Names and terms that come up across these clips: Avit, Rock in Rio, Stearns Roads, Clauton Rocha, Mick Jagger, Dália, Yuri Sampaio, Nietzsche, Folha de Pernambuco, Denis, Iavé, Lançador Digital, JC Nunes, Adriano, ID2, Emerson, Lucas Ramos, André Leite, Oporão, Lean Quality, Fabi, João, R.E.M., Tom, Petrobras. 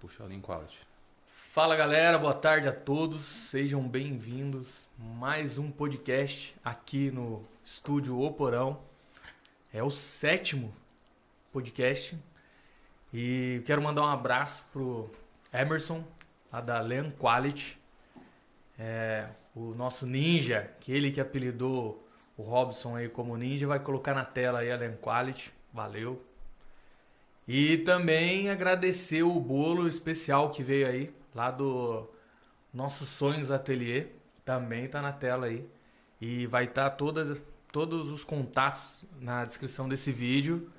puxar o Lean Quality. Fala galera, boa tarde a todos, sejam bem-vindos mais um podcast aqui no estúdio Oporão. É o 7º podcast e quero mandar um abraço pro Emerson, lá da Lean Quality, o nosso ninja, aquele que apelidou o Robson aí como ninja, vai colocar na tela aí a Lean Quality, valeu. E também agradecer o bolo especial que veio aí, lá do Nossos Sonhos Ateliê, também tá na tela aí. E vai estar todos os contatos na descrição desse vídeo.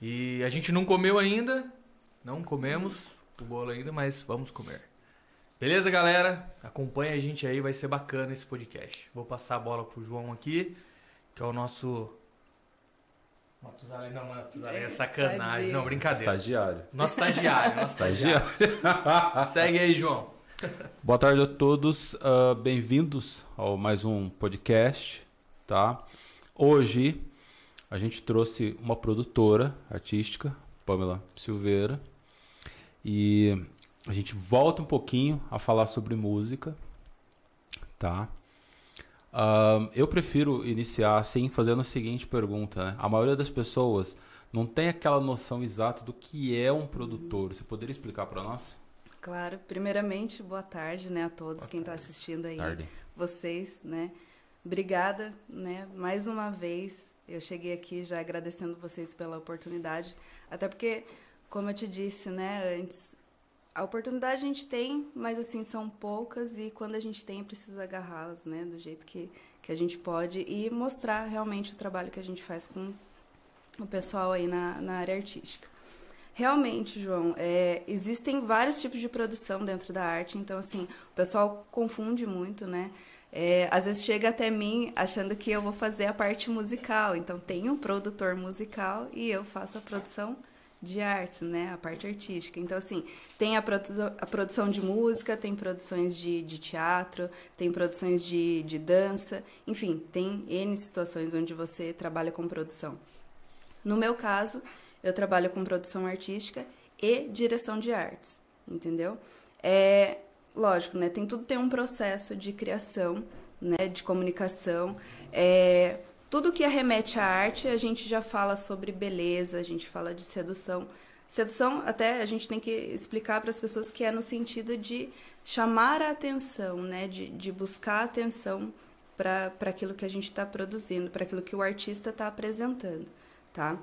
E a gente não comeu ainda, não comemos o bolo ainda, mas vamos comer. Beleza, galera? Acompanha a gente aí, vai ser bacana esse podcast. Vou passar a bola pro João aqui, que é o nosso... Matusalém, não, Matusalém é sacanagem. Não, brincadeira. Estagiário. Nosso estagiário. Nosso estagiário. Segue aí, João. Boa tarde a todos. Bem-vindos ao mais um podcast. Tá? Hoje a gente trouxe uma produtora artística, Pamela Silveira. E a gente volta um pouquinho a falar sobre música. Tá? Eu prefiro iniciar assim, fazendo a seguinte pergunta, né? A maioria das pessoas não tem aquela noção exata do que é um produtor. Você poderia explicar para nós? Claro. Primeiramente, boa tarde, né, a todos, boa quem está assistindo aí, tarde. Vocês, né? Obrigada, né? Mais uma vez, eu cheguei aqui já agradecendo vocês pela oportunidade, até porque, como eu te disse, né, antes, a oportunidade a gente tem, mas assim, são poucas e quando a gente tem, precisa agarrá-las, né? Do jeito que a gente pode e mostrar realmente o trabalho que a gente faz com o pessoal aí na área artística. Realmente, João, existem vários tipos de produção dentro da arte, então assim, o pessoal confunde muito, né? Às vezes chega até mim achando que eu vou fazer a parte musical, então tem um produtor musical e eu faço a produção de artes, né? A parte artística. Então, assim, tem a produção de música, tem produções de teatro, tem produções de dança, enfim, tem N situações onde você trabalha com produção. No meu caso, eu trabalho com produção artística e direção de artes, entendeu? Lógico, né? Tem um processo de criação, né? De comunicação, tudo que arremete à arte, a gente já fala sobre beleza, a gente fala de sedução. Sedução, até a gente tem que explicar para as pessoas que é no sentido de chamar a atenção, né? De buscar atenção para aquilo que a gente está produzindo, para aquilo que o artista está apresentando, tá?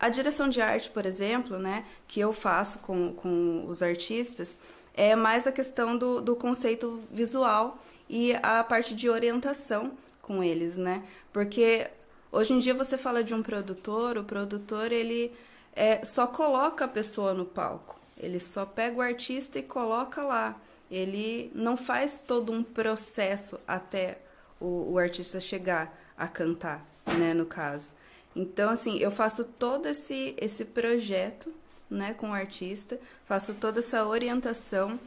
A direção de arte, por exemplo, né? Que eu faço com os artistas, é mais a questão do conceito visual e a parte de orientação com eles, né? Porque hoje em dia você fala de um produtor, o produtor ele só coloca a pessoa no palco, ele só pega o artista e coloca lá, ele não faz todo um processo até o artista chegar a cantar, né, no caso. Então, assim, eu faço todo esse projeto, né, com o artista, faço toda essa orientação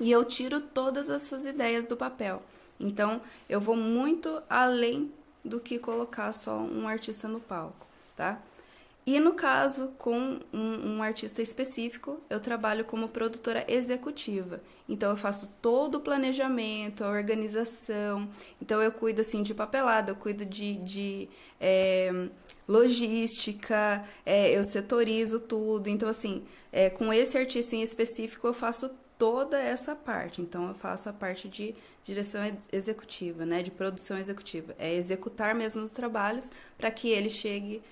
e eu tiro todas essas ideias do papel. Então, eu vou muito além do que colocar só um artista no palco, tá? E no caso, com um artista específico, eu trabalho como produtora executiva. Então, eu faço todo o planejamento, a organização. Então, eu cuido, assim, de papelada, eu cuido de logística, eu setorizo tudo. Então, assim, com esse artista em específico, eu faço toda essa parte. Então, eu faço a parte de direção executiva, né, de produção executiva. É executar mesmo os trabalhos para que ele chegue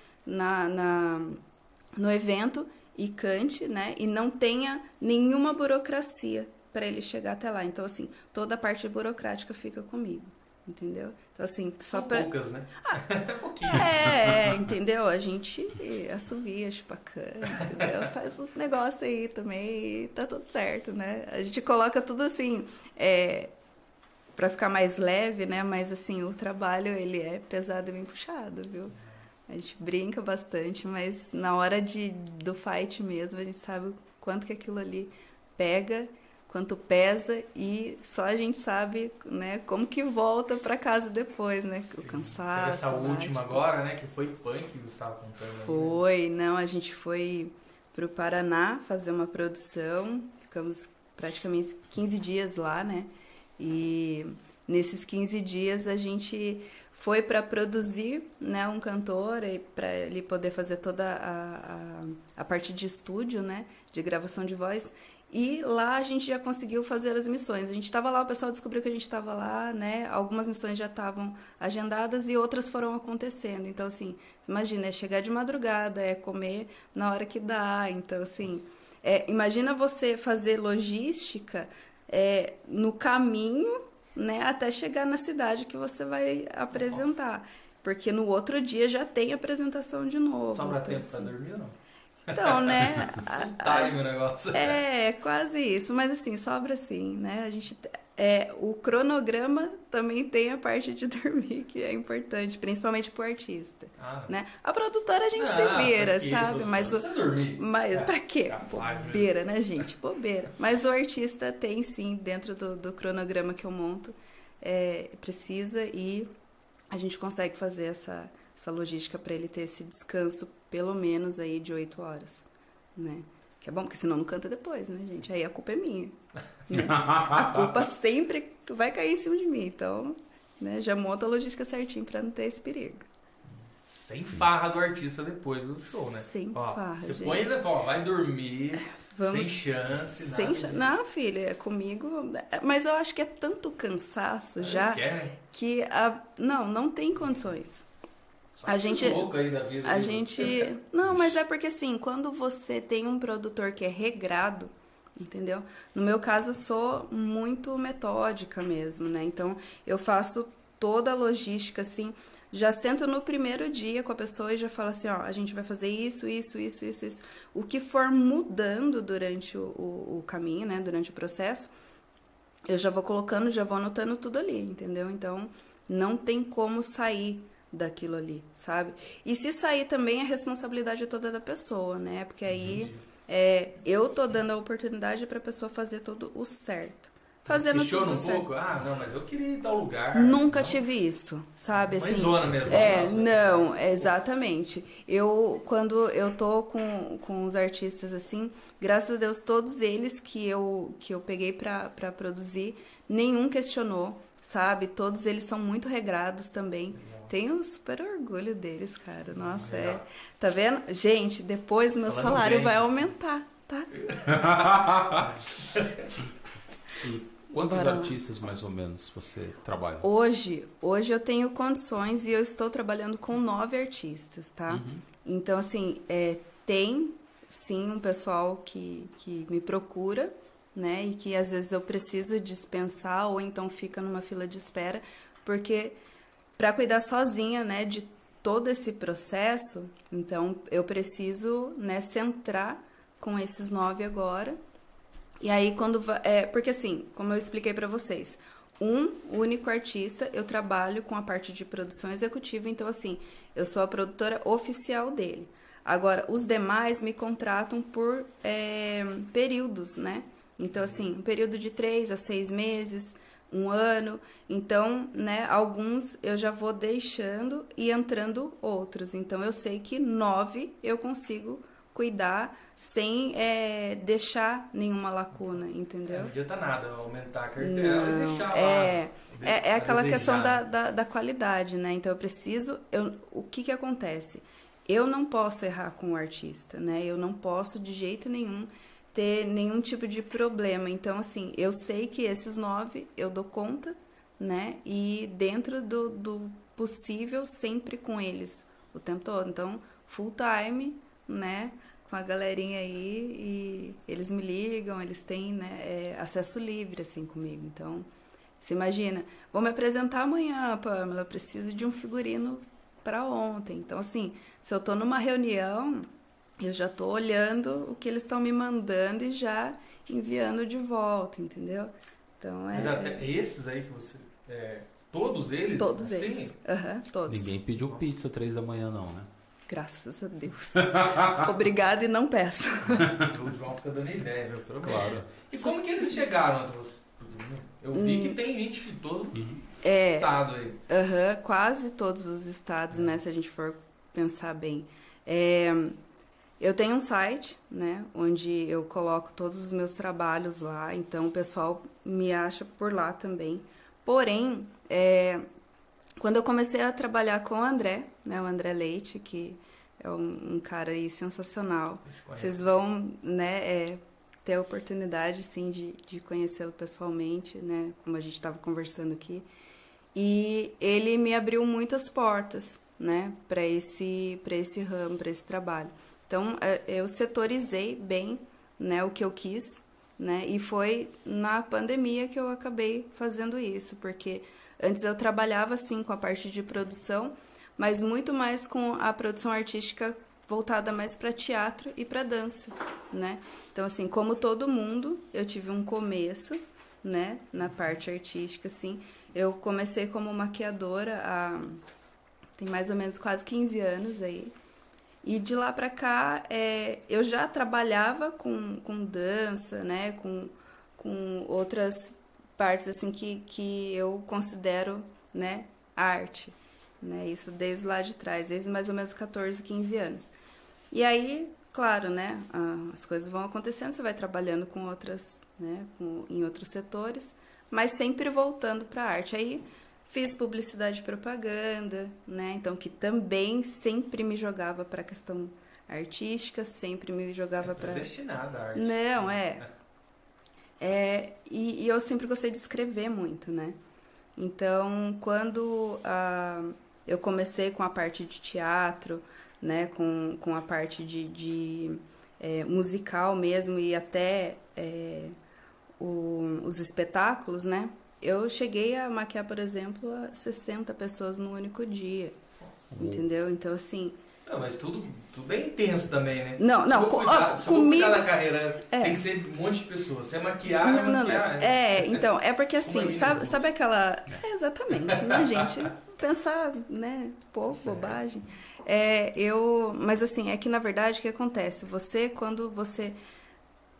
no evento e cante, né, e não tenha nenhuma burocracia para ele chegar até lá. Então, assim, toda a parte burocrática fica comigo, entendeu? Então, assim, só para... poucas, né? Entendeu? A gente assovia, chupacana, entendeu? Faz uns negócios aí também e tá tudo certo, né? A gente coloca tudo assim... para ficar mais leve, né? Mas, assim, o trabalho, ele é pesado e bem puxado, viu? A gente brinca bastante, mas na hora do fight mesmo, a gente sabe o quanto que aquilo ali pega, quanto pesa, e só a gente sabe, né, como que volta para casa depois, né? O cansaço... Essa última agora, né, que foi punk, que você estava contando. Foi, não, a gente foi... para o Paraná fazer uma produção. Ficamos praticamente 15 dias lá, né? E nesses 15 dias a gente foi para produzir, né, um cantor, para ele poder fazer toda a parte de estúdio, né, de gravação de voz. E lá a gente já conseguiu fazer as missões. A gente estava lá, o pessoal descobriu que a gente estava lá, né? Algumas missões já estavam agendadas e outras foram acontecendo. Então, assim, imagina, é chegar de madrugada, é comer na hora que dá. Então, assim, imagina você fazer logística no caminho, né, até chegar na cidade que você vai apresentar. Nossa. Porque no outro dia já tem apresentação de novo. Sobra tempo assim. Pra dormir ou não? Então, né? Fantástico o negócio. É, quase isso. Mas assim, sobra assim, né? A gente, o cronograma também tem a parte de dormir, que é importante, principalmente pro artista. Né? A produtora a gente se vira, sabe? Mas o... dormir. Mas pra quê? Bobeira, né, gente? Bobeira. Mas o artista tem sim, dentro do cronograma que eu monto, precisa, e a gente consegue fazer essa logística para ele ter esse descanso pelo menos aí de 8 horas, né? Que é bom, porque senão não canta depois, né, gente? Aí a culpa é minha, né? A culpa sempre vai cair em cima de mim, então, né, já monta a logística certinho para não ter esse perigo. Sem farra do artista depois do show, né? Sem farra, gente. Você põe ele e fala, vai dormir, sem chance, nada. Não, filha, comigo... Mas eu acho que é tanto cansaço já que... Não tem condições. A gente... Não, mas é porque assim, quando você tem um produtor que é regrado, entendeu? No meu caso, eu sou muito metódica mesmo, né? Então, eu faço toda a logística, assim... Já sento no primeiro dia com a pessoa e já falo assim, ó, a gente vai fazer isso, isso, isso, isso, isso. O que for mudando durante o caminho, né, durante o processo, eu já vou colocando, já vou anotando tudo ali, entendeu? Então, não tem como sair daquilo ali, sabe? E se sair também, a responsabilidade é toda da pessoa, né? Porque aí eu tô dando a oportunidade pra pessoa fazer tudo o certo. Questiona um pouco, não, mas eu queria ir em tal lugar. Nunca tive isso, sabe? Assim, zona mesmo. Não, exatamente. Quando eu tô com os artistas assim, graças a Deus, todos eles que eu peguei pra produzir, nenhum questionou, sabe? Todos eles são muito regrados também. Tenho super orgulho deles, cara. Nossa, Tá vendo? Gente, depois meu salário vai aumentar, tá? Quantos artistas, mais ou menos, você trabalha? Hoje eu tenho condições e eu estou trabalhando com 9 artistas, tá? Uhum. Então, assim, tem, sim, um pessoal que me procura, né? E que, às vezes, eu preciso dispensar ou então fica numa fila de espera. Porque, para cuidar sozinha, né, de todo esse processo, então, eu preciso, né, centrar com esses 9 agora. E aí, quando vai... porque assim, como eu expliquei pra vocês, um único artista, eu trabalho com a parte de produção executiva, então assim, eu sou a produtora oficial dele. Agora, os demais me contratam por períodos, né? Então assim, um período de 3 a 6 meses, um ano, então, né, alguns eu já vou deixando e entrando outros. Então eu sei que 9 eu consigo cuidar sem deixar nenhuma lacuna, entendeu? Não adianta nada aumentar a cartela e deixar lá. É aquela questão da qualidade, né? Então eu preciso... o que acontece? Eu não posso errar com o artista, né? Eu não posso de jeito nenhum ter nenhum tipo de problema. Então, assim, eu sei que esses 9 eu dou conta, né? E dentro do possível, sempre com eles, o tempo todo. Então, full time, né? Com a galerinha aí, e eles me ligam, eles têm, né, acesso livre, assim, comigo. Então, você imagina, vou me apresentar amanhã, Pamela, eu preciso de um figurino para ontem. Então, assim, se eu tô numa reunião, eu já tô olhando o que eles estão me mandando e já enviando de volta, entendeu? Então, Mas até esses aí que você... todos eles? Todos assim? Eles, todos. Ninguém pediu pizza 3 da manhã, não, né? Graças a Deus. Obrigado e não peço. O João fica dando ideia, meu problema. Claro. E como que eles chegaram? Eu vi que tem gente de todo estado aí. Quase todos os estados, né? Se a gente for pensar bem. Eu tenho um site, né, onde eu coloco todos os meus trabalhos lá, então o pessoal me acha por lá também. Porém, quando eu comecei a trabalhar com o André, né, o André Leite, que é um cara aí sensacional, vocês vão, né, ter a oportunidade, sim, de conhecê-lo pessoalmente, né, como a gente estava conversando aqui, e ele me abriu muitas portas, né, para esse ramo, para esse trabalho. Então, eu setorizei bem, né, o que eu quis, né, e foi na pandemia que eu acabei fazendo isso, porque antes eu trabalhava, sim, com a parte de produção, mas muito mais com a produção artística voltada mais para teatro e para dança, né. Então, assim, como todo mundo, eu tive um começo, né, na parte artística, assim. Eu comecei como maquiadora há, tem mais ou menos quase 15 anos aí. E de lá pra cá, eu já trabalhava com dança, né, com outras partes, assim, que eu considero, né, arte, né, isso desde lá de trás, desde mais ou menos 14, 15 anos. E aí, claro, né, as coisas vão acontecendo, você vai trabalhando com outras, né, em outros setores, mas sempre voltando pra arte. Aí, fiz publicidade e propaganda, né? Então, que também sempre me jogava para a questão artística, sempre me jogava para... destinada à arte. Não, e eu sempre gostei de escrever muito, né? Então, quando eu comecei com a parte de teatro, né? Com a parte de musical mesmo e até os espetáculos, né? Eu cheguei a maquiar, por exemplo, 60 pessoas num único dia, entendeu? Então, assim... Não, mas tudo é intenso também, né? Não, comigo... na carreira, tem que ser um monte de pessoas. Se é maquiar, não. Então, porque assim, sabe aquela... exatamente, né, gente? Pensar, né, pouco, bobagem. Mas assim, é que na verdade o que acontece? Você, quando você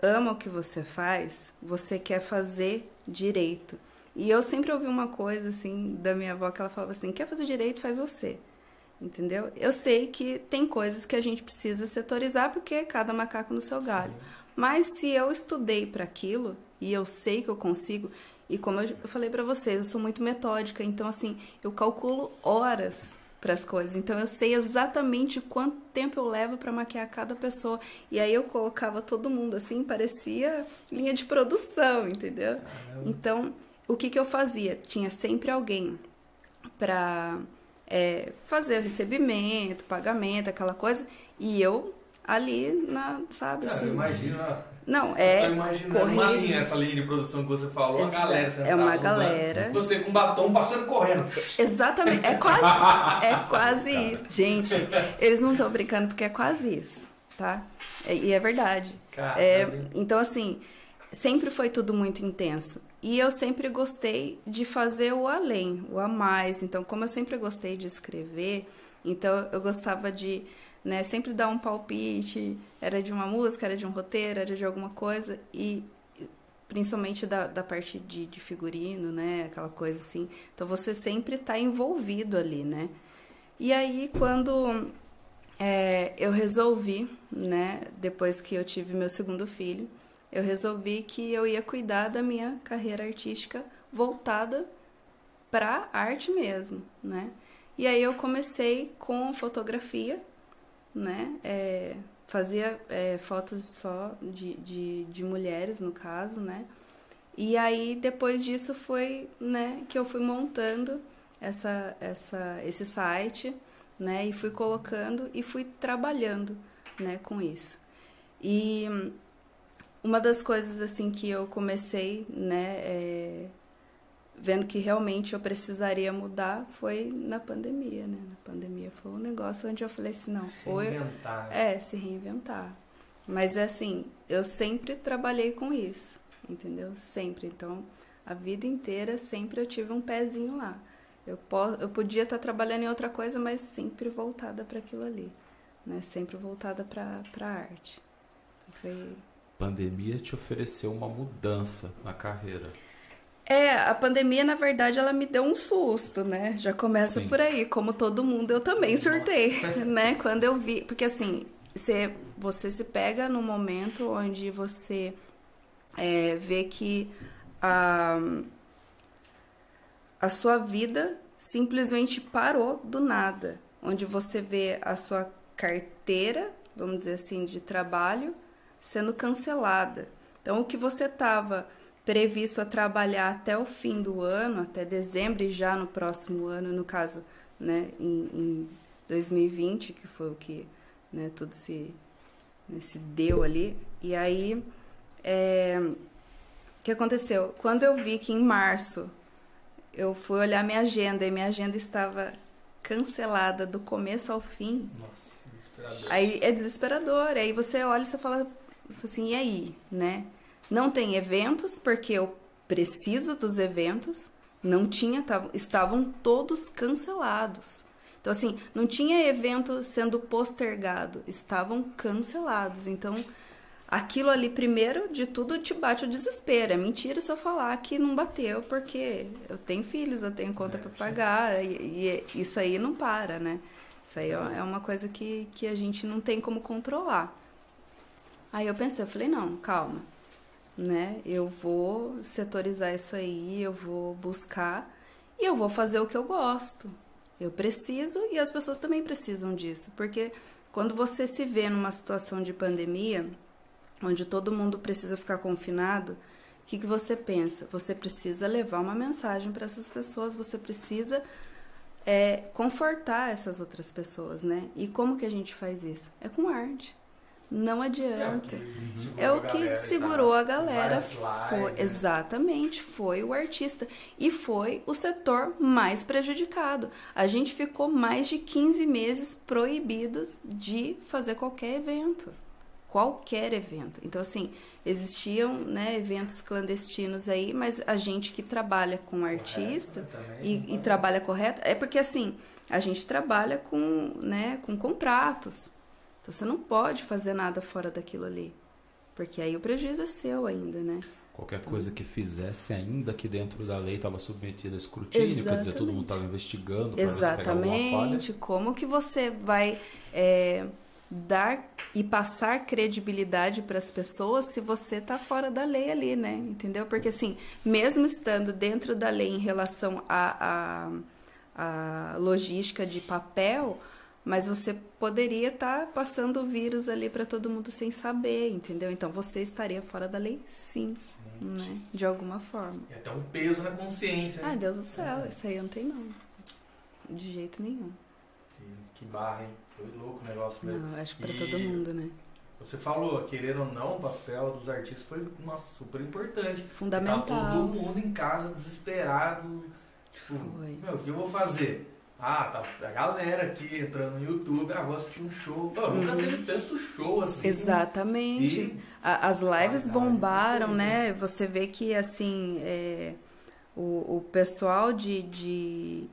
ama o que você faz, você quer fazer direito. E eu sempre ouvi uma coisa, assim, da minha avó, que ela falava assim, quer fazer direito, faz você, entendeu? Eu sei que tem coisas que a gente precisa setorizar, porque cada macaco no seu galho. Sim. Mas se eu estudei para aquilo, e eu sei que eu consigo, e como eu falei para vocês, eu sou muito metódica, então, assim, eu calculo horas para as coisas. Então, eu sei exatamente quanto tempo eu levo para maquiar cada pessoa. E aí, eu colocava todo mundo, assim, parecia linha de produção, entendeu? Então... o que eu fazia? Tinha sempre alguém para fazer o recebimento, pagamento, aquela coisa. E eu ali, sabe? Assim... imagina. Não, eu imagino uma linha, essa linha de produção que você falou, uma galera sentada. É uma galera. Você com batom passando correndo. Exatamente. É quase isso. Gente, eles não estão brincando porque é quase isso, tá? E é verdade. Então, assim, sempre foi tudo muito intenso. E eu sempre gostei de fazer o além, o a mais. Então, como eu sempre gostei de escrever, então eu gostava de, né, sempre dar um palpite. Era de uma música, era de um roteiro, era de alguma coisa. E principalmente da parte de figurino, né, aquela coisa assim. Então, você sempre está envolvido ali, né? E aí, quando eu resolvi, né, depois que eu tive meu segundo filho, eu resolvi que eu ia cuidar da minha carreira artística voltada para arte mesmo, né? E aí eu comecei com fotografia, né? Fazia fotos só de mulheres, no caso, né? E aí depois disso foi, né, que eu fui montando esse site, né? E fui colocando e fui trabalhando, né, com isso. E... uma das coisas, assim, que eu comecei, né, vendo que realmente eu precisaria mudar foi na pandemia, né? Na pandemia foi um negócio onde eu falei assim, não, foi... reinventar. Se reinventar. Mas, assim, eu sempre trabalhei com isso, entendeu? Sempre. Então, a vida inteira, sempre eu tive um pezinho lá. Eu podia estar trabalhando em outra coisa, mas sempre voltada para aquilo ali, né? Sempre voltada para a arte. Então, foi... pandemia te ofereceu uma mudança na carreira. A pandemia, na verdade, ela me deu um susto, né? Já começa por aí, como todo mundo, eu também surtei, né? Quando eu vi, porque assim, você se pega no momento onde você vê que a sua vida simplesmente parou do nada, onde você vê a sua carteira, vamos dizer assim, de trabalho sendo cancelada. Então, o que você estava previsto a trabalhar até o fim do ano, até dezembro, e já no próximo ano, no caso, né, em 2020, que foi o que, né, tudo se deu ali. E aí, o que aconteceu? Quando eu vi que em março eu fui olhar minha agenda, e minha agenda estava cancelada do começo ao fim. Nossa, desesperador. Aí é desesperador. Aí você olha e você fala assim, e aí, né? Não tem eventos, porque eu preciso dos eventos. Não tinha, estavam todos cancelados. Então, assim, não tinha evento sendo postergado, estavam cancelados. Então, aquilo ali, primeiro de tudo, te bate o desespero. É mentira se eu falar que não bateu, porque eu tenho filhos, eu tenho conta para pagar, e isso aí não para, né? Isso aí é uma coisa que a gente não tem como controlar. Aí eu pensei, eu falei, não, calma, né? Eu vou setorizar isso aí, eu vou buscar e eu vou fazer o que eu gosto. Eu preciso e as pessoas também precisam disso, porque quando você se vê numa situação de pandemia, onde todo mundo precisa ficar confinado, o que você pensa? Você precisa levar uma mensagem para essas pessoas, você precisa confortar essas outras pessoas, né? E como que a gente faz isso? É com arte. Não adianta. É o que segurou a galera. Foi, exatamente, foi o artista. E foi o setor mais prejudicado. A gente ficou mais de 15 meses proibidos de fazer qualquer evento. Qualquer evento. Então, assim, existiam, né, eventos clandestinos aí, mas a gente que trabalha com artista e trabalha correto, é porque, assim, a gente trabalha com, né, com contratos. Então, você não pode fazer nada fora daquilo ali, porque aí o prejuízo é seu ainda, né? Qualquer coisa que fizesse, ainda que dentro da lei, estava submetida a escrutínio. Exatamente. Quer dizer, todo mundo estava investigando. Exatamente. Como que você vai dar e passar credibilidade para as pessoas se você está fora da lei ali, né? Entendeu? Porque, assim, mesmo estando dentro da lei em relação à logística de papel, mas você poderia estar passando o vírus ali para todo mundo sem saber, entendeu? Então, você estaria fora da lei, sim. Né? De alguma forma. E até um peso na consciência. Né? Ai, Deus do céu, isso aí eu não tenho, não. De jeito nenhum. Que barra, hein? Foi louco o negócio mesmo. Não, acho que para todo mundo, né? Você falou, querendo ou não, o papel dos artistas foi uma super importante. Fundamental. Tá todo mundo em casa, desesperado. Tipo, meu, o que eu vou fazer? Ah, tá a galera aqui entrando no YouTube, vou assistir um show. Pô, nunca teve tanto show assim. Exatamente. E as lives bombaram, né? Você vê que, assim, o pessoal que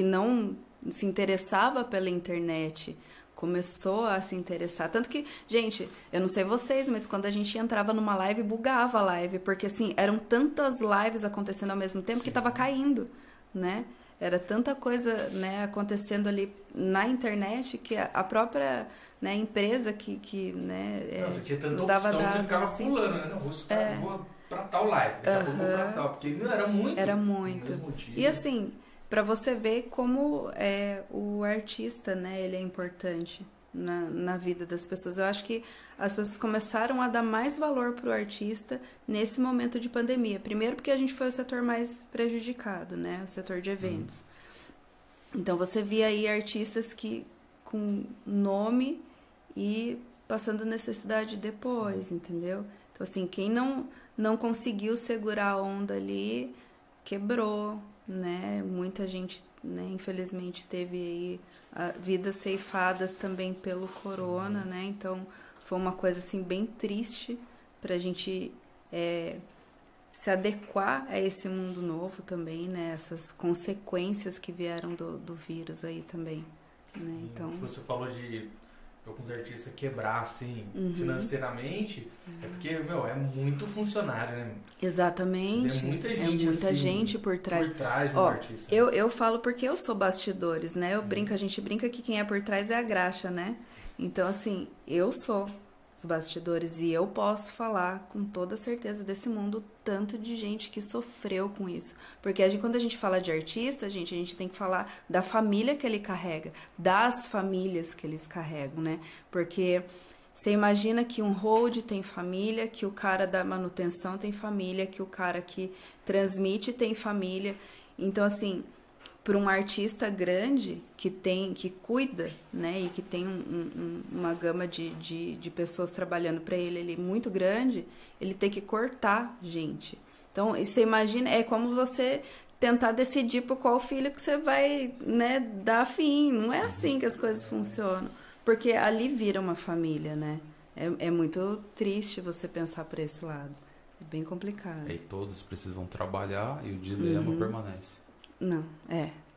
não se interessava pela internet começou a se interessar. Tanto que, gente, eu não sei vocês, mas quando a gente entrava numa live, bugava a live. Porque, assim, eram tantas lives acontecendo ao mesmo tempo. Sim. Que tava caindo, né? Era tanta coisa, né, acontecendo ali na internet que a própria, né, empresa que né, não, você tinha tanta opção que você ficava assim, pulando, né? Não, vou pra tal live, daqui a pouco pra tal, porque não, era muito. E, assim, para você ver como o artista, né, ele é importante na vida das pessoas. Eu acho que as pessoas começaram a dar mais valor pro artista nesse momento de pandemia. Primeiro porque a gente foi o setor mais prejudicado, né? O setor de eventos. Então você via aí artistas que com nome e passando necessidade depois, sim, entendeu? Então, assim, quem não conseguiu segurar a onda ali, quebrou, né? Muita gente, né, infelizmente teve aí vidas ceifadas também pelo corona, sim, né? Então foi uma coisa, assim, bem triste pra gente se adequar a esse mundo novo também, né? Essas consequências que vieram do vírus aí também, né? Então, você falou de alguns artistas quebrar, assim, financeiramente, é porque, meu, é muito funcionário, né? Exatamente. Você vê muita gente, assim, gente por trás do artista. Eu falo porque eu sou bastidores, né? Eu brinco, a gente brinca que quem é por trás é a graxa, né? Então, assim, eu sou os bastidores e eu posso falar com toda certeza desse mundo, tanto de gente que sofreu com isso. Porque a gente, quando a gente fala de artista, a gente tem que falar da família que ele carrega, das famílias que eles carregam, né? Porque você imagina que um hold tem família, que o cara da manutenção tem família, que o cara que transmite tem família. Então, assim, para um artista grande que tem, que cuida, né, e que tem uma gama de pessoas trabalhando para ele, muito grande, ele tem que cortar gente. Então, você imagina, é como você tentar decidir por qual filho que você vai, né, dar fim. Não é assim que as coisas funcionam, porque ali vira uma família, né? É muito triste você pensar por esse lado. É bem complicado. E todos precisam trabalhar e o dilema permanece. Não,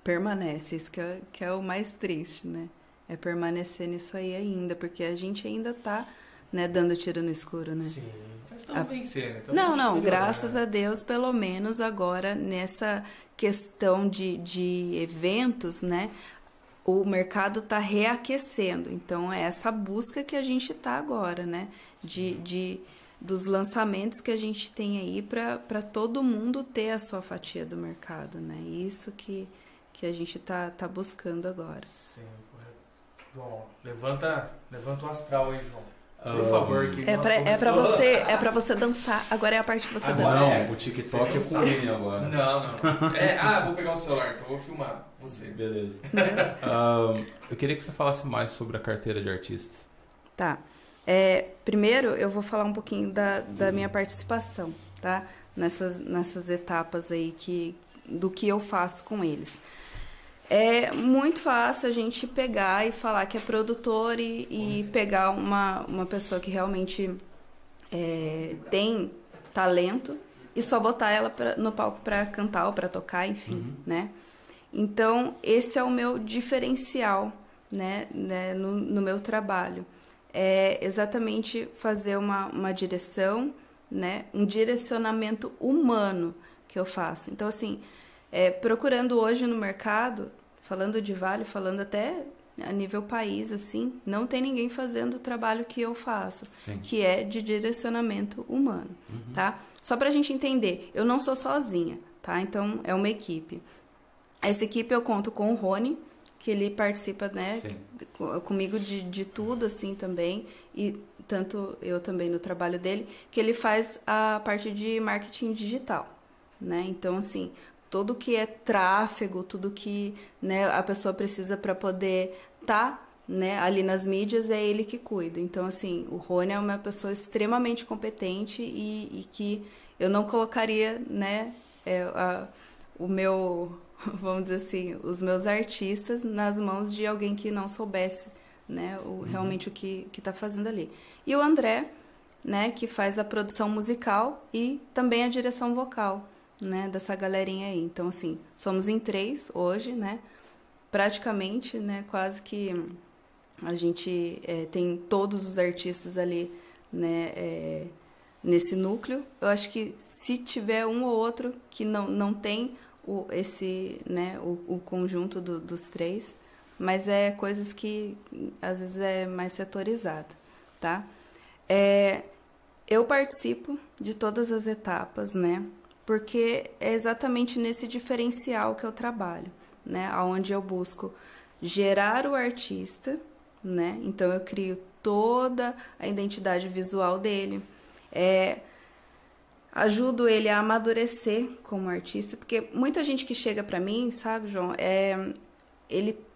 permanece, isso que é o mais triste, né? É permanecer nisso aí ainda, porque a gente ainda tá, né, dando tiro no escuro, né? Sim, mas estamos vencendo. Não, graças a Deus, pelo menos agora, nessa questão de eventos, né, o mercado tá reaquecendo. Então, é essa busca que a gente tá agora, né, dos lançamentos que a gente tem aí para todo mundo ter a sua fatia do mercado, né? Isso que a gente tá buscando agora. Sim, correto. Bom, levanta o astral aí, João. Por favor. Que é pra você dançar. Agora é a parte que você dança. Não, o TikTok é com ele agora. Não. Vou pegar o celular, então vou filmar você. Beleza. Eu queria que você falasse mais sobre a carteira de artistas. Tá. Primeiro, eu vou falar um pouquinho da minha participação, tá? Nessas etapas aí do que eu faço com eles. É muito fácil a gente pegar e falar que é produtor e pegar uma pessoa que realmente tem talento e só botar ela no palco para cantar ou para tocar, enfim, né? Então, esse é o meu diferencial, né no meu trabalho. É exatamente fazer uma direção, né? Um direcionamento humano que eu faço. Então, assim, procurando hoje no mercado, falando de Vale, falando até a nível país, assim, não tem ninguém fazendo o trabalho que eu faço, Sim. que é de direcionamento humano, tá? Só pra gente entender, eu não sou sozinha, tá? Então, é uma equipe. Essa equipe eu conto com o Rony, que ele participa, né, comigo de tudo, assim, também, e tanto eu também no trabalho dele, que ele faz a parte de marketing digital, né? Então, assim, tudo que é tráfego, tudo que, né, a pessoa precisa para poder estar, né, ali nas mídias, é ele que cuida. Então, assim, o Rony é uma pessoa extremamente competente e que eu não colocaria, né, vamos dizer assim, os meus artistas nas mãos de alguém que não soubesse, né, realmente o que tá fazendo ali. E o André, né, que faz a produção musical e também a direção vocal, né, dessa galerinha aí. Então, assim, somos em 3 hoje, né, praticamente, né, quase que a gente tem todos os artistas ali, né, nesse núcleo. Eu acho que se tiver um ou outro que não tem né, o conjunto dos 3, mas é coisas que às vezes é mais setorizada, tá? Eu participo de todas as etapas, né? Porque é exatamente nesse diferencial que eu trabalho, né? Onde eu busco gerar o artista, né? Então eu crio toda a identidade visual dele, ajudo ele a amadurecer como artista, porque muita gente que chega pra mim, sabe, João,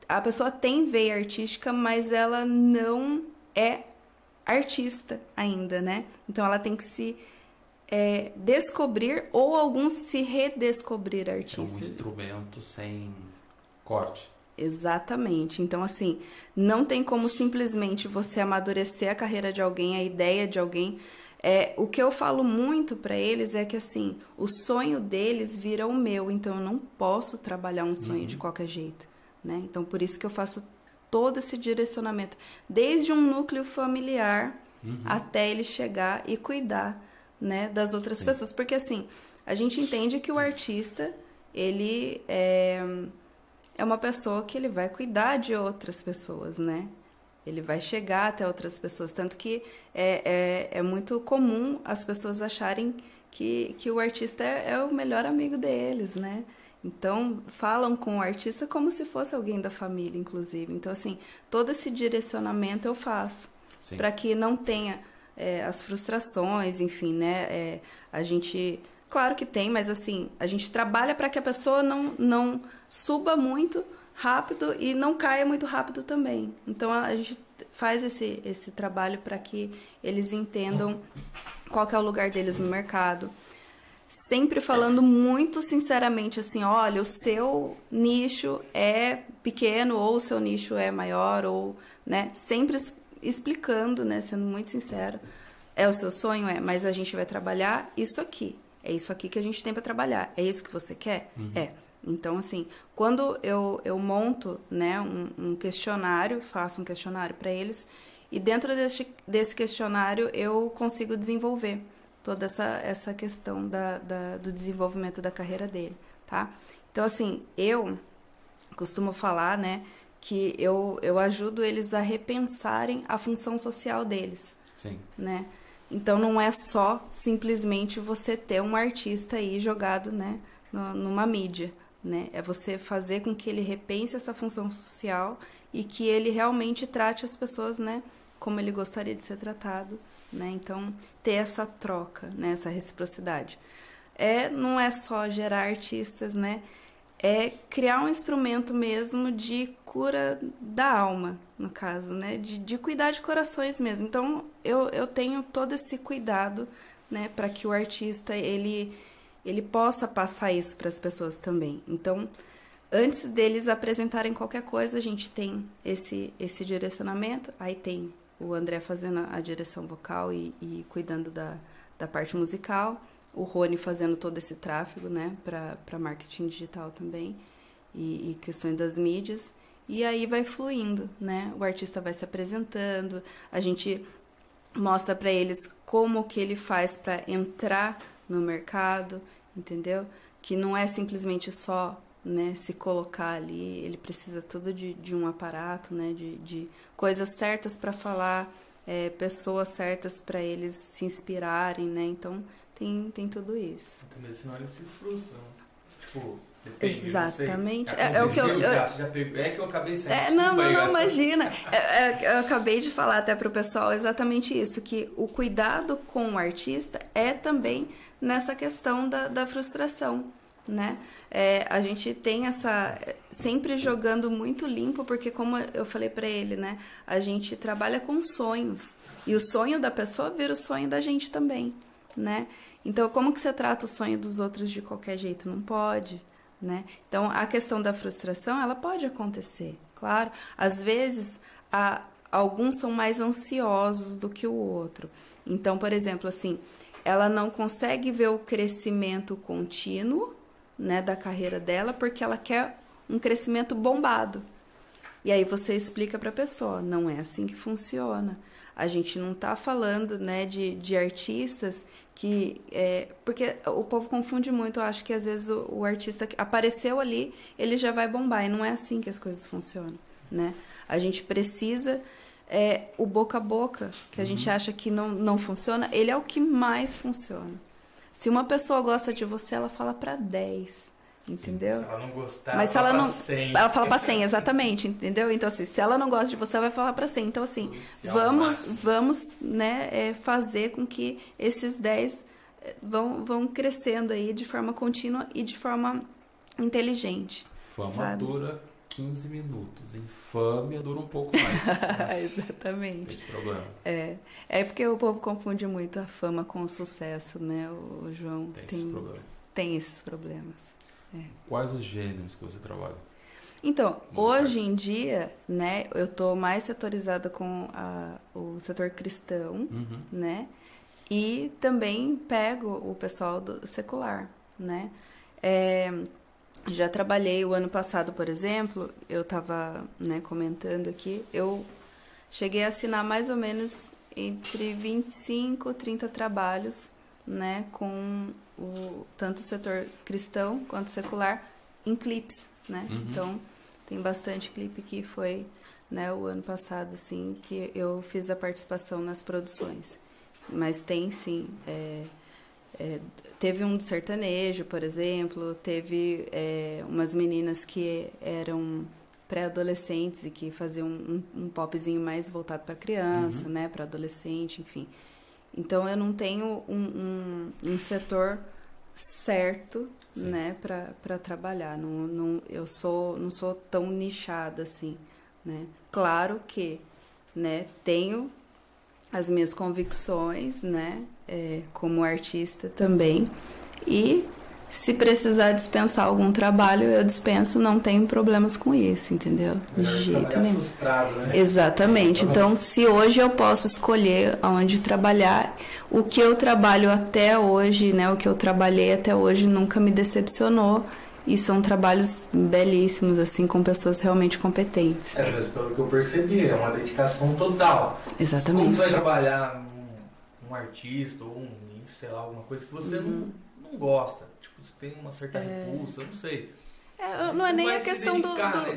a pessoa tem veia artística, mas ela não é artista ainda, né? Então ela tem que se descobrir, ou alguns se redescobrir artista. É um instrumento sem corte. Exatamente. Então, assim, não tem como simplesmente você amadurecer a carreira de alguém, a ideia de alguém. O que eu falo muito pra eles é que, assim, o sonho deles vira o meu, então eu não posso trabalhar um sonho de qualquer jeito, né? Então, por isso que eu faço todo esse direcionamento, desde um núcleo familiar até ele chegar e cuidar, né, das outras pessoas. Porque, assim, a gente entende que o artista, ele é uma pessoa que ele vai cuidar de outras pessoas, né? Ele vai chegar até outras pessoas, tanto que é muito comum as pessoas acharem que o artista é o melhor amigo deles, né? Então, falam com o artista como se fosse alguém da família, inclusive. Então, assim, todo esse direcionamento eu faço, para que não tenha as frustrações, enfim, né? A gente... Claro que tem, mas assim, a gente trabalha para que a pessoa não suba muito rápido e não caia muito rápido também. Então, a gente faz esse trabalho para que eles entendam qual que é o lugar deles no mercado. Sempre falando muito sinceramente assim, olha, o seu nicho é pequeno ou o seu nicho é maior, ou, né? Sempre explicando, né? Sendo muito sincero. É o seu sonho? É, mas a gente vai trabalhar isso aqui. É isso aqui que a gente tem para trabalhar. É isso que você quer? Uhum. É. Então, assim, quando eu monto, né, um questionário, faço um questionário para eles, e dentro desse questionário eu consigo desenvolver toda essa questão do desenvolvimento da carreira dele, tá? Então, assim, eu costumo falar, né, que eu ajudo eles a repensarem a função social deles. Sim. Né? Então, não é só simplesmente você ter um artista aí jogado, né, numa mídia, né? É você fazer com que ele repense essa função social e que ele realmente trate as pessoas, né, como ele gostaria de ser tratado, né? Então, ter essa troca, né, essa reciprocidade. Não é só gerar artistas, né? É criar um instrumento mesmo de cura da alma, no caso, né? De cuidar de corações mesmo. Então, eu tenho todo esse cuidado, né, para que o artista ele possa passar isso para as pessoas também. Então, antes deles apresentarem qualquer coisa, a gente tem esse direcionamento. Aí tem o André fazendo a direção vocal e cuidando da parte musical. O Rony fazendo todo esse tráfego, né, para marketing digital também. E questões das mídias. E aí vai fluindo, né? O artista vai se apresentando, a gente mostra para eles como que ele faz para entrar no mercado, entendeu? Que não é simplesmente só, né, se colocar ali, ele precisa tudo de um aparato, né, de coisas certas para falar, pessoas certas para eles se inspirarem, né? Então, tem tudo isso. Até mesmo senão eles se frustram, tipo... Depende, exatamente. É o que eu acabei sendo. Não, imagina. Eu acabei de falar até para o pessoal exatamente isso, que o cuidado com o artista é também nessa questão da frustração, né? A gente tem essa... Sempre jogando muito limpo, porque como eu falei para ele, né? A gente trabalha com sonhos. E o sonho da pessoa vira o sonho da gente também, né? Então, como que você trata o sonho dos outros de qualquer jeito? Não pode... Né? Então, a questão da frustração, ela pode acontecer, claro. Às vezes, alguns são mais ansiosos do que o outro. Então, por exemplo, assim, ela não consegue ver o crescimento contínuo, né, da carreira dela, porque ela quer um crescimento bombado. E aí você explica para a pessoa, não é assim que funciona. A gente não está falando, né, de artistas que... porque o povo confunde muito, eu acho que às vezes o artista que apareceu ali, ele já vai bombar, e não é assim que as coisas funcionam, né? A gente precisa... o boca a boca, que a gente acha que não funciona, ele é o que mais funciona. Se uma pessoa gosta de você, ela fala para 10, entendeu? Sim, se ela não gostar, mas ela fala para 100. Ela fala para 100, exatamente, entendeu? Então, assim, se ela não gosta de você, ela vai falar para 100. Então, assim, vamos, né, fazer com que esses 10 vão crescendo aí de forma contínua e de forma inteligente. Fama, sabe? Dura 15 minutos, infâmia dura um pouco mais. Exatamente. Esse problema. É porque o povo confunde muito a fama com o sucesso, né? O João tem esses problemas. Tem esses problemas. Quais os gêneros que você trabalha? Então, hoje em dia, né, eu tô mais setorizada com o setor cristão, né, e também pego o pessoal do secular, né. Já trabalhei o ano passado, por exemplo, eu tava, né, comentando aqui, eu cheguei a assinar mais ou menos entre 25 e 30 trabalhos, né, com tanto o setor cristão quanto secular, em clipes, né? Então, tem bastante clipe que foi né, o ano passado, assim, que eu fiz a participação nas produções. Mas tem, sim. Teve um de sertanejo, por exemplo, teve umas meninas que eram pré-adolescentes e que faziam um popzinho mais voltado para criança, né, para adolescente, enfim. Então, eu não tenho um setor certo, sim, né, para trabalhar. Não sou tão nichada assim, né? Claro que, né, tenho as minhas convicções, né, como artista também, e se precisar dispensar algum trabalho, eu dispenso, não tenho problemas com isso, entendeu? De jeito nenhum. Frustrado, né? Exatamente. Então, se hoje eu posso escolher onde trabalhar, o que eu trabalho até hoje, né, o que eu trabalhei até hoje nunca me decepcionou, e são trabalhos belíssimos, assim, com pessoas realmente competentes. É, mas pelo que eu percebi, é uma dedicação total. Exatamente. Como você vai trabalhar um artista ou um nicho, sei lá, alguma coisa que você não gosta? Tipo, você tem uma certa repulsa, eu não sei. Não é nem a questão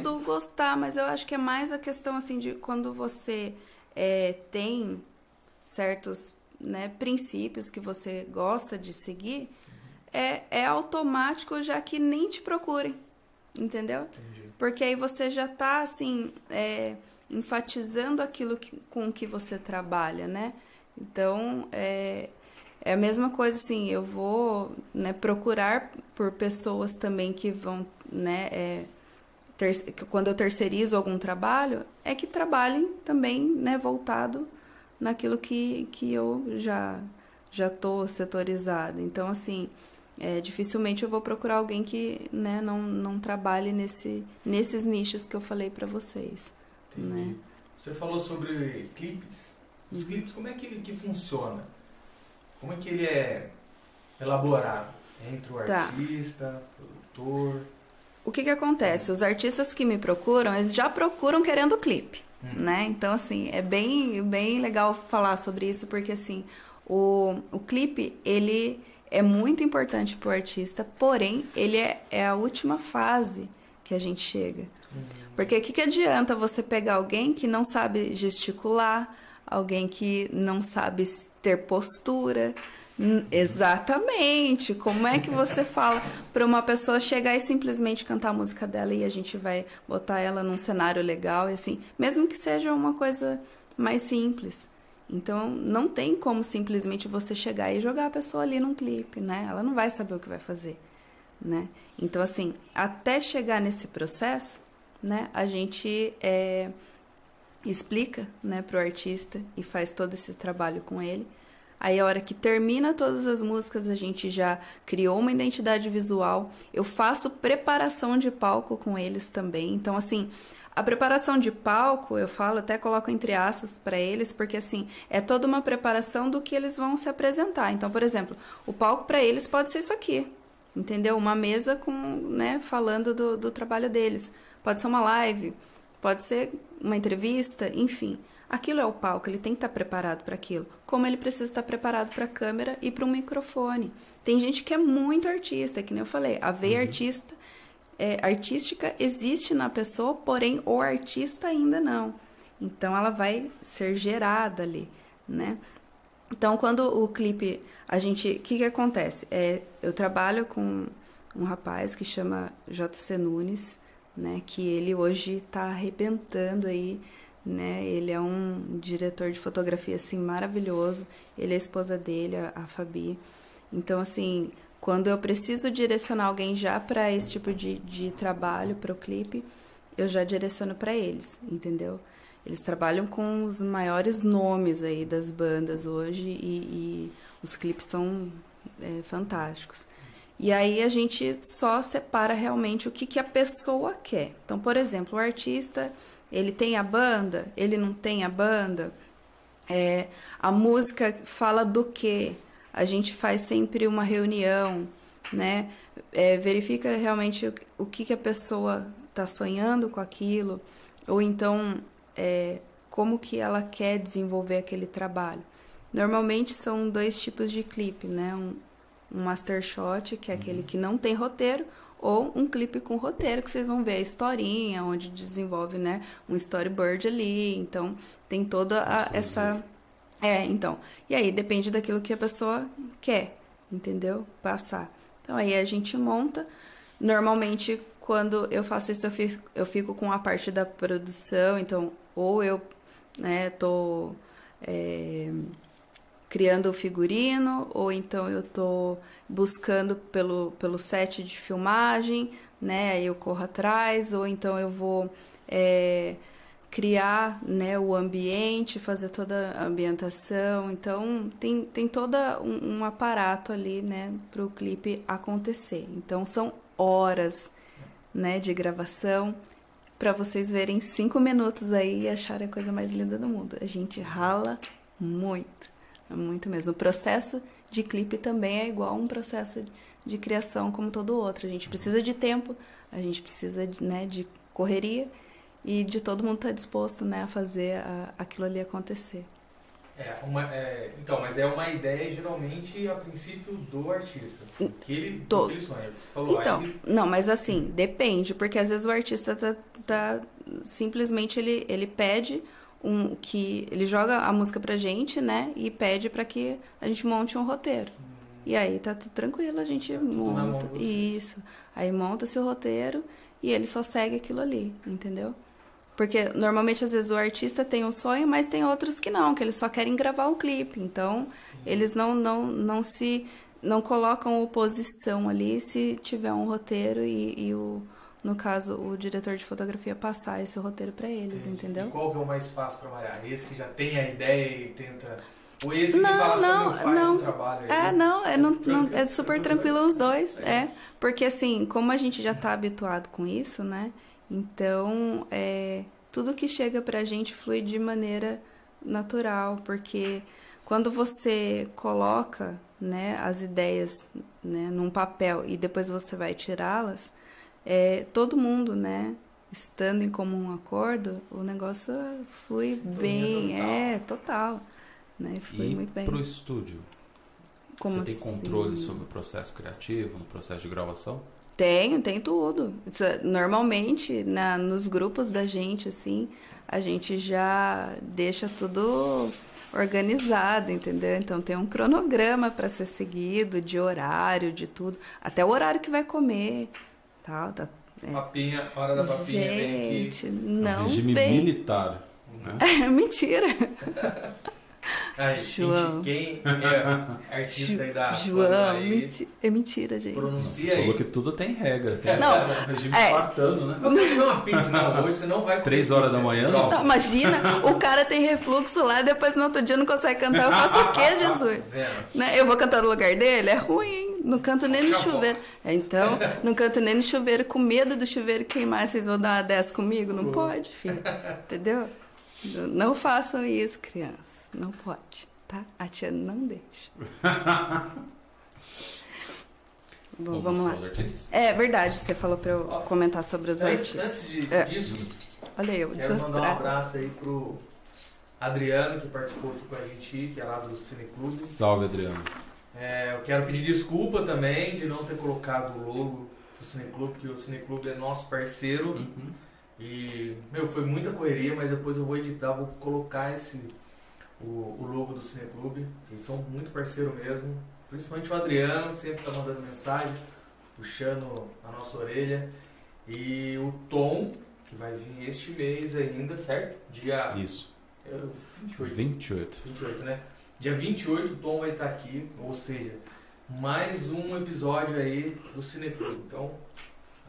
do gostar, mas eu acho que é mais a questão, assim, de quando você tem certos, né, princípios que você gosta de seguir. É automático, já que nem te procurem, entendeu? Entendi. Porque aí você já tá, assim, enfatizando aquilo com que você trabalha, né? Então, é a mesma coisa, assim, eu vou, né, procurar por pessoas também que vão, né, quando eu terceirizo algum trabalho, que trabalhem também, né, voltado naquilo que eu já tô setorizada. Então, assim, dificilmente eu vou procurar alguém que, né, não trabalhe nesses nichos que eu falei para vocês. Entendi. Né? Você falou sobre clipes. Os clipes, como é que funciona? Como é que ele é elaborado? Entre o artista, produtor... O que acontece? Os artistas que me procuram, eles já procuram querendo clipe. Né? Então, assim, é bem, bem legal falar sobre isso, porque, assim, o clipe, ele... é muito importante para o artista, porém, ele é a última fase que a gente chega. Porque o que adianta você pegar alguém que não sabe gesticular, alguém que não sabe ter postura? Exatamente! Como é que você fala para uma pessoa chegar e simplesmente cantar a música dela e a gente vai botar ela num cenário legal, e assim, mesmo que seja uma coisa mais simples? Então, não tem como simplesmente você chegar e jogar a pessoa ali num clipe, né? Ela não vai saber o que vai fazer, né? Então, assim, até chegar nesse processo, né? A gente explica, né, pro artista e faz todo esse trabalho com ele. Aí, a hora que termina todas as músicas, a gente já criou uma identidade visual. Eu faço preparação de palco com eles também. Então, assim... A preparação de palco, eu falo, até coloco entre aspas para eles, porque, assim, é toda uma preparação do que eles vão se apresentar. Então, por exemplo, o palco para eles pode ser isso aqui, entendeu? Uma mesa com, né, falando do trabalho deles. Pode ser uma live, pode ser uma entrevista, enfim. Aquilo é o palco, ele tem que estar preparado para aquilo. Como ele precisa estar preparado para a câmera e para o microfone. Tem gente que é muito artista, que nem eu falei, a veia artista... artística existe na pessoa, porém o artista ainda não. Então ela vai ser gerada ali, né? Então, quando o clipe, a gente, o que acontece? Eu trabalho com um rapaz que chama JC Nunes, né? Que ele hoje está arrebentando aí, né? Ele é um diretor de fotografia, assim, maravilhoso. Ele é a esposa dele, a Fabi. Então, assim, quando eu preciso direcionar alguém já para esse tipo de trabalho, para o clipe, eu já direciono para eles, entendeu? Eles trabalham com os maiores nomes aí das bandas hoje e os clipes são fantásticos. E aí a gente só separa realmente o que a pessoa quer. Então, por exemplo, o artista, ele tem a banda? Ele não tem a banda? A música fala do quê? A gente faz sempre uma reunião, né? Verifica realmente o que a pessoa está sonhando com aquilo, ou então como que ela quer desenvolver aquele trabalho. Normalmente são dois tipos de clipe, né? Um master shot, que é aquele que não tem roteiro, ou um clipe com roteiro, que vocês vão ver a historinha, onde desenvolve, né, um storyboard ali, então tem toda essa... É, então, e aí depende daquilo que a pessoa quer, entendeu? Passar. Então aí a gente monta, normalmente quando eu faço isso eu fico com a parte da produção, então ou eu, né, tô criando o figurino, ou então eu tô buscando pelo set de filmagem, né, aí eu corro atrás, ou então eu vou... criar, né, o ambiente, fazer toda a ambientação, então tem todo um aparato ali, né, para o clipe acontecer. Então são horas, né, de gravação, para vocês verem 5 minutos aí e acharem a coisa mais linda do mundo. A gente rala muito, muito mesmo. O processo de clipe também é igual a um processo de criação como todo outro. A gente precisa de tempo, a gente precisa, né, de correria, e de todo mundo estar disposto, né, a fazer aquilo ali acontecer. Então, mas é uma ideia, geralmente, a princípio, do artista. Que ele sonha. Você falou, então, aí ele... Não, mas assim, depende. Porque às vezes o artista tá simplesmente, ele pede que... Ele joga a música pra gente, né? E pede pra que a gente monte um roteiro. E aí tá tudo tranquilo, a gente monta. Isso. Aí monta-se o roteiro e ele só segue aquilo ali, entendeu? Porque normalmente às vezes o artista tem um sonho, mas tem outros que não, que eles só querem gravar o clipe. Então, eles não colocam oposição ali se tiver um roteiro no caso, o diretor de fotografia passar esse roteiro para eles, entendeu? E qual que é o mais fácil trabalhar? Esse que já tem a ideia e tenta... Ou esse que fala sobre o trabalho? É super tranquilo os dois, porque assim, como a gente já está habituado com isso, né? Então, tudo que chega pra gente flui de maneira natural, porque quando você coloca, né, as ideias, né, num papel e depois você vai tirá-las, todo mundo, né, estando em comum acordo, o negócio flui bem, total, né? Flui muito bem. E pro estúdio, como você tem controle sobre o processo criativo, no processo de gravação? Tem tudo. Normalmente, nos grupos da gente, assim, a gente já deixa tudo organizado, entendeu? Então, tem um cronograma para ser seguido, de horário, de tudo. Até o horário que vai comer, tal. Papinha, hora da papinha, vem aqui. É um regime militar, né? Mentira! João. Quem é artista aí da João, é mentira, gente. Pronuncia aí. Falou que tudo tem regra. Tem regime espartano, né? Não tem uma pizza, não. Hoje você não vai comer. 3 horas da manhã, não. Então, imagina, o cara tem refluxo lá, depois no outro dia não consegue cantar. Eu faço o quê, Jesus? Né? Eu vou cantar no lugar dele? É ruim, hein? Não canto nem no chuveiro. Então, não canto nem no chuveiro, com medo do chuveiro queimar. Vocês vão dar uma dessa comigo? Não pode, filho. Entendeu? Não façam isso, criança. Não pode, tá? A tia não deixa. Bom, vamos lá. É verdade, você falou pra eu comentar sobre os artistas. Antes disso, olha eu, quero mandar um abraço aí pro Adriano, que participou aqui com a gente, que é lá do CineClub. Salve, Adriano. Eu quero pedir desculpa também de não ter colocado o logo do CineClub, porque o CineClub é nosso parceiro. Uhum. E, foi muita correria, mas depois eu vou editar, vou colocar o logo do CineClub. Eles são muito parceiros mesmo, principalmente o Adriano, que sempre tá mandando mensagem, puxando a nossa orelha. E o Tom, que vai vir este mês ainda, certo? Dia... Isso. 28, né? Dia 28 o Tom vai estar aqui, ou seja, mais um episódio aí do CineClub. Então,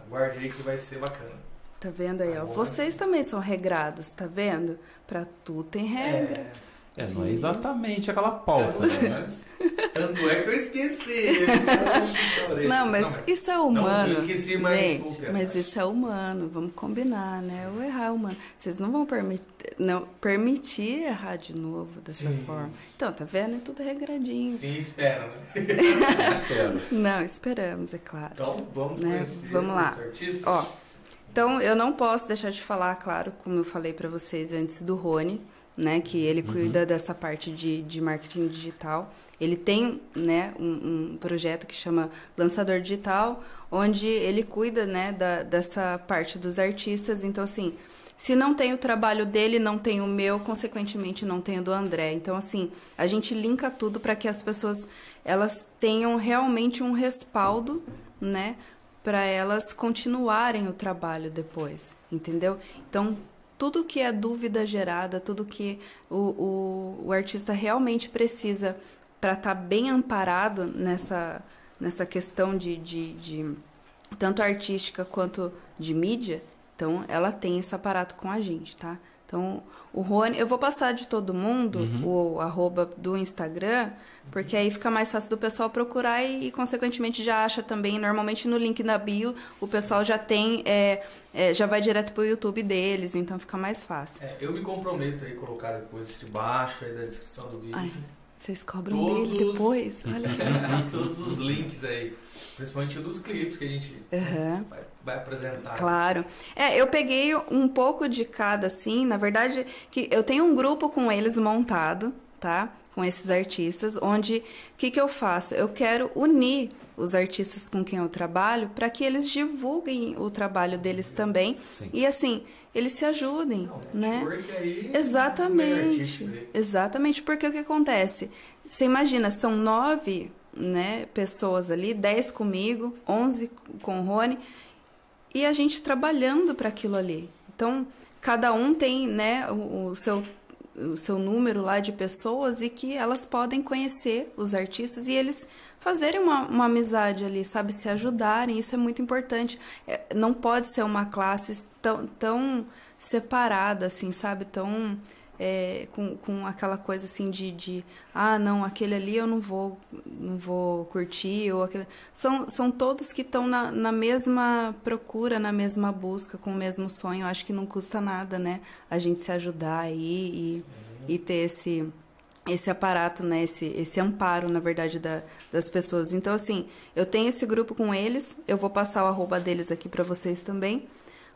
aguarde aí que vai ser bacana. Tá vendo aí, ó. Vocês também são regrados, tá vendo? Pra tudo tem regra. Não é exatamente aquela pauta, né? Tanto é que eu esqueci. Não, mas isso é humano. Não, eu esqueci, mas... Gente, mas isso é humano, vamos combinar, né? Sim. O errar é humano. Vocês não vão permitir errar de novo dessa forma. Então, tá vendo? É tudo regradinho. Sim, espera, né? Não, esperamos, é claro. Então, vamos conhecer. Vamos lá. Artistas. Então, eu não posso deixar de falar, claro, como eu falei para vocês antes do Rony, né, que ele cuida dessa parte de marketing digital. Ele tem, né, um projeto que chama Lançador Digital, onde ele cuida, né, dessa parte dos artistas. Então, assim, se não tem o trabalho dele, não tem o meu, consequentemente não tem o do André. Então, assim, a gente linka tudo para que as pessoas, elas tenham realmente um respaldo, né, para elas continuarem o trabalho depois, entendeu? Então, tudo que é dúvida gerada, tudo que o artista realmente precisa para estar bem amparado nessa questão de tanto artística quanto de mídia, então, ela tem esse aparato com a gente, tá? Então, o Rony... Eu vou passar de todo mundo o arroba do Instagram, porque aí fica mais fácil do pessoal procurar e consequentemente, já acha também. Normalmente, no link na bio, o pessoal já tem... já vai direto pro YouTube deles, então fica mais fácil. Eu me comprometo aí a colocar depois de baixo, aí da descrição do vídeo. Ai, vocês cobram dele depois? Olha. Todos os links aí. Principalmente dos clipes que a gente vai apresentar. Claro. Eu peguei um pouco de cada, assim. Na verdade, que eu tenho um grupo com eles montado, tá? Com esses artistas, onde... O que eu faço? Eu quero unir os artistas com quem eu trabalho para que eles divulguem o trabalho deles também. Sim. E, assim, eles se ajudem, né? Aí, exatamente. Exatamente. Porque o que acontece? Você imagina, são 9... né, pessoas ali, 10 comigo, 11 com o Rony, e a gente trabalhando para aquilo ali. Então, cada um tem, né, o seu número lá de pessoas e que elas podem conhecer os artistas e eles fazerem uma amizade ali, sabe, se ajudarem. Isso é muito importante. Não pode ser uma classe tão separada, assim, sabe, tão... com aquela coisa assim de não, aquele ali eu não vou curtir, ou aquele... são todos que estão na mesma procura, na mesma busca, com o mesmo sonho. Acho que não custa nada, né, a gente se ajudar aí e ter esse aparato, né, esse amparo, na verdade, das pessoas. Então, assim, eu tenho esse grupo com eles, eu vou passar o arroba deles aqui para vocês também.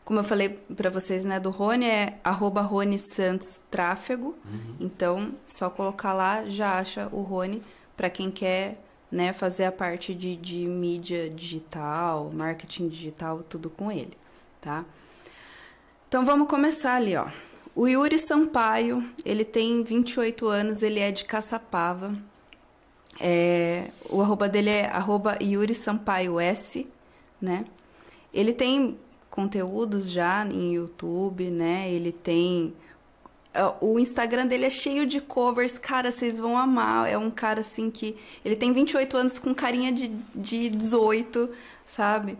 Como eu falei para vocês, né, do Rony, é @RonySantosTráfego. Então, só colocar lá, já acha o Rony, para quem quer, né, fazer a parte de mídia digital, marketing digital, tudo com ele, tá? Então, vamos começar ali, ó. O Yuri Sampaio, ele tem 28 anos, ele é de Caçapava. O arroba dele é @YuriSampaioS, né? Ele tem... conteúdos já em YouTube, né? Ele tem... O Instagram dele é cheio de covers. Cara, vocês vão amar. É um cara, assim, que... Ele tem 28 anos com carinha de 18, sabe?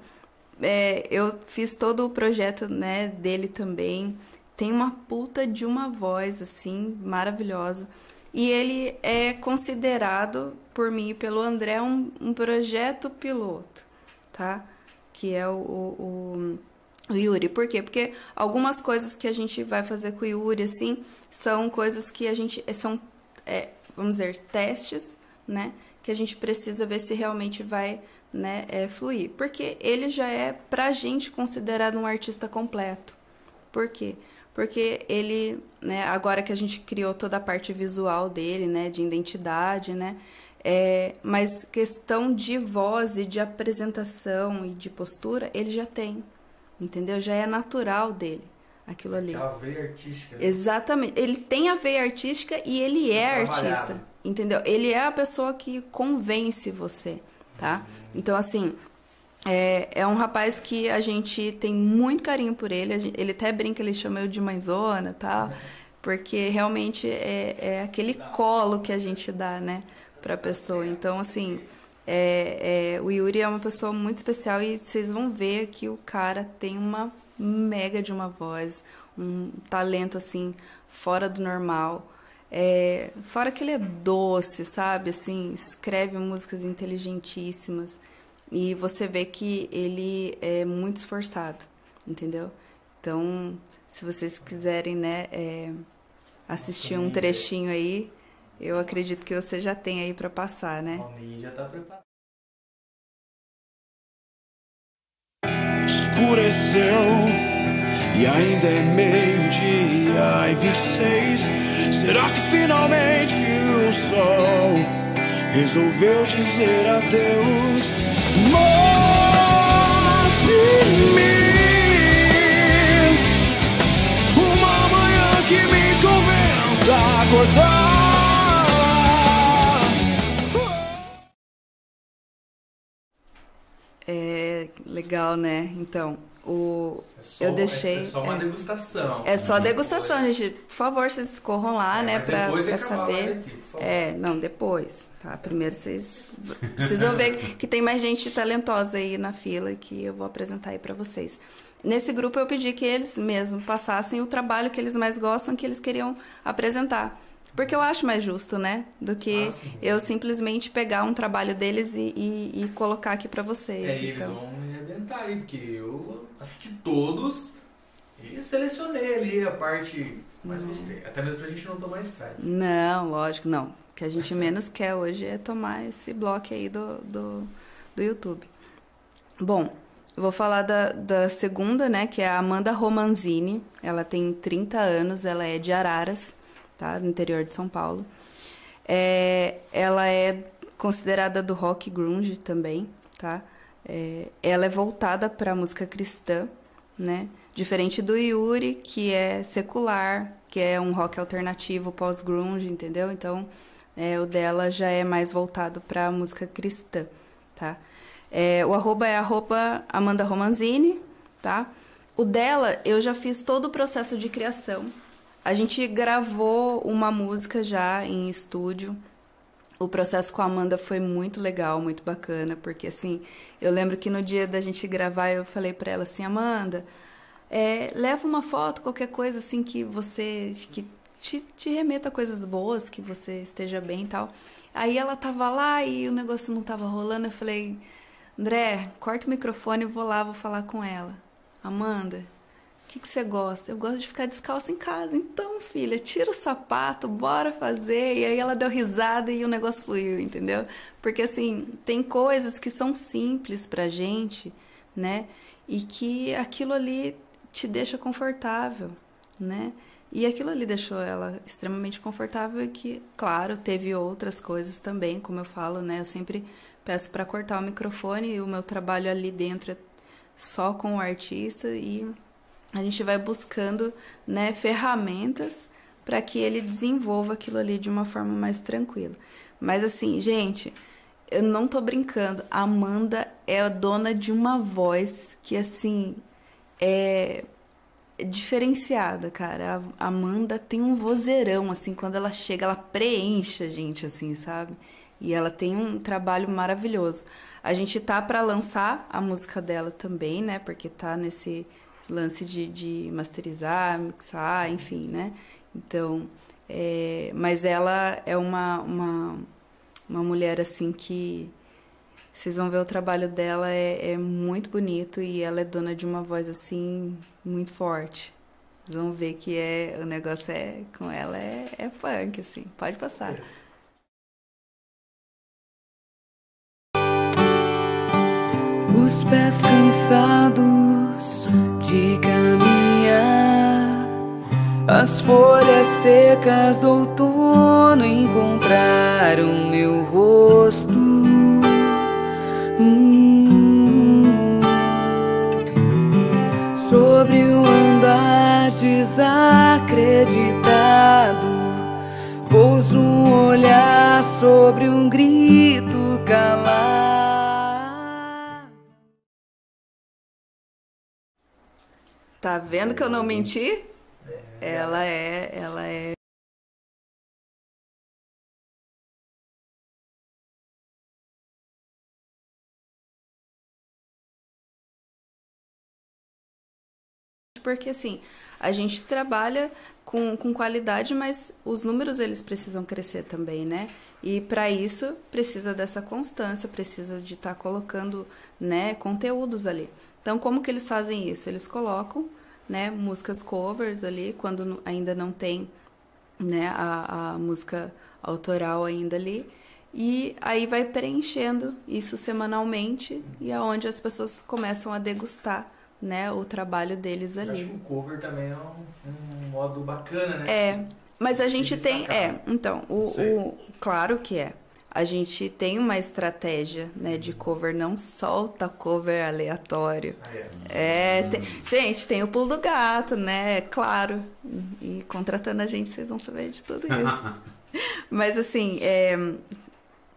Eu fiz todo o projeto, né, dele também. Tem uma puta de uma voz, assim, maravilhosa. E ele é considerado, por mim e pelo André, um projeto piloto, tá? Que é o Yuri. Por quê? Porque algumas coisas que a gente vai fazer com o Yuri, assim, são coisas que a gente... vamos dizer, testes, né? Que a gente precisa ver se realmente vai, né, fluir. Porque ele já é, pra gente, considerado um artista completo. Por quê? Porque ele, né, agora que a gente criou toda a parte visual dele, né, de identidade, né? Mas questão de voz e de apresentação e de postura, ele já tem. Entendeu? Já é natural dele, aquilo ali. Tem a veia artística. Né? Exatamente. Ele tem a veia artística e ele é artista, entendeu? Ele é a pessoa que convence você, tá? Então, assim, é um rapaz que a gente tem muito carinho por ele. Ele até brinca, ele chama eu de mãezona e tal, porque realmente é aquele colo que a gente dá, né, pra pessoa. Então, assim... o Yuri é uma pessoa muito especial e vocês vão ver que o cara tem uma mega de uma voz, um talento, assim, fora do normal. Fora que ele é doce, sabe? Assim, escreve músicas inteligentíssimas e você vê que ele é muito esforçado, entendeu? Então, se vocês quiserem, né, assistir um trechinho aí, eu acredito que você já tem aí para passar, né? O Ninja já tá preparado. Escureceu E ainda é meio-dia e 26. Será que finalmente o sol resolveu dizer adeus? Mostre-me uma manhã que me convença a acordar. É legal, né? Então, eu deixei... É só uma degustação. É só degustação, gente. Por favor, vocês corram lá, né? Pra saber. Daqui, é, não, depois, tá? Primeiro vocês precisam ver que tem mais gente talentosa aí na fila que eu vou apresentar aí pra vocês. Nesse grupo eu pedi que eles mesmos passassem o trabalho que eles mais gostam, que eles queriam apresentar. Porque eu acho mais justo, né? Do que eu simplesmente pegar um trabalho deles e colocar aqui pra vocês. É, eles vão me arrebentar aí, porque eu assisti todos e selecionei ali a parte mais gostei. Até mesmo pra gente não tomar estrada. Não, lógico, não. O que a gente menos quer hoje é tomar esse bloco aí do YouTube. Bom, eu vou falar da segunda, né? Que é a Amanda Romanzini. Ela tem 30 anos, ela é de Araras. Tá, no interior de São Paulo. Ela é considerada do rock grunge também, tá? Ela é voltada para a música cristã, né? Diferente do Yuri, que é secular, que é um rock alternativo pós-grunge, entendeu? Então, o dela já é mais voltado para a música cristã, tá? O arroba é arroba Amanda Romanzini, tá? O dela, eu já fiz todo o processo de criação. A gente gravou uma música já em estúdio. O processo com a Amanda foi muito legal, muito bacana, porque assim, eu lembro que no dia da gente gravar eu falei pra ela assim, Amanda, leva uma foto, qualquer coisa assim que você, que te remeta a coisas boas, que você esteja bem e tal. Aí ela tava lá e o negócio não tava rolando, eu falei, André, corta o microfone e vou lá, vou falar com ela. Amanda... O que você gosta? Eu gosto de ficar descalça em casa. Então, filha, tira o sapato, bora fazer. E aí ela deu risada e o negócio fluiu, entendeu? Porque, assim, tem coisas que são simples pra gente, né? E que aquilo ali te deixa confortável, né? E aquilo ali deixou ela extremamente confortável e que, claro, teve outras coisas também, como eu falo, né? Eu sempre peço pra cortar o microfone e o meu trabalho ali dentro é só com o artista e... A gente vai buscando, né, ferramentas para que ele desenvolva aquilo ali de uma forma mais tranquila. Mas assim, gente, eu não tô brincando. A Amanda é a dona de uma voz que, assim, é diferenciada, cara. A Amanda tem um vozeirão, assim, quando ela chega, ela preenche a gente, assim, sabe? E ela tem um trabalho maravilhoso. A gente tá para lançar a música dela também, né, porque tá nesse... lance de masterizar, mixar, enfim, né? Então, mas ela é uma mulher, assim, que... Vocês vão ver o trabalho dela, é muito bonito e ela é dona de uma voz, assim, muito forte. Vocês vão ver que o negócio com ela é punk, assim. Pode passar. Os pés cansados de caminhar, as folhas secas do outono encontraram meu rosto. Sobre o andar desacreditado, pôs um olhar sobre um grito calado. Tá vendo que eu não menti? Ela é... Porque, assim, a gente trabalha com qualidade, mas os números, eles precisam crescer também, né? E, para isso, precisa dessa constância, precisa de estar colocando, né, conteúdos ali. Então, como que eles fazem isso? Eles colocam, né, músicas covers ali, quando ainda não tem, né, a música autoral ainda ali. E aí vai preenchendo isso semanalmente e é onde as pessoas começam a degustar, né, o trabalho deles ali. Eu acho que o cover também é um modo bacana, né? É, mas a gente tem... então, claro que é. A gente tem uma estratégia, né, de cover, não solta cover aleatório. Gente, tem o pulo do gato, né, claro. E contratando a gente, vocês vão saber de tudo isso. Mas assim,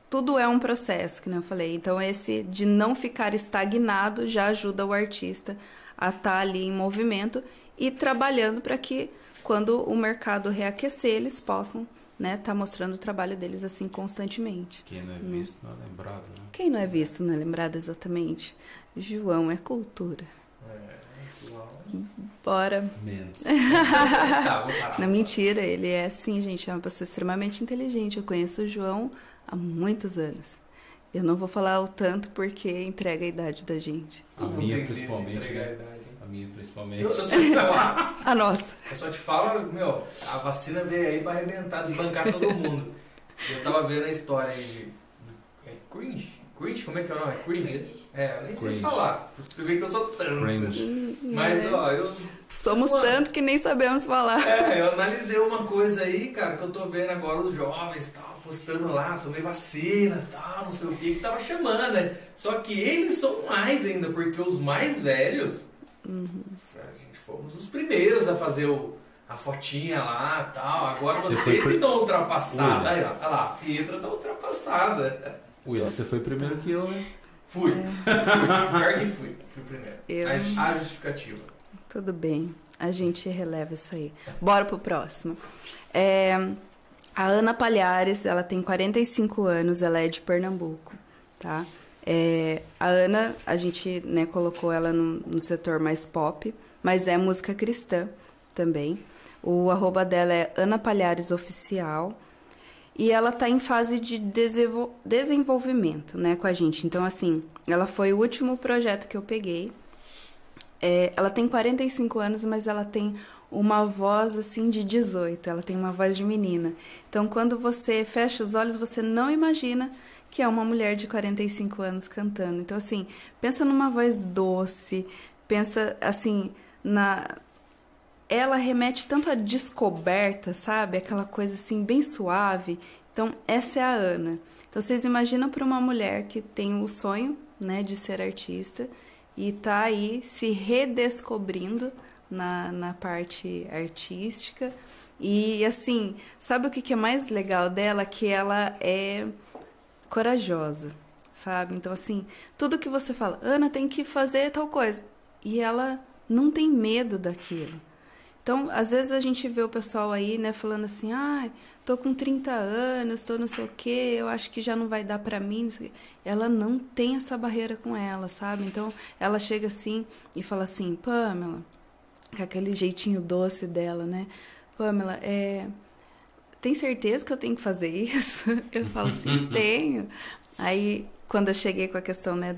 tudo é um processo, que nem eu falei. Então esse de não ficar estagnado já ajuda o artista a estar ali em movimento e trabalhando para que quando o mercado reaquecer, eles possam... né, tá mostrando o trabalho deles assim constantemente. Quem não é visto não é lembrado, né? Quem não é visto não é lembrado, exatamente. João é cultura. Bora. Menos. Não, mentira, ele é assim, gente, é uma pessoa extremamente inteligente. Eu conheço o João há muitos anos. Eu não vou falar o tanto porque entrega a idade da gente. A minha principalmente, né? Principalmente. A nossa. Eu só te falo, meu, a vacina veio aí pra arrebentar, desbancar todo mundo. Eu tava vendo a história aí de... Cringe? Como é que é o nome? Cringe? É, eu nem sei falar. Tu vê que eu sou tanto. Cringe. Mas, ó, eu... Somos tanto que nem sabemos falar. É, eu analisei uma coisa aí, cara, que eu tô vendo agora os jovens e tal, postando lá, tomei vacina e tal, não sei o que tava chamando, né? Só que eles são mais ainda, porque os mais velhos... Uhum. A gente fomos os primeiros a fazer a fotinha lá e tal. Agora vocês que estão ultrapassados. Olha lá, a Pietra tá ultrapassada. Ui, você foi primeiro que eu, né? Fui primeiro. A justificativa. Tudo bem, a gente releva isso aí. Bora pro próximo. A Ana Palhares, ela tem 45 anos, ela é de Pernambuco, tá? A Ana, a gente, né, colocou ela no setor mais pop, mas é música cristã também. O arroba dela é Ana Palhares Oficial. E ela está em fase de desenvolvimento, né, com a gente. Então, assim, ela foi o último projeto que eu peguei. Ela tem 45 anos, mas ela tem uma voz, assim, de 18. Ela tem uma voz de menina. Então, quando você fecha os olhos, você não imagina... que é uma mulher de 45 anos cantando. Então, assim, pensa numa voz doce, pensa, assim, ela remete tanto à descoberta, sabe? Aquela coisa, assim, bem suave. Então, essa é a Ana. Então, vocês imaginam para uma mulher que tem o sonho, né, de ser artista e tá aí se redescobrindo na parte artística. E, assim, sabe o que é mais legal dela? Que ela é... corajosa, sabe? Então, assim, tudo que você fala, Ana, tem que fazer tal coisa. E ela não tem medo daquilo. Então, às vezes a gente vê o pessoal aí, né, falando assim, ai, tô com 30 anos, tô não sei o quê, eu acho que já não vai dar pra mim, não sei o quê. Ela não tem essa barreira com ela, sabe? Então, ela chega assim e fala assim, Pamela, com aquele jeitinho doce dela, né? Pamela, tem certeza que eu tenho que fazer isso? Eu falo assim, tenho. Aí, quando eu cheguei com a questão, né,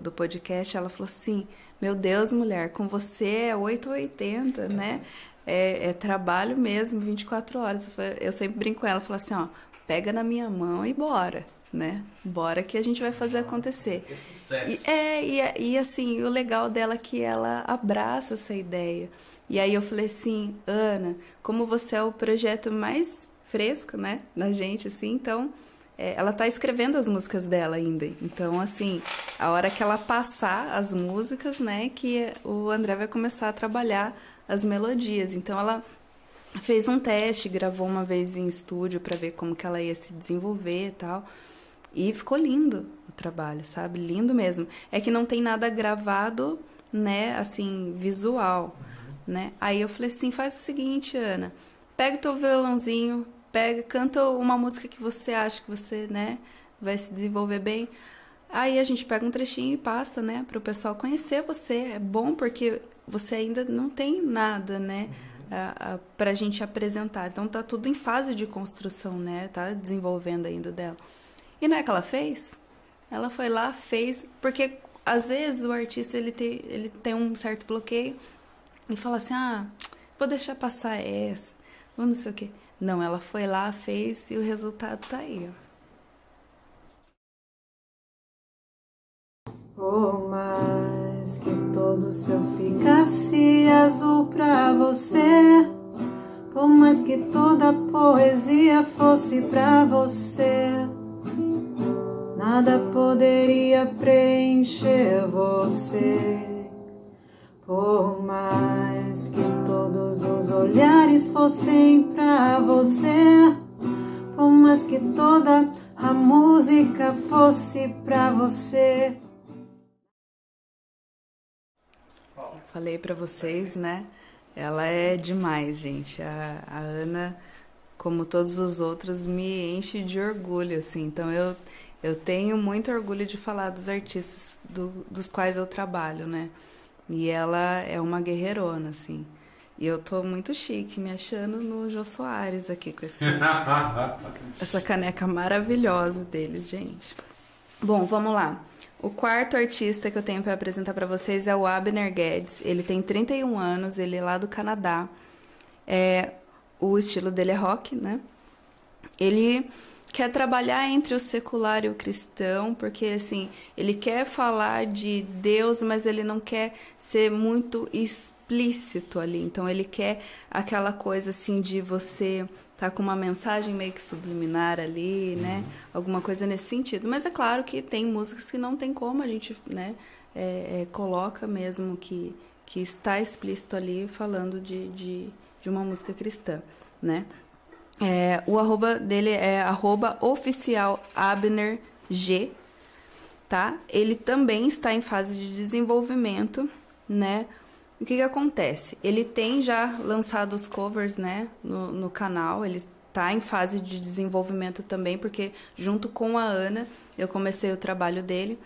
do podcast, ela falou assim, meu Deus, mulher, com você é 880, né? É trabalho mesmo, 24 horas. Eu sempre brinco com ela, falo assim, ó, pega na minha mão e bora, né? Bora que a gente vai fazer acontecer. Que sucesso! E assim, o legal dela é que ela abraça essa ideia. E aí eu falei assim, Ana, como você é o projeto mais... fresco, né, da gente, assim, então, ela tá escrevendo as músicas dela ainda, então, assim, a hora que ela passar as músicas, né, que o André vai começar a trabalhar as melodias, então ela fez um teste, gravou uma vez em estúdio para ver como que ela ia se desenvolver e tal, e ficou lindo o trabalho, sabe, lindo mesmo, é que não tem nada gravado, né, assim, visual, né, aí eu falei assim, faz o seguinte, Ana, pega o teu violãozinho, canta uma música que você acha que você, né, vai se desenvolver bem. Aí a gente pega um trechinho e passa, né, para o pessoal conhecer você. É bom porque você ainda não tem nada, né, para a gente apresentar. Então tá tudo em fase de construção, né, tá desenvolvendo ainda dela. E não é que ela fez? Ela foi lá, fez, porque às vezes o artista ele tem um certo bloqueio e fala assim, ah, vou deixar passar essa. Não sei o quê. Não, ela foi lá, fez e o resultado tá aí, ó. Oh, mais que todo seu filho. azul pra você, por mais que toda poesia fosse pra você, nada poderia preencher você. Por mais que todos os olhares fossem pra você, por mais que toda a música fosse pra você. Falei pra vocês, né? Ela é demais, gente. A Ana, como todos os outros, me enche de orgulho, assim. Então eu tenho muito orgulho de falar dos artistas dos quais eu trabalho, né? E ela é uma guerreirona, assim. E eu tô muito chique, me achando no Jô Soares aqui com essa caneca maravilhosa deles, gente. Bom, vamos lá. O quarto artista que eu tenho para apresentar para vocês é o Abner Guedes. Ele tem 31 anos, ele é lá do Canadá. O estilo dele é rock, né? Ele quer trabalhar entre o secular e o cristão, porque, assim, ele quer falar de Deus, mas ele não quer ser muito explícito ali. Então, ele quer aquela coisa, assim, de você tá com uma mensagem meio que subliminar ali, né? Alguma coisa nesse sentido. Mas é claro que tem músicas que não tem como a gente, né? Coloca mesmo que está explícito ali falando de uma música cristã, né? O arroba dele é @oficialabnerg, tá? Ele também está em fase de desenvolvimento, né? O que acontece? Ele tem já lançado os covers, né, no canal. Ele tá em fase de desenvolvimento também, porque junto com a Ana eu comecei o trabalho dele.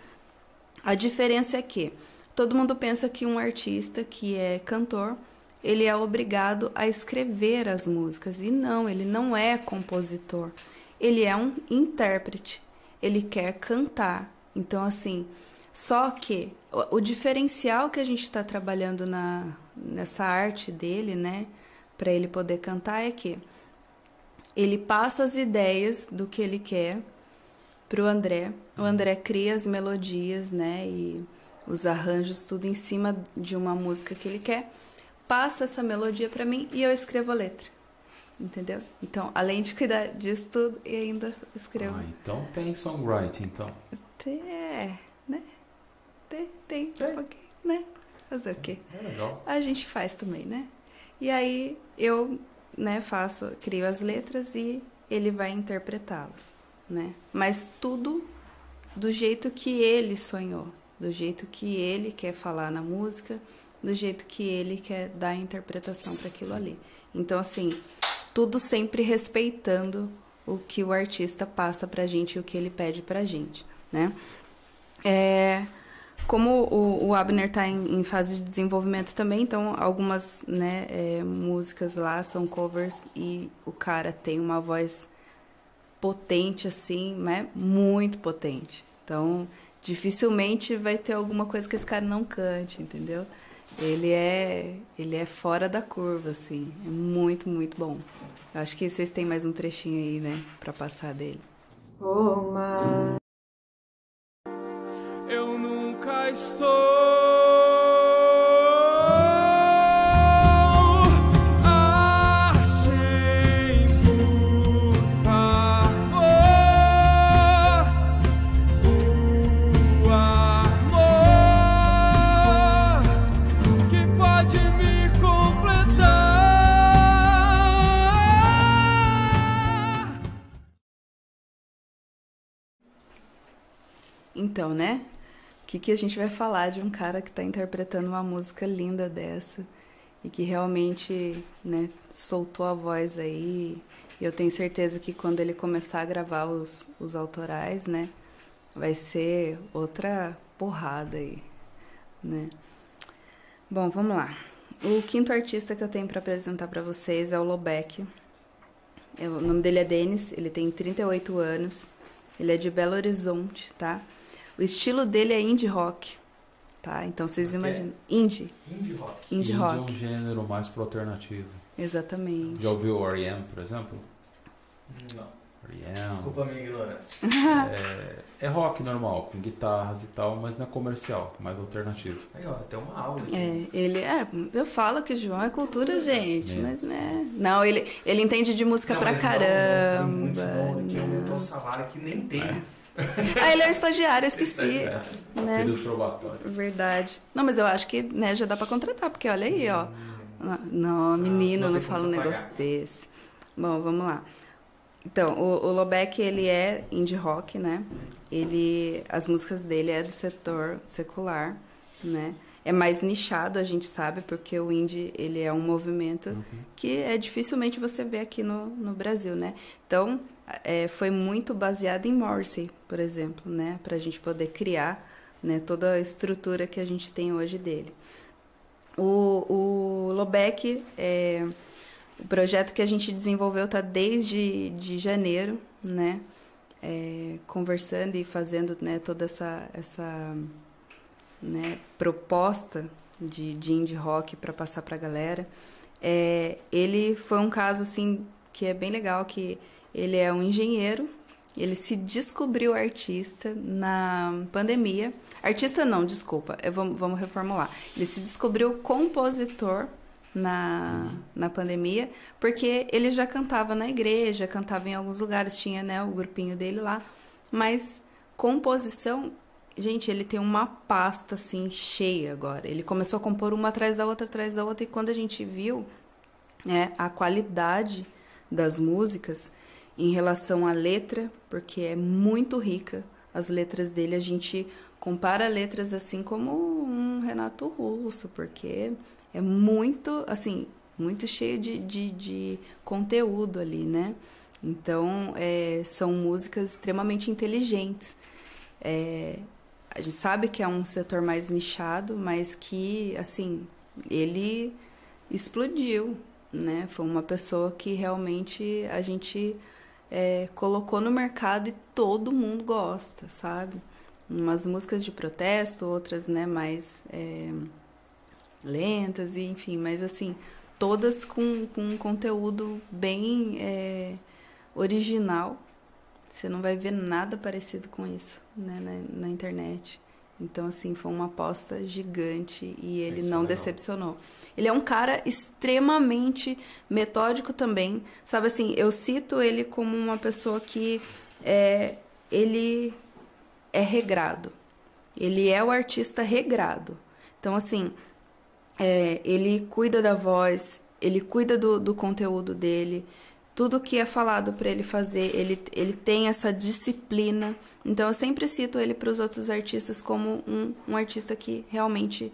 A diferença é que todo mundo pensa que um artista que é cantor, ele é obrigado a escrever as músicas. E não, ele não é compositor. Ele é um intérprete. Ele quer cantar. Então, assim, só que o diferencial que a gente está trabalhando nessa arte dele, né, para ele poder cantar, é que ele passa as ideias do que ele quer pro André. O André cria as melodias, né, e os arranjos, tudo em cima de uma música que ele quer. Passa essa melodia para mim e eu escrevo a letra. Entendeu? Então, além de cuidar disso tudo, eu ainda escrevo. Ah, então tem songwriting, então. Né? Tem um pouquinho, né? Fazer o quê? É legal. A gente faz também, né? E aí eu, né, crio as letras e ele vai interpretá-las, né? Mas tudo do jeito que ele sonhou, do jeito que ele quer falar na música, do jeito que ele quer dar a interpretação para aquilo ali. Então, assim, tudo sempre respeitando o que o artista passa pra gente e o que ele pede pra gente, né? Como o Abner está em fase de desenvolvimento também, então algumas, né, músicas lá são covers e o cara tem uma voz potente, assim, né? Muito potente. Então, dificilmente vai ter alguma coisa que esse cara não cante, entendeu? Ele é fora da curva, assim. É muito, muito bom. Eu acho que vocês têm mais um trechinho aí, né, para passar dele. Oh, my. Eu nunca estou assim, por favor, o amor que pode me completar. Então, né? O que a gente vai falar de um cara que está interpretando uma música linda dessa e que realmente, né, soltou a voz aí. Eu tenho certeza que quando ele começar a gravar os autorais, né, vai ser outra porrada aí, né? Bom, vamos lá. O quinto artista que eu tenho para apresentar para vocês é o Lobeck. O nome dele é Denis, ele tem 38 anos, ele é de Belo Horizonte, tá? O estilo dele é indie rock, tá? Então vocês imaginam. Indie. Indie rock. Indie rock. É um gênero mais pro alternativo. Exatamente. Já ouviu o R.E.M., por exemplo? Não. R.E.M. Desculpa a minha ignorância. É rock normal, com guitarras e tal, mas não é comercial, mais alternativo. Aí, ó, tem uma aula aqui. Eu falo que o João é cultura, gente, mas né. Não, ele entende de música pra caramba. Não, muito bom aqui, aumentou o salário que nem tem. Ele é um estagiário, eu esqueci. Né? Período probatório. Verdade. Não, mas eu acho que né, já dá pra contratar, porque olha aí, ó. Não, menino, não fala um negócio desse. Bom, vamos lá. Então, o Lobeck, ele é indie rock, né? As músicas dele é do setor secular, né? É mais nichado, a gente sabe, porque o indie, ele é um movimento que é dificilmente você vê aqui no Brasil, né? Então, foi muito baseado em Morrissey, por exemplo, né? Pra gente poder criar né, toda a estrutura que a gente tem hoje dele. O Lobeck, o projeto que a gente desenvolveu está desde de janeiro, né? Conversando e fazendo né, toda essa né, proposta de indie rock para passar para a galera. Ele foi um caso assim, que é bem legal, que ele é um engenheiro, ele se descobriu artista na pandemia. Artista não, desculpa, vamos reformular. Ele se descobriu compositor na pandemia, porque ele já cantava na igreja, cantava em alguns lugares, tinha né, o grupinho dele lá, mas composição, gente, ele tem uma pasta assim cheia agora. Ele começou a compor uma atrás da outra, e quando a gente viu né, a qualidade das músicas em relação à letra, porque é muito rica as letras dele, a gente compara letras assim como um Renato Russo, porque é muito, assim, muito cheio de conteúdo ali, né? Então, são músicas extremamente inteligentes. A gente sabe que é um setor mais nichado, mas que, assim, ele explodiu, né? Foi uma pessoa que realmente a gente colocou no mercado e todo mundo gosta, sabe? Umas músicas de protesto, outras, né, mais... lentas, e enfim, mas assim, todas com um conteúdo bem original. Você não vai ver nada parecido com isso né, na internet. Então, assim, foi uma aposta gigante e ele não decepcionou. Ele é um cara extremamente metódico também. Sabe assim, eu cito ele como uma pessoa que ele é regrado. Ele é o artista regrado. Então, assim... ele cuida da voz, ele cuida do conteúdo dele, tudo que é falado para ele fazer, ele tem essa disciplina. Então, eu sempre cito ele para os outros artistas como um artista que realmente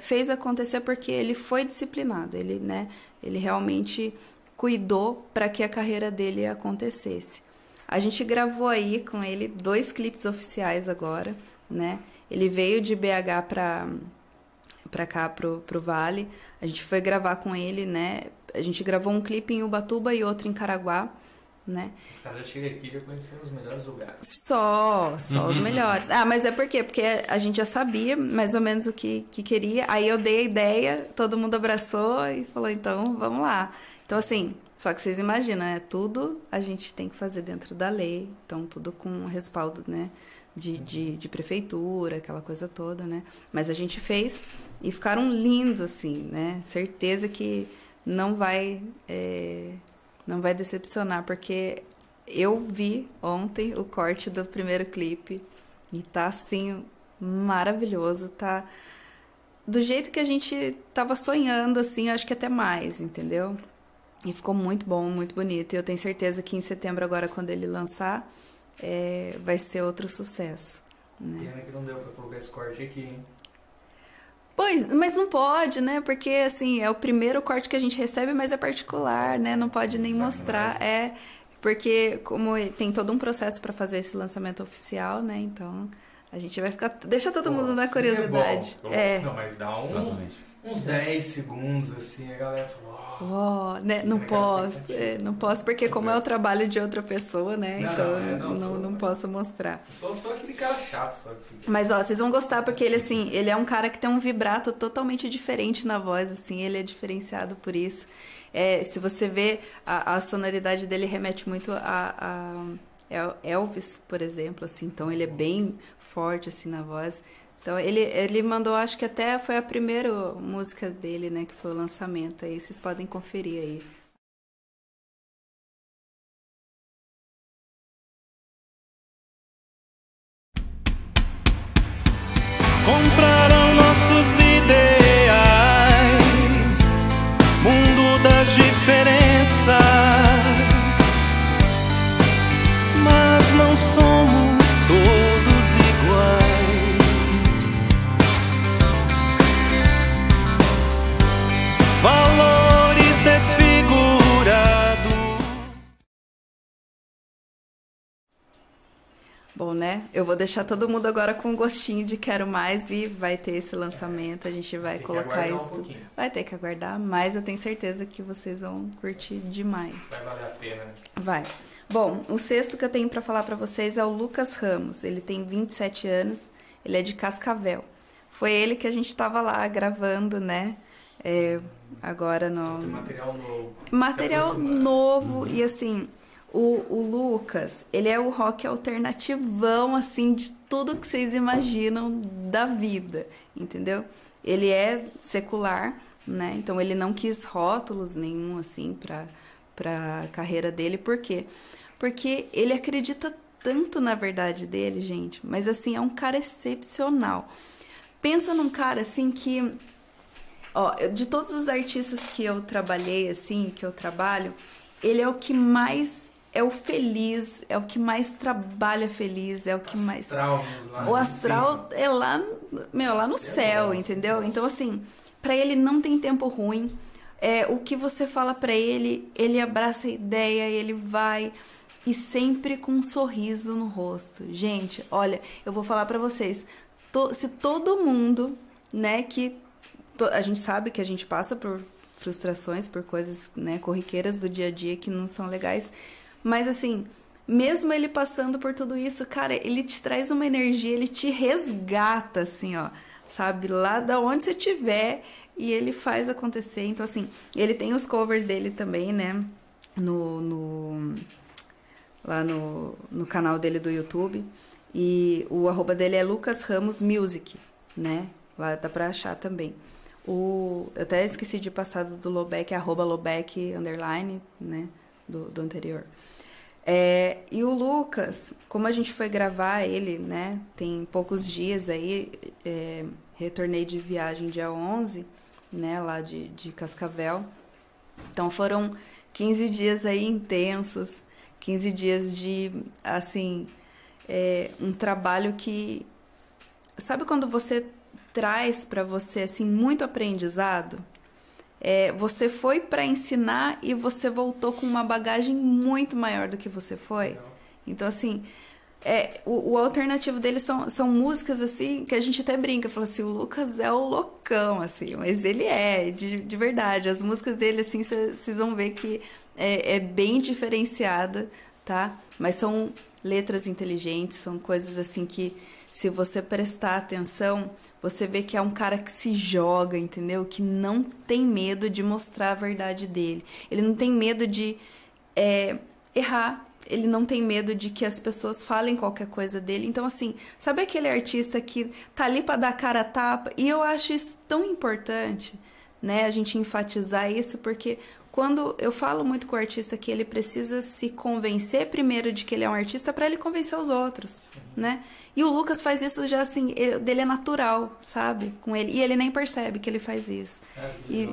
fez acontecer, porque ele foi disciplinado, ele, né, ele realmente cuidou para que a carreira dele acontecesse. A gente gravou aí com ele 2 clipes oficiais agora, né? Ele veio de BH para cá, pro Vale. A gente foi gravar com ele, né? A gente gravou um clipe em Ubatuba e outro em Caraguá, né? Os caras já chegam aqui e já conhecem os melhores lugares. Só os melhores. Ah, mas é por quê? Porque a gente já sabia mais ou menos o que queria. Aí eu dei a ideia, todo mundo abraçou e falou, então, vamos lá. Então, assim, só que vocês imaginam, né? Tudo a gente tem que fazer dentro da lei. Então, tudo com respaldo, né? De prefeitura, aquela coisa toda, né? Mas a gente fez e ficaram lindos, assim, né? Certeza que não vai decepcionar, porque eu vi ontem o corte do primeiro clipe e tá, assim, maravilhoso, tá... do jeito que a gente tava sonhando, assim, eu acho que até mais, entendeu? E ficou muito bom, muito bonito, e eu tenho certeza que em setembro agora, quando ele lançar... vai ser outro sucesso. Né? Pena que não deu pra colocar esse corte aqui, hein? Pois, mas não pode, né? Porque, assim, é o primeiro corte que a gente recebe, mas é particular, né? Não pode nem mostrar. Porque como tem todo um processo pra fazer esse lançamento oficial, né? Então, a gente vai ficar... Deixa todo mundo na curiosidade. Não, mas dá um... Exatamente. uns 10 segundos, assim, a galera falou... Oh, né? Não posso, não posso, porque como é o trabalho de outra pessoa, né? Então não posso mostrar. Só aquele cara chato, só que... Mas ó, vocês vão gostar, porque ele assim, ele é um cara que tem um vibrato totalmente diferente na voz, assim, ele é diferenciado por isso. É, se você vê, a sonoridade dele remete muito a Elvis, por exemplo, assim, então ele é bem forte assim na voz. Então, ele mandou, acho que até foi a primeira música dele, né, que foi o lançamento aí, vocês podem conferir aí. Compraram nossos ideais, mundo das diferenças, mas não somos todos iguais. Valores desfigurados. Bom, né? Eu vou deixar todo mundo agora com um gostinho de quero mais e vai ter esse lançamento. A gente vai colocar isso. Vai ter que aguardar, mas eu tenho certeza que vocês vão curtir demais. Vai valer a pena, né? Vai. Bom, o sexto que eu tenho pra falar pra vocês é o Lucas Ramos. Ele tem 27 anos, ele é de Cascavel. Foi ele que a gente tava lá gravando, né? É, agora no... Tem material novo. Material novo, e assim, o Lucas, ele é o rock alternativão, assim, de tudo que vocês imaginam da vida, entendeu? Ele é secular, né? Então ele não quis rótulos nenhum, assim, pra carreira dele. Por quê? Porque ele acredita tanto na verdade dele, gente, mas assim, é um cara excepcional. Pensa num cara, assim, que... Ó, de todos os artistas que eu trabalhei, assim, que eu trabalho, ele é o que mais é o feliz, é o que mais trabalha feliz, é o que mais... O astral é lá, meu, lá no céu, entendeu? Então, assim, pra ele não tem tempo ruim, o que você fala pra ele, ele abraça a ideia, ele vai... E sempre com um sorriso no rosto. Gente, olha, eu vou falar pra vocês, se todo mundo, né, que... A gente sabe que a gente passa por frustrações, por coisas, né, corriqueiras do dia a dia que não são legais. Mas assim, mesmo ele passando por tudo isso, cara, ele te traz uma energia, ele te resgata, assim, ó. Sabe? Lá da onde você estiver, e ele faz acontecer. Então assim, ele tem os covers dele também, né? Lá no canal dele do YouTube. E o arroba dele é Lucas Ramos Music, né? Lá dá pra achar também. Eu até esqueci de passar do Lobeck, @Lobeck, _ né, do anterior. E o Lucas, como a gente foi gravar ele, né, tem poucos dias aí, retornei de viagem dia 11, né, lá de Cascavel. Então foram 15 dias aí intensos, 15 dias de, assim, um trabalho que... Sabe quando você... traz pra você, assim, muito aprendizado, você foi pra ensinar e você voltou com uma bagagem muito maior do que você foi. Então, assim, o alternativo dele são músicas, assim, que a gente até brinca, fala assim, o Lucas é o loucão, assim, mas ele é, de verdade. As músicas dele, assim, vocês vão ver que é bem diferenciada, tá? Mas são letras inteligentes, são coisas, assim, que se você prestar atenção... Você vê que é um cara que se joga, entendeu? Que não tem medo de mostrar a verdade dele. Ele não tem medo de errar. Ele não tem medo de que as pessoas falem qualquer coisa dele. Então, assim, sabe aquele artista que tá ali pra dar cara a tapa? E eu acho isso tão importante, né? A gente enfatizar isso, porque quando eu falo muito com o artista que ele precisa se convencer primeiro de que ele é um artista pra ele convencer os outros, né? E o Lucas faz isso já assim, dele é natural, sabe? Com ele. E ele nem percebe que ele faz isso. E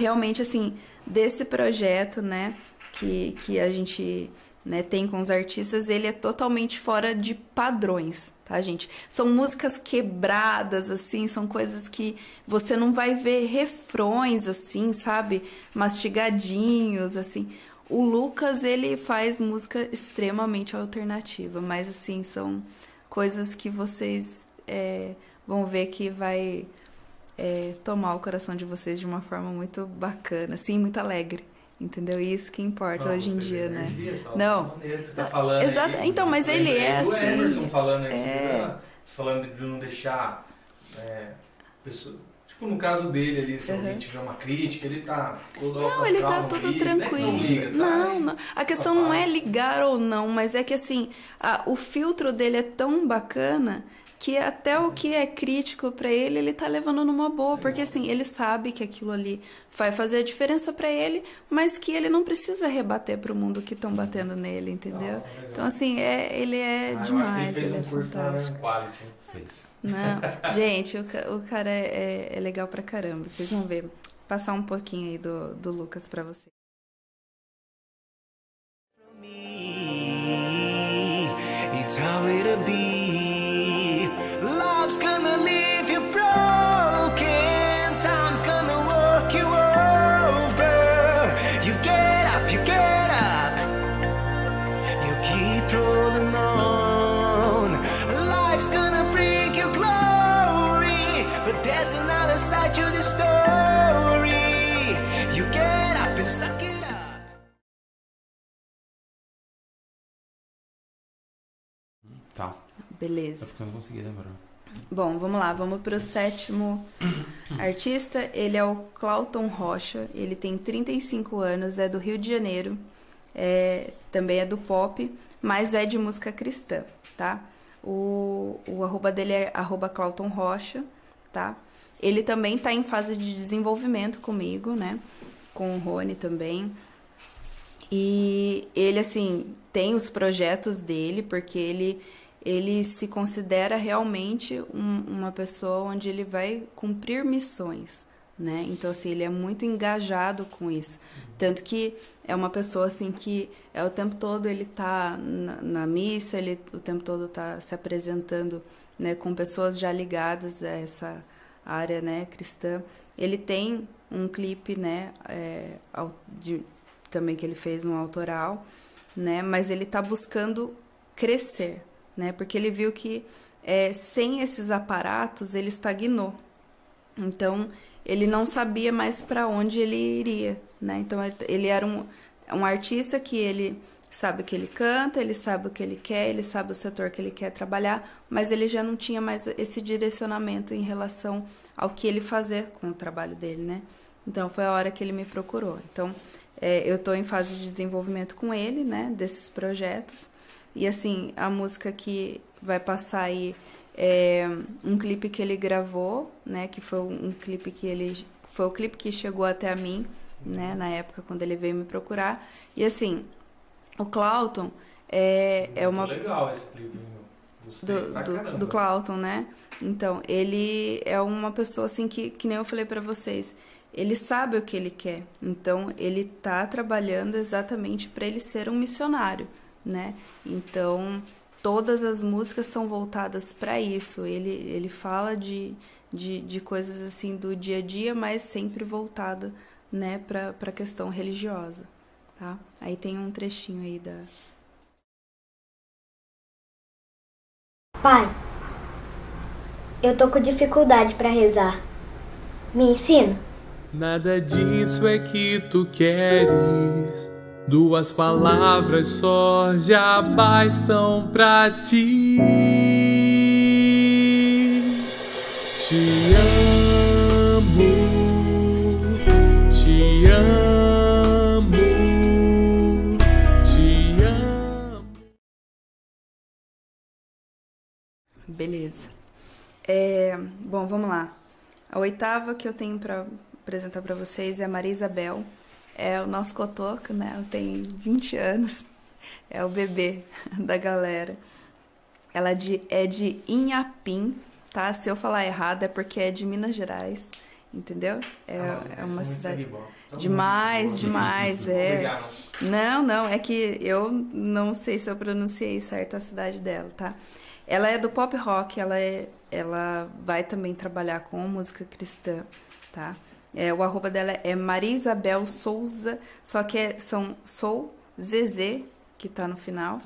realmente, assim, desse projeto, né, que a gente, né, tem com os artistas, ele é totalmente fora de padrões, tá, gente? São músicas quebradas, assim, são coisas que você não vai ver refrões, assim, sabe? Mastigadinhos, assim... O Lucas, ele faz música extremamente alternativa, mas, assim, são coisas que vocês vão ver que vai tomar o coração de vocês de uma forma muito bacana, assim, muito alegre. Entendeu? Isso que importa hoje em dia, né? Não. Você tá falando. Exato. Aí, então, mas ele é assim. O Emerson falando aqui, falando de não deixar pessoa, tipo no caso dele ali, se alguém tiver uma crítica, ele tá todo não, ele tá todo tranquilo. Né? Não liga, tá? Não, não. A questão não é ligar ou não, mas é que assim, o filtro dele é tão bacana que até o que é crítico para ele, ele tá levando numa boa, porque assim, ele sabe que aquilo ali vai fazer a diferença para ele, mas que ele não precisa rebater pro mundo que estão batendo nele, entendeu? Ah, então assim, ele é demais, acho que ele fez um curso na Lean Quality, hein? Fez. Não, gente, o cara é legal pra caramba, vocês vão ver. Passar um pouquinho aí do Lucas pra vocês. It's how it'll be. Love's gonna leave you broken, time's gonna work you over. You get up, you keep rolling on. Life's gonna bring you glory, but there's another side to the story. You get up and suck it up. Tá. Beleza. É porque eu não consegui lembrar. Bom, vamos lá, vamos pro sétimo artista. Ele é o Clauton Rocha, ele tem 35 anos, é do Rio de Janeiro, também é do pop, mas é de música cristã, tá? O arroba dele é @ClautonRocha, tá? Ele também tá em fase de desenvolvimento comigo, né? Com o Rony também. E ele, assim, tem os projetos dele, porque ele se considera realmente uma pessoa onde ele vai cumprir missões, né? Então, assim, ele é muito engajado com isso. Tanto que é uma pessoa, assim, que o tempo todo ele tá na missa, ele o tempo todo tá se apresentando, né, com pessoas já ligadas a essa área, né, cristã. Ele tem um clipe, né, também que ele fez um autoral, né? Mas ele tá buscando crescer, né? Porque ele viu que sem esses aparatos ele estagnou. Então ele não sabia mais para onde ele iria, né? Então ele era um artista que ele sabe o que ele canta, ele sabe o que ele quer, ele sabe o setor que ele quer trabalhar, mas ele já não tinha mais esse direcionamento em relação ao que ele fazer com o trabalho dele, né? Então foi a hora que ele me procurou. Então eu estou em fase de desenvolvimento com ele, né? Desses projetos. E assim, a música que vai passar aí é um clipe que ele gravou, né? Que foi um clipe que foi o clipe que chegou até a mim, né? Na época quando ele veio me procurar. E assim, o Clauton é uma... Muito legal esse clipe, do Clauton, né? Então, ele é uma pessoa assim que nem eu falei pra vocês, ele sabe o que ele quer. Então, ele tá trabalhando exatamente pra ele ser um missionário, né? Então todas as músicas são voltadas para isso. Ele fala de coisas assim do dia a dia, mas sempre voltada, né, para a questão religiosa, tá? Aí tem um trechinho aí da... Pai, eu tô com dificuldade para rezar. Me ensina. Nada disso é que tu queres. 2 palavras só já bastam pra ti. Te amo, te amo. Beleza. Bom, vamos lá. A oitava que eu tenho pra apresentar pra vocês é a Maria Isabel. É o nosso cotoco, né? Ela tem 20 anos. É o bebê da galera. Ela é de Inhapim, tá? Se eu falar errado é porque é de Minas Gerais, entendeu? É uma cidade... Demais, demais, Não, não, é que eu não sei se eu pronunciei certo a cidade dela, tá? Ela é do pop rock, ela vai também trabalhar com música cristã, tá? O arroba dela é Maria Isabel Souza, só que sou ZZ, que tá no final.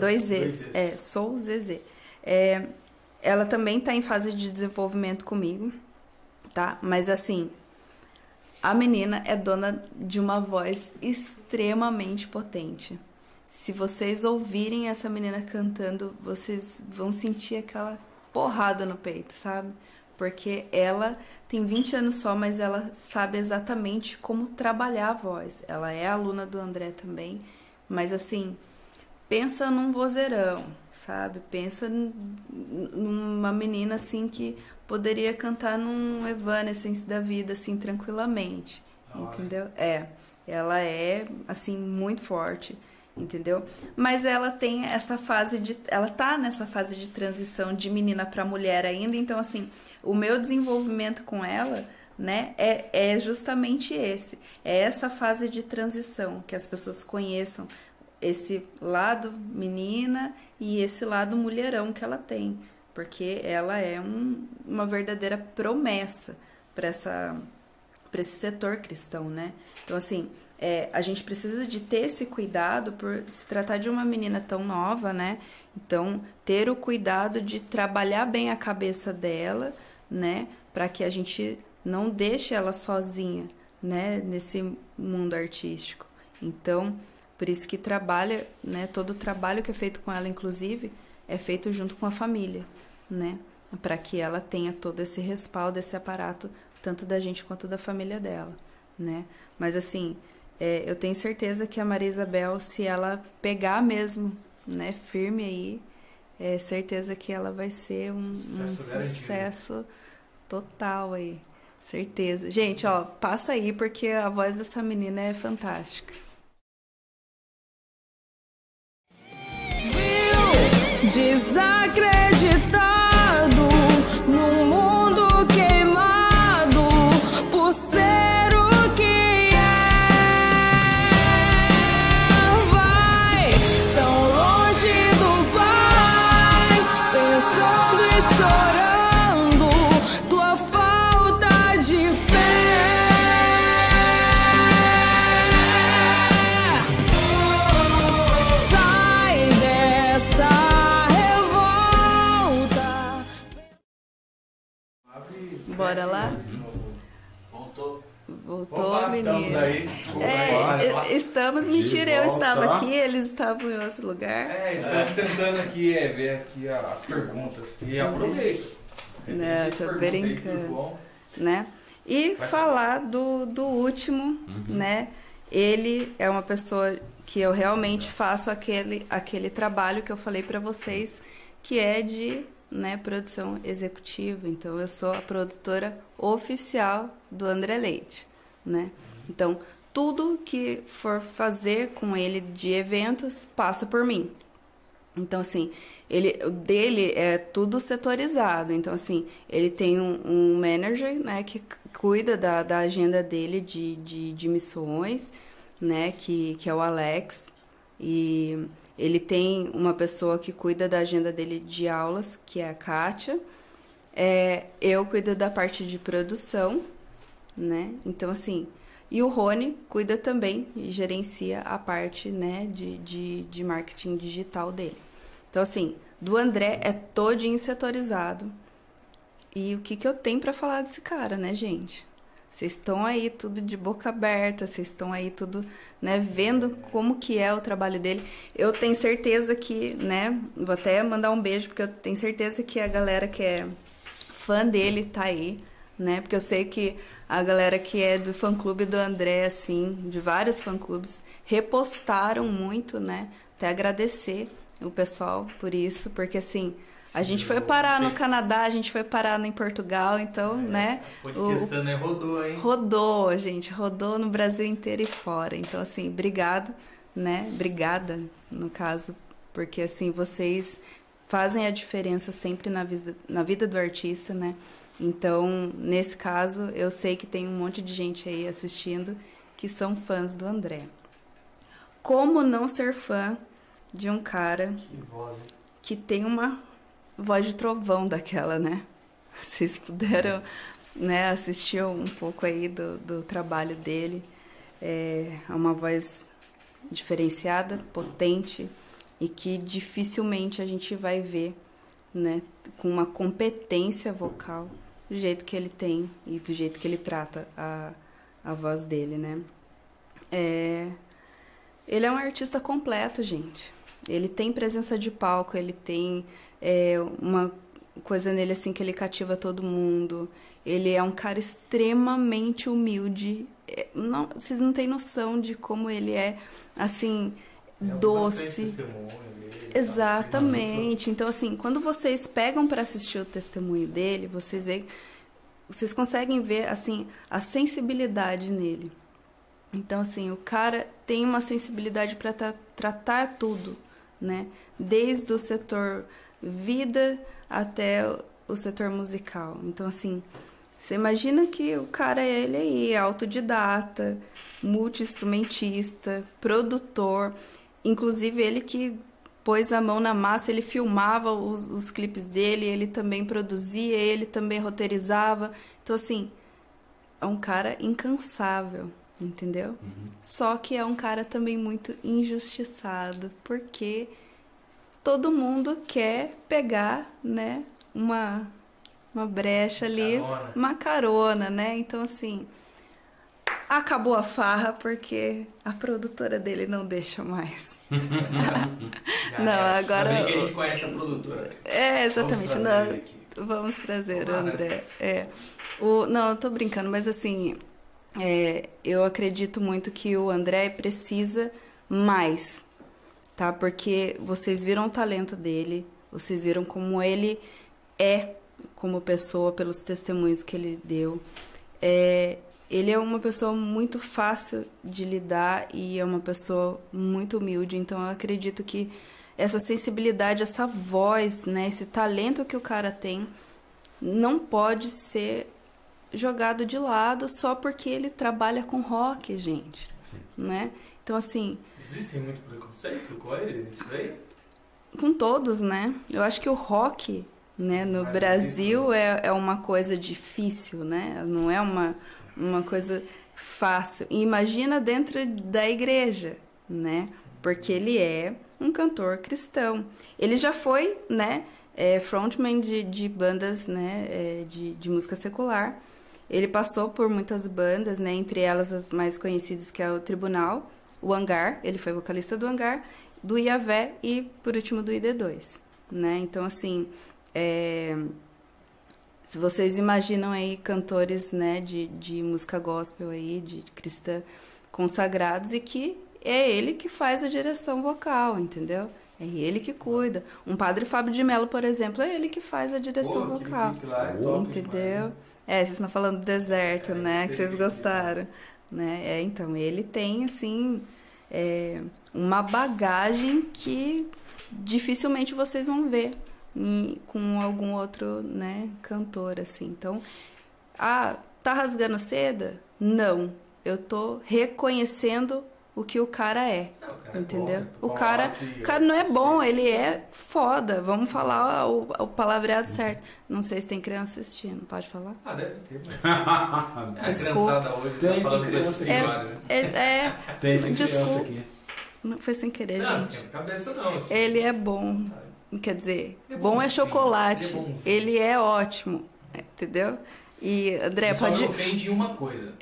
Dois Zs. Sou ZZ. Ela também tá em fase de desenvolvimento comigo, tá? Mas assim, a menina é dona de uma voz extremamente potente. Se vocês ouvirem essa menina cantando, vocês vão sentir aquela porrada no peito, sabe? Porque ela tem 20 anos só, mas ela sabe exatamente como trabalhar a voz. Ela é aluna do André também, mas assim, pensa num vozeirão, sabe? Pensa numa menina assim que poderia cantar num Evanescence da vida, assim, tranquilamente, entendeu? É, ela é, assim, muito forte, entendeu? Mas ela tem essa fase de... Ela tá nessa fase de transição de menina pra mulher ainda. Então, assim, o meu desenvolvimento com ela, né, é justamente esse. É essa fase de transição, que as pessoas conheçam esse lado menina e esse lado mulherão que ela tem. Porque ela é uma verdadeira promessa pra esse setor cristão, né? Então, assim... a gente precisa de ter esse cuidado por se tratar de uma menina tão nova, né? Então, ter o cuidado de trabalhar bem a cabeça dela, né? Para que a gente não deixe ela sozinha, né? Nesse mundo artístico. Então, por isso que trabalha, né? Todo o trabalho que é feito com ela, inclusive, é feito junto com a família, né? Para que ela tenha todo esse respaldo, esse aparato, tanto da gente quanto da família dela, né? Mas, assim... eu tenho certeza que a Maria Isabel, se ela pegar mesmo, né, firme aí, é certeza que ela vai ser um sucesso total aí. Certeza. Gente, ó, passa aí porque a voz dessa menina é fantástica. Viu? Desacreditado no mundo queimado por ser Bora lá? Voltou. Opa, menino. Estamos aí. Desculpa, estamos, mentira, eu estava aqui, eles estavam em outro lugar. Estamos tentando aqui ver aqui as perguntas. E aproveito. Não, tô brincando. Né? E falar do último, né? Ele é uma pessoa que eu realmente faço aquele trabalho que eu falei para vocês, que é de... né, produção executiva. Então eu sou a produtora oficial do André Leite, né? Então tudo que for fazer com ele de eventos passa por mim. Então assim, dele é tudo setorizado. Então assim, ele tem um manager, né, que cuida da agenda dele de missões, né, que é o Alex. E ele tem uma pessoa que cuida da agenda dele de aulas, que é a Kátia. Eu cuido da parte de produção, né? Então, assim... E o Rony cuida também e gerencia a parte, né, de marketing digital dele. Então, assim, do André é todinho setorizado. E o que eu tenho pra falar desse cara, né, gente? Vocês estão aí tudo de boca aberta, vocês estão aí tudo, né, vendo como que é o trabalho dele. Eu tenho certeza que, né, vou até mandar um beijo, porque eu tenho certeza que a galera que é fã dele tá aí, né, porque eu sei que a galera que é do fã-clube do André, assim, de vários fã-clubes, repostaram muito, né, até agradecer o pessoal por isso, porque, assim... A gente foi parar no Canadá, a gente foi parar em Portugal, então, né? Podcastando rodou, hein? Rodou, gente. Rodou no Brasil inteiro e fora. Então, assim, obrigado, né? Obrigada, no caso, porque, assim, vocês fazem a diferença sempre na vida do artista, né? Então, nesse caso, eu sei que tem um monte de gente aí assistindo que são fãs do André. Como não ser fã de um cara que tem uma... voz de trovão daquela, né? Vocês puderam, né, assistir um pouco aí do trabalho dele. É uma voz diferenciada, potente e que dificilmente a gente vai ver, né, com uma competência vocal do jeito que ele tem e do jeito que ele trata a voz dele, né? Ele é um artista completo, gente. Ele tem presença de palco, ele tem uma coisa nele assim que ele cativa todo mundo. Ele é um cara extremamente humilde. Não, vocês não têm noção de como ele é, assim, doce. Exatamente. Então, assim, quando vocês pegam para assistir o testemunho dele, vocês conseguem ver, assim, a sensibilidade nele. Então, assim, o cara tem uma sensibilidade para tratar tudo, né? Desde o setor vida até o setor musical. Então, assim, você imagina que o cara é autodidata, multi-instrumentista, produtor. Inclusive, ele que pôs a mão na massa, ele filmava os clipes dele, ele também produzia, ele também roteirizava. Então, assim, é um cara incansável. Entendeu? Uhum. Só que é um cara também muito injustiçado, porque todo mundo quer pegar, né, uma brecha ali, uma carona, né? Então, assim, acabou a farra porque a produtora dele não deixa mais. Não, agora... Ainda bem que a gente conhece a produtora. Exatamente. Vamos trazer o André. Não, eu tô brincando, mas assim... eu acredito muito que o André precisa mais, tá? Porque vocês viram o talento dele, vocês viram como ele é como pessoa pelos testemunhos que ele deu. Ele é uma pessoa muito fácil de lidar e é uma pessoa muito humilde, então eu acredito que essa sensibilidade, essa voz, né, esse talento que o cara tem não pode ser jogado de lado só porque ele trabalha com rock, gente. Sim. Né? Então, assim... Existe muito preconceito com ele? Isso aí? Com todos, né? Eu acho que o rock, né, no Brasil é uma coisa difícil, né? Não é uma coisa fácil. E imagina dentro da igreja, né? Porque ele é um cantor cristão. Ele já foi, né, frontman de bandas, né, de música secular. Ele passou por muitas bandas, né? Entre elas as mais conhecidas, que é o Tribunal, o Hangar, ele foi vocalista do Hangar, do Iavé e, por último, do ID2, né? Então, assim, se vocês imaginam aí cantores, né, de música gospel aí, de cristã, consagrados, e que é ele que faz a direção vocal, entendeu? É ele que cuida. Um padre Fábio de Mello, por exemplo, é ele que faz a direção vocal, entendeu? Vocês estão falando do deserto, né? Que vocês gostaram, né? Então, ele tem, assim, uma bagagem que dificilmente vocês vão ver com algum outro, né, cantor, assim. Então, tá rasgando seda? Não. Eu tô reconhecendo o que o cara é, entendeu? O cara não é bom, ele é foda. Vamos falar o palavreado certo. Não sei se tem criança assistindo, pode falar? Deve ter. Mas... Desculpa. Hoje tem tá criança aqui agora. Tem criança aqui. Não foi sem querer, gente. Cabeça não. Ele é bom, quer dizer, bom é chocolate. Ele é ótimo, entendeu? E André só pode... vende uma coisa.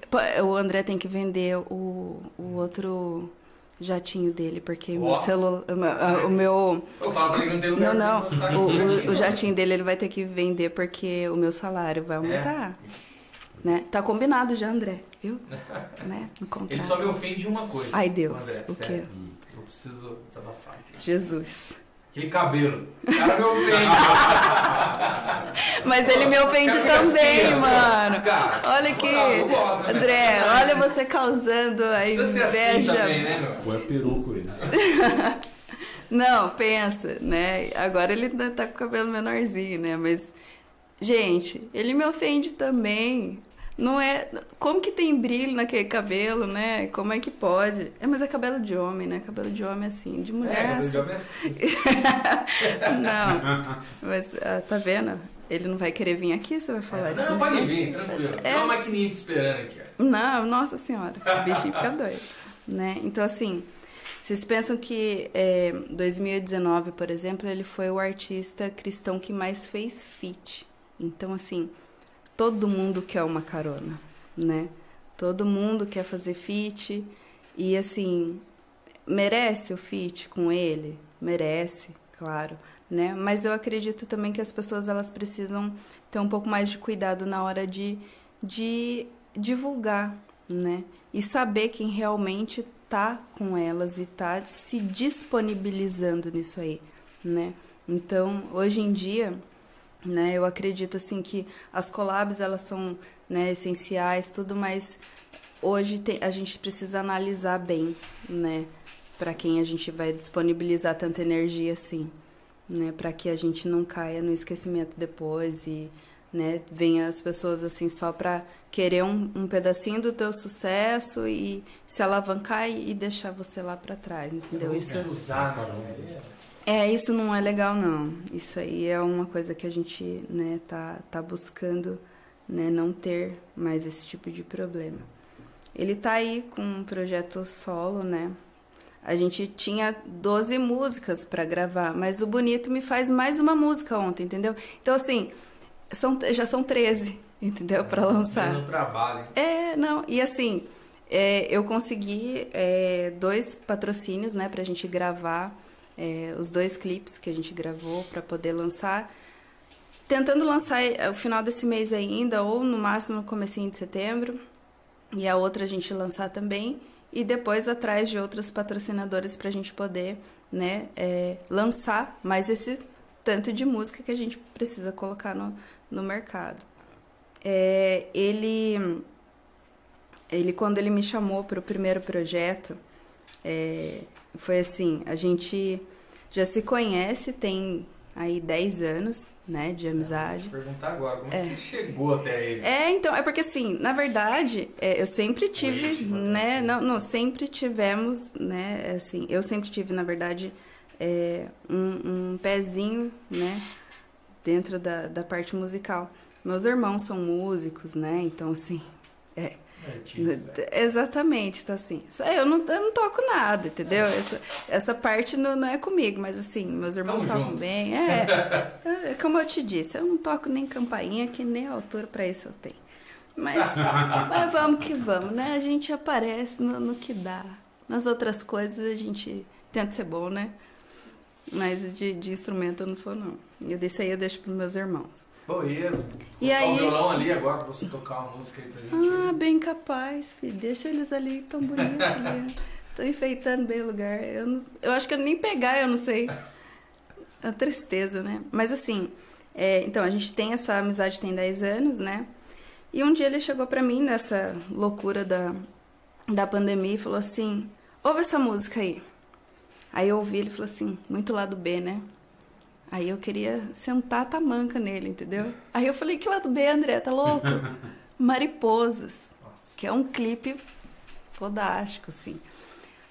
O André tem que vender o outro jatinho dele, porque meu celular... O meu... Eu falo pra ele não ter lugar. Não. O jatinho dele ele vai ter que vender, porque o meu salário vai aumentar. Né? Tá combinado já, André, viu? Né? No contrato. Ele só me ofende uma coisa. Ai, Deus. André, o quê? Eu preciso desabafar. Jesus. Aquele cabelo. O cara me ofende. Mas ele me ofende também, assim, mano. Cara, olha que... Eu gosto, né, André, olha você causando a inveja. Assim também, né, meu? É peruco ele. Não, pensa, né? Agora ele ainda tá com o cabelo menorzinho, né? Mas, gente, ele me ofende também. Não é... Como que tem brilho naquele cabelo, né? Como é que pode? Mas é cabelo de homem, né? Cabelo de homem assim, de mulher. Cabelo de homem assim. Não. Mas, tá vendo? Ele não vai querer vir aqui, você vai falar assim. Não, pode vir, tranquilo. Tem uma maquininha te esperando aqui. Não, nossa senhora. O bichinho fica doido. Né? Então, assim, vocês pensam que 2019, por exemplo, ele foi o artista cristão que mais fez feat. Então, assim... todo mundo quer uma carona, né? Todo mundo quer fazer feat e, assim, merece o feat com ele? Merece, claro, né? Mas eu acredito também que as pessoas, elas precisam ter um pouco mais de cuidado na hora de divulgar, né? E saber quem realmente tá com elas e tá se disponibilizando nisso aí, né? Então, hoje em dia, né, eu acredito assim que as collabs, elas são, né, essenciais, tudo, mas hoje a gente precisa analisar bem, né, para quem a gente vai disponibilizar tanta energia assim, né, para que a gente não caia no esquecimento depois e, né, venha as pessoas assim só para querer um pedacinho do teu sucesso e se alavancar e deixar você lá para trás, entendeu? Isso isso não é legal, não. Isso aí é uma coisa que a gente, né, tá buscando, né, não ter mais esse tipo de problema. Ele tá aí com um projeto solo, né? A gente tinha 12 músicas para gravar, mas o Bonito me faz mais uma música ontem, entendeu? Então, assim, já são 13, entendeu? Para lançar. No trabalho. E assim, eu consegui 2 patrocínios, né, pra gente gravar. Os 2 clipes que a gente gravou para poder lançar, tentando lançar o final desse mês ainda, ou no máximo no comecinho de setembro, e a outra a gente lançar também, e depois atrás de outros patrocinadores para a gente poder, né, lançar mais esse tanto de música que a gente precisa colocar no mercado. Ele quando ele me chamou para o primeiro projeto, foi assim, a gente já se conhece, tem aí 10 anos, né, de amizade. Vou te perguntar agora, como você chegou até ele? Então, porque assim, na verdade, eu sempre tive, né, sempre tivemos, né, assim, eu sempre tive, na verdade, um pezinho, né, dentro da parte musical. Meus irmãos são músicos, né, então assim, exatamente, tá assim. Eu não toco nada, entendeu? Essa parte não é comigo, mas assim, meus irmãos tocam bem. Como eu te disse, eu não toco nem campainha, que nem altura pra isso eu tenho. Mas vamos que vamos, né? A gente aparece no que dá. Nas outras coisas a gente tenta ser bom, né? Mas de instrumento eu não sou, não. Isso aí eu deixo pros meus irmãos. E aí, o violão ali agora pra você tocar uma música aí pra gente. Bem capaz, filho. Deixa eles ali tão bonitos. Estão enfeitando bem o lugar. Eu acho que eu nem pegar, eu não sei. É uma tristeza, né? Mas assim, então a gente tem essa amizade, tem 10 anos, né? E um dia ele chegou pra mim nessa loucura da pandemia e falou assim: ouve essa música aí. Aí eu ouvi, ele falou assim: muito lado B, né? Aí eu queria sentar a tamanca nele, entendeu? Aí eu falei, que lado B, André? Tá louco? Mariposas. Nossa. Que é um clipe fodástico, assim.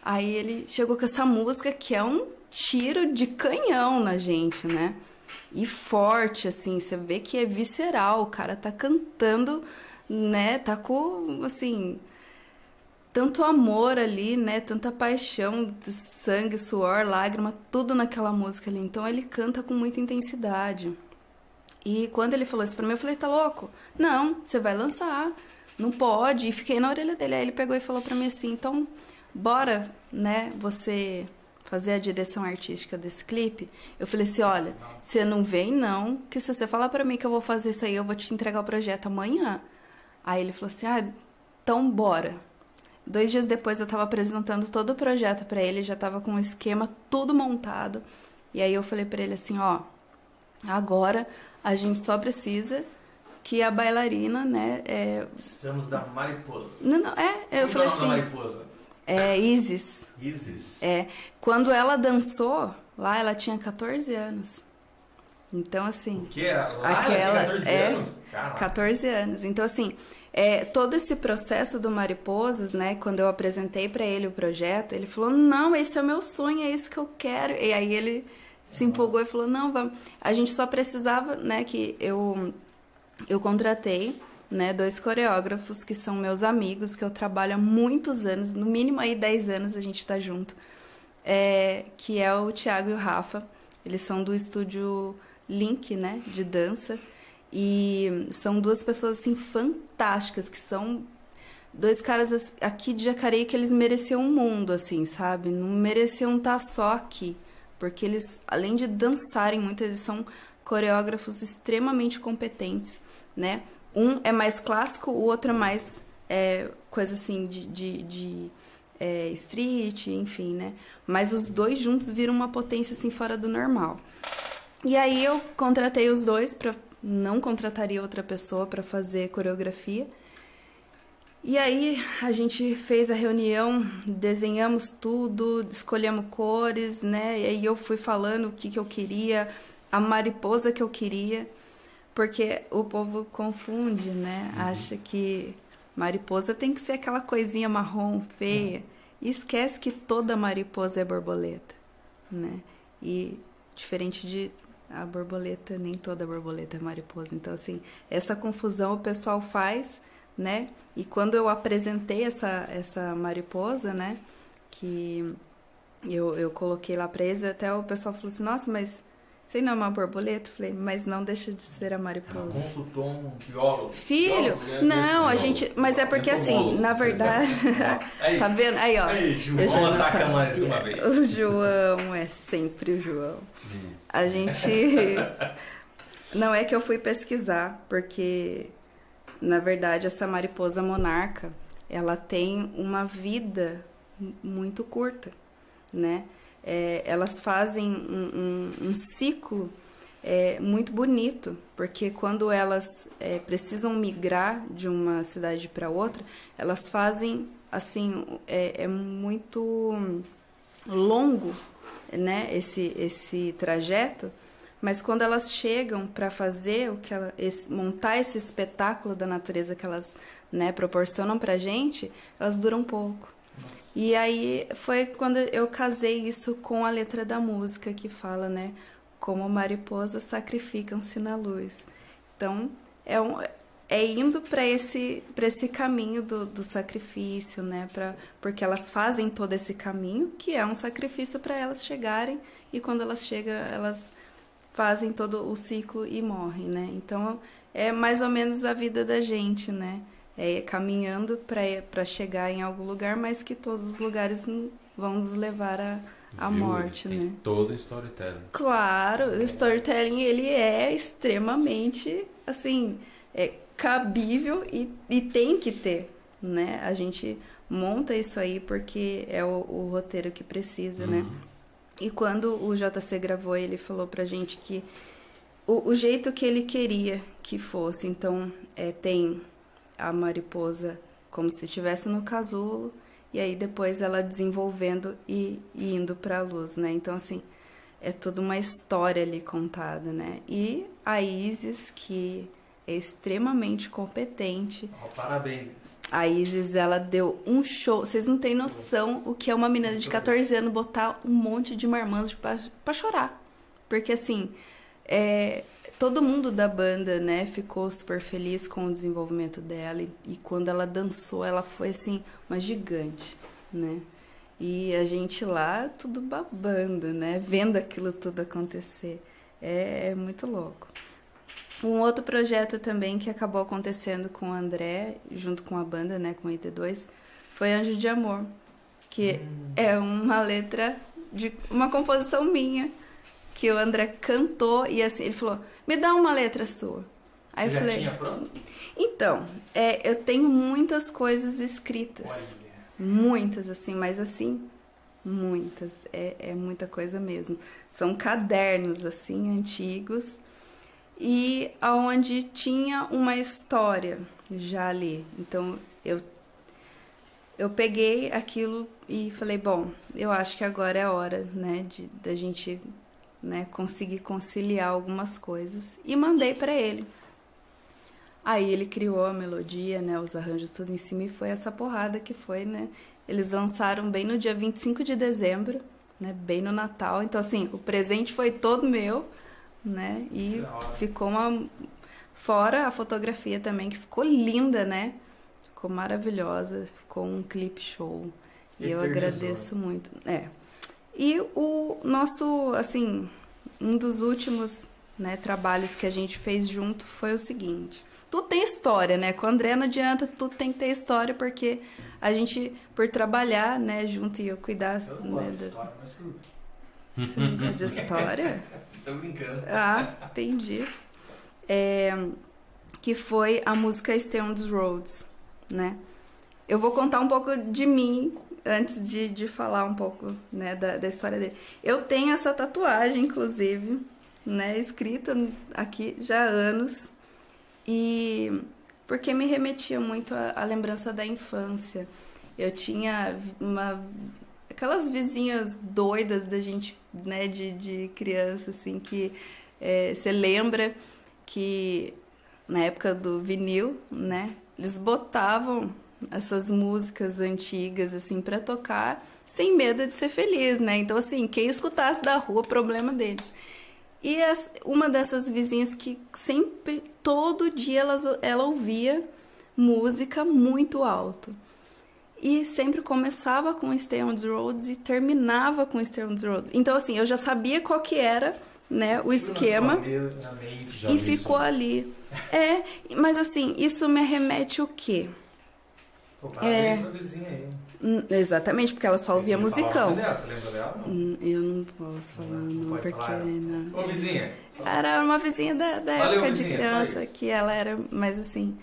Aí ele chegou com essa música que é um tiro de canhão na gente, né? E forte, assim. Você vê que é visceral. O cara tá cantando, né? Tá com, assim, tanto amor ali, né? Tanta paixão, sangue, suor, lágrima, tudo naquela música ali. Então ele canta com muita intensidade. E quando ele falou isso pra mim, eu falei, tá louco? Não, você vai lançar, não pode. E fiquei na orelha dele. Aí ele pegou e falou pra mim assim, então bora, né, você fazer a direção artística desse clipe. Eu falei assim, olha, você não vem não, que se você falar pra mim que eu vou fazer isso aí, eu vou te entregar o projeto amanhã. Aí ele falou assim, então bora. 2 dias depois eu estava apresentando todo o projeto para ele, já estava com o esquema tudo montado. E aí eu falei para ele assim, ó, agora a gente só precisa que a bailarina, né, precisamos da mariposa. Eu falei assim, mariposa? Isis. Isis. Quando ela dançou lá, ela tinha 14 anos. Então assim, o que é? Lá aquela, ela tinha 14 anos? Caraca. 14 anos. Então assim, todo esse processo do Mariposas, né, quando eu apresentei para ele o projeto, ele falou, não, esse é o meu sonho, é isso que eu quero. E aí ele se empolgou e falou, não, vamos. A gente só precisava, né, que eu contratei, né, 2 coreógrafos que são meus amigos, que eu trabalho há muitos anos, no mínimo aí 10 anos a gente tá junto, que é o Thiago e o Rafa. Eles são do estúdio Link, né, de dança. E são duas pessoas, assim, fantásticas, que são dois caras aqui de Jacareí que eles mereciam um mundo, assim, sabe? Não mereciam estar só aqui, porque eles, além de dançarem muito, eles são coreógrafos extremamente competentes, né? Um é mais clássico, o outro é mais coisa, assim, de street, enfim, né? Mas os dois juntos viram uma potência, assim, fora do normal. E aí eu contratei os dois pra... Não contrataria outra pessoa para fazer coreografia. E aí a gente fez a reunião, desenhamos tudo, escolhemos cores, né? E aí eu fui falando o que eu queria, a mariposa que eu queria, porque o povo confunde, né? Uhum. Acha que mariposa tem que ser aquela coisinha marrom, feia. Uhum. E esquece que toda mariposa é borboleta, né? E diferente de... A borboleta, nem toda borboleta é mariposa. Então, assim, essa confusão o pessoal faz, né? E quando eu apresentei essa mariposa, né? Que eu coloquei lá pra eles, até o pessoal falou assim, nossa, mas você não é uma borboleta? Eu falei, mas não deixa de ser a mariposa. Ela consultou um biólogo. Filho? Biólogo, não, a gente... Mas é porque, assim, na verdade... Tá vendo? Aí, ó. Aí, João ataca mais uma vez. O João é sempre o João. A gente... Não é que eu fui pesquisar, porque, na verdade, essa mariposa monarca, ela tem uma vida muito curta, né? É, elas fazem um ciclo muito bonito, porque quando elas precisam migrar de uma cidade para outra, elas fazem, assim, muito longo, né, esse trajeto, mas quando elas chegam para fazer montar esse espetáculo da natureza que elas, né, proporcionam para a gente, elas duram pouco. E aí foi quando eu casei isso com a letra da música que fala, né, como mariposas sacrificam-se na luz. Então é indo para esse caminho do sacrifício, né, porque elas fazem todo esse caminho que é um sacrifício para elas chegarem, e quando elas chegam elas fazem todo o ciclo e morrem, né? Então é mais ou menos a vida da gente, né? Caminhando para chegar em algum lugar, mas que todos os lugares vão nos levar à morte, né? Todo storytelling. Claro, o storytelling ele é extremamente, assim, cabível e tem que ter, né? A gente monta isso aí porque é o roteiro que precisa, né? E quando o JC gravou, ele falou pra gente que o jeito que ele queria que fosse, então tem... a mariposa como se estivesse no casulo, e aí depois ela desenvolvendo e indo para a luz, né? Então, assim, é toda uma história ali contada, né? E a Isis, que é extremamente competente. Oh, parabéns! A Isis, ela deu um show. Vocês não têm noção o que é uma menina de 14 anos botar um monte de marmanjos para chorar. Porque, assim, todo mundo da banda, né, ficou super feliz com o desenvolvimento dela, e quando ela dançou, ela foi, assim, uma gigante, né? E a gente lá, tudo babando, né? Vendo aquilo tudo acontecer. É muito louco. Um outro projeto também que acabou acontecendo com o André, junto com a banda, né, com o ID2, foi Anjo de Amor, que é uma letra de uma composição minha, que o André cantou, e assim, ele falou, me dá uma letra sua. Aí eu falei, tinha pronto? Então, eu tenho muitas coisas escritas. Olha. Muitas, assim, mas assim, muitas. É muita coisa mesmo. São cadernos, assim, antigos, e onde tinha uma história já ali. Então, eu peguei aquilo e falei, bom, eu acho que agora é a hora, né, da gente... né, consegui conciliar algumas coisas e mandei para ele. Aí ele criou a melodia, né, os arranjos tudo em cima, e foi essa porrada que foi, né? Eles lançaram bem no dia 25 de dezembro, né, bem no Natal. Então, assim, o presente foi todo meu, né? E ficou fora a fotografia também, que ficou linda, né? Ficou maravilhosa, ficou um clipe show. E eu agradeço muito. E o nosso, assim, um dos últimos né, trabalhos que a gente fez junto foi o seguinte. Tudo tem história, né? Com o André não adianta, tudo tem que ter história, porque a gente, por trabalhar, né, junto e eu cuidar... Eu não gosto de história, mas tudo bem. Você não gosta de história? Tô brincando. Ah, entendi. É, que foi a música Stearns Roads, né? Eu vou contar um pouco de mim antes de falar um pouco, né, da história dele. Eu tenho essa tatuagem, inclusive, né, escrita aqui já há anos. E porque me remetia muito à lembrança da infância. Eu tinha aquelas vizinhas doidas da gente, né, de criança, assim, que você lembra que na época do vinil, né, eles botavam essas músicas antigas, assim, pra tocar sem medo de ser feliz, né? Então, assim, quem escutasse da rua, problema deles. E uma dessas vizinhas que sempre, todo dia, ela ouvia música muito alto. E sempre começava com Stearns Roads e terminava com Stearns Roads. Então, assim, eu já sabia qual que era, né, o esquema. E ficou ali. É, mas assim, isso me remete o quê? Exatamente, porque ela só ouvia musicão. Dela, você lembra dela? Não? Eu não posso falar, não porque... Ô, vizinha! Era uma vizinha da época de criança, que ela era... Mas, assim,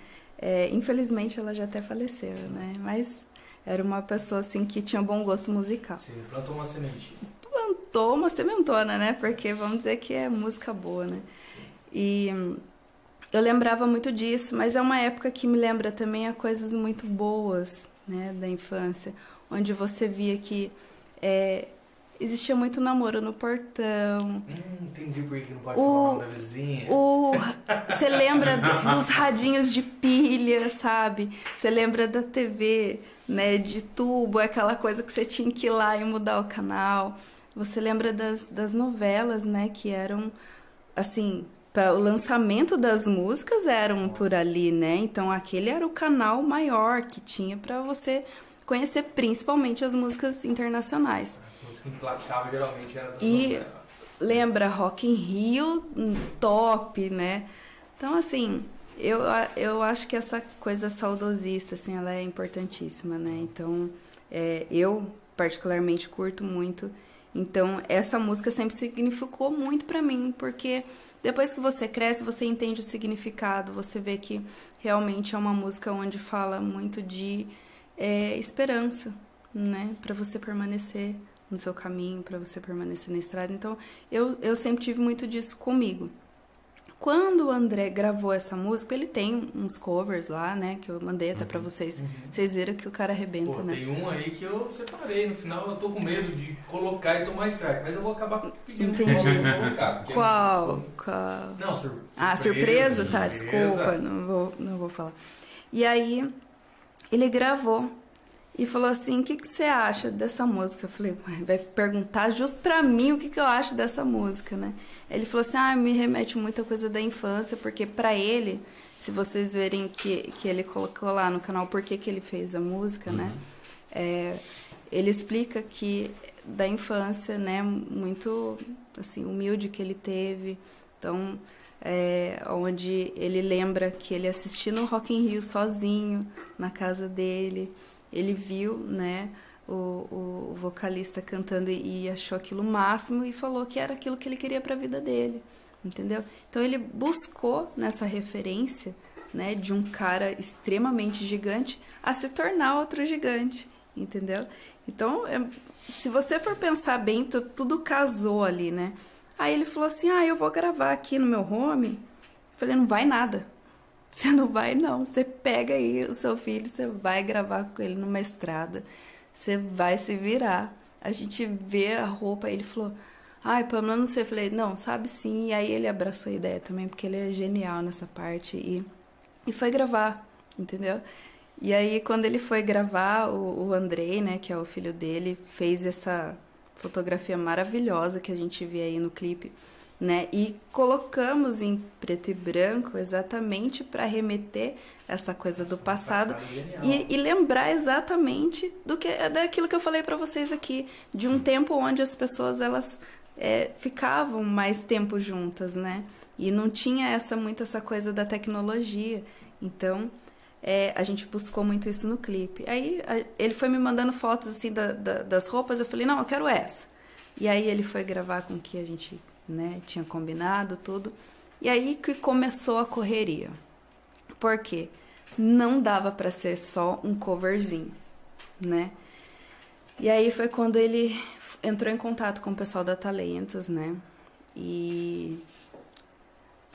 infelizmente, ela já até faleceu, né? Mas era uma pessoa, assim, que tinha bom gosto musical. Sim, plantou uma semente. Plantou uma sementona, né? Porque vamos dizer que é música boa, né? E... eu lembrava muito disso, mas é uma época que me lembra também a coisas muito boas, né, da infância, onde você via que existia muito namoro no portão. Entendi por que não pode falar o nome da vizinha. Você lembra dos radinhos de pilha, sabe? Você lembra da TV, né, de tubo, aquela coisa que você tinha que ir lá e mudar o canal. Você lembra das novelas, né, que eram, assim... O lançamento das músicas eram por ali, né? Então, aquele era o canal maior que tinha para você conhecer principalmente as músicas internacionais. As músicas implacáveis geralmente eram das novelas. Lembra Rock in Rio, top, né? Então, assim, eu acho que essa coisa saudosista, assim, ela é importantíssima, né? Então, eu particularmente curto muito. Então, essa música sempre significou muito para mim, porque... Depois que você cresce, você entende o significado, você vê que realmente é uma música onde fala muito de esperança, né? Pra você permanecer no seu caminho, pra você permanecer na estrada. Então, eu sempre tive muito disso comigo. Quando o André gravou essa música, ele tem uns covers lá, né? Que eu mandei até pra vocês. Vocês viram que o cara arrebenta, né? Tem um aí que eu separei. No final, eu tô com medo de colocar e tomar strike. Mas eu vou acabar pedindo pra colocar. Qual? Não, surpresa. Ah, surpresa? Tá, desculpa. Não vou falar. E aí, ele gravou. E falou assim, o que você acha dessa música? Eu falei, vai perguntar justo pra mim o que eu acho dessa música, né? Ele falou assim, me remete muito a coisa da infância, porque pra ele, se vocês verem que ele colocou lá no canal por que ele fez a música, né? Ele explica que da infância, né, muito assim, humilde que ele teve, então... onde ele lembra que ele assistiu no Rock in Rio sozinho, na casa dele... Ele viu, né, o vocalista cantando e achou aquilo o máximo e falou que era aquilo que ele queria para a vida dele, entendeu? Então ele buscou nessa referência, né, de um cara extremamente gigante a se tornar outro gigante, entendeu? Então, se você for pensar bem, tudo casou ali, né? Aí ele falou assim, eu vou gravar aqui no meu home. Eu falei, não vai nada. Você não vai, não. Você pega aí o seu filho, você vai gravar com ele numa estrada. Você vai se virar. A gente vê a roupa. Ele falou, Pamela, não sei. Eu falei, não, sabe sim. E aí ele abraçou a ideia também, porque ele é genial nessa parte. E foi gravar, entendeu? E aí, quando ele foi gravar, o Andrei, né, que é o filho dele, fez essa fotografia maravilhosa que a gente vê aí no clipe. Né? E colocamos em preto e branco exatamente para remeter essa coisa do passado e lembrar exatamente daquilo que eu falei para vocês aqui, de um tempo onde as pessoas elas ficavam mais tempo juntas, né? E não tinha muito essa coisa da tecnologia. Então, a gente buscou muito isso no clipe. Aí, ele foi me mandando fotos, assim, das roupas. Eu falei, não, eu quero essa. E aí, ele foi gravar com o que a gente, né, tinha combinado, tudo. E aí que começou a correria. Por quê? Não dava pra ser só um coverzinho, né? E aí foi quando ele entrou em contato com o pessoal da Talentos, né? E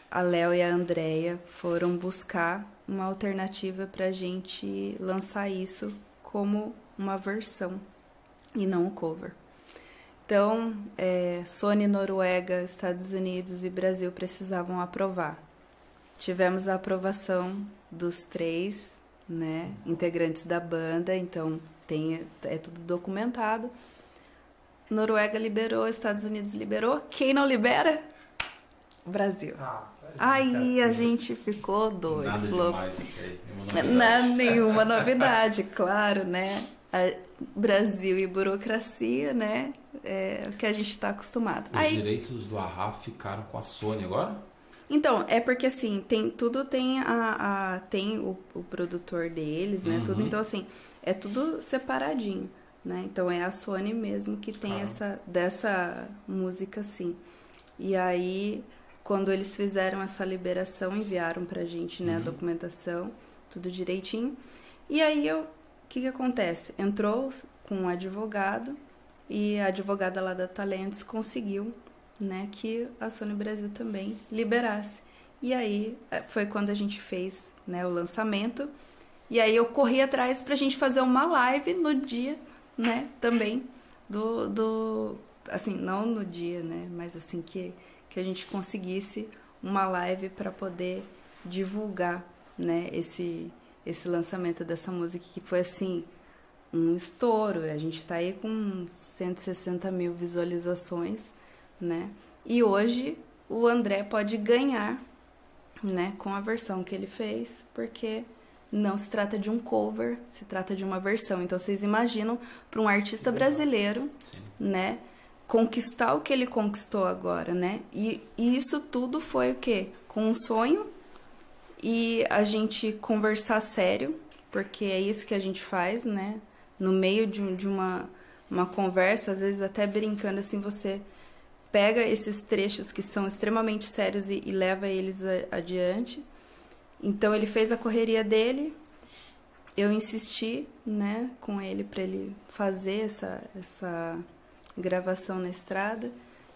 a Léo e a Andrea foram buscar uma alternativa pra gente lançar isso como uma versão e não um cover. Então, Sony, Noruega, Estados Unidos e Brasil precisavam aprovar. Tivemos a aprovação dos 3, né, integrantes da banda, então é tudo documentado. Noruega liberou, Estados Unidos liberou. Quem não libera? Brasil. Aí a gente ficou doido. Nada demais, nenhuma novidade, claro, né? Brasil e burocracia, né? É o que a gente está acostumado. Os direitos do Arraf ficaram com a Sony agora? Então, é porque assim, tem o produtor deles, né? Uhum. Tudo, então assim, é tudo separadinho, né? Então é a Sony mesmo que tem dessa música, assim. E aí, quando eles fizeram essa liberação, enviaram pra gente, né, a documentação, tudo direitinho. E aí o que acontece? Entrou com um advogado e a advogada lá da Talentos conseguiu, né, que a Sony Brasil também liberasse. E aí foi quando a gente fez, né, o lançamento. E aí eu corri atrás pra gente fazer uma live no dia, né, também do assim, não no dia, né, mas assim que a gente conseguisse uma live pra poder divulgar, né, esse lançamento dessa música, que foi assim, um estouro. A gente tá aí com 160 mil visualizações, né? E hoje o André pode ganhar, né, com a versão que ele fez, porque não se trata de um cover, se trata de uma versão. Então vocês imaginam, para um artista brasileiro, né, conquistar o que ele conquistou agora, né? E isso tudo foi o quê? Com um sonho. E a gente conversar sério, porque é isso que a gente faz, né? No meio de uma conversa, às vezes até brincando, assim, você pega esses trechos que são extremamente sérios e leva eles adiante. Então, ele fez a correria dele, eu insisti, né, com ele para ele fazer essa gravação na estrada.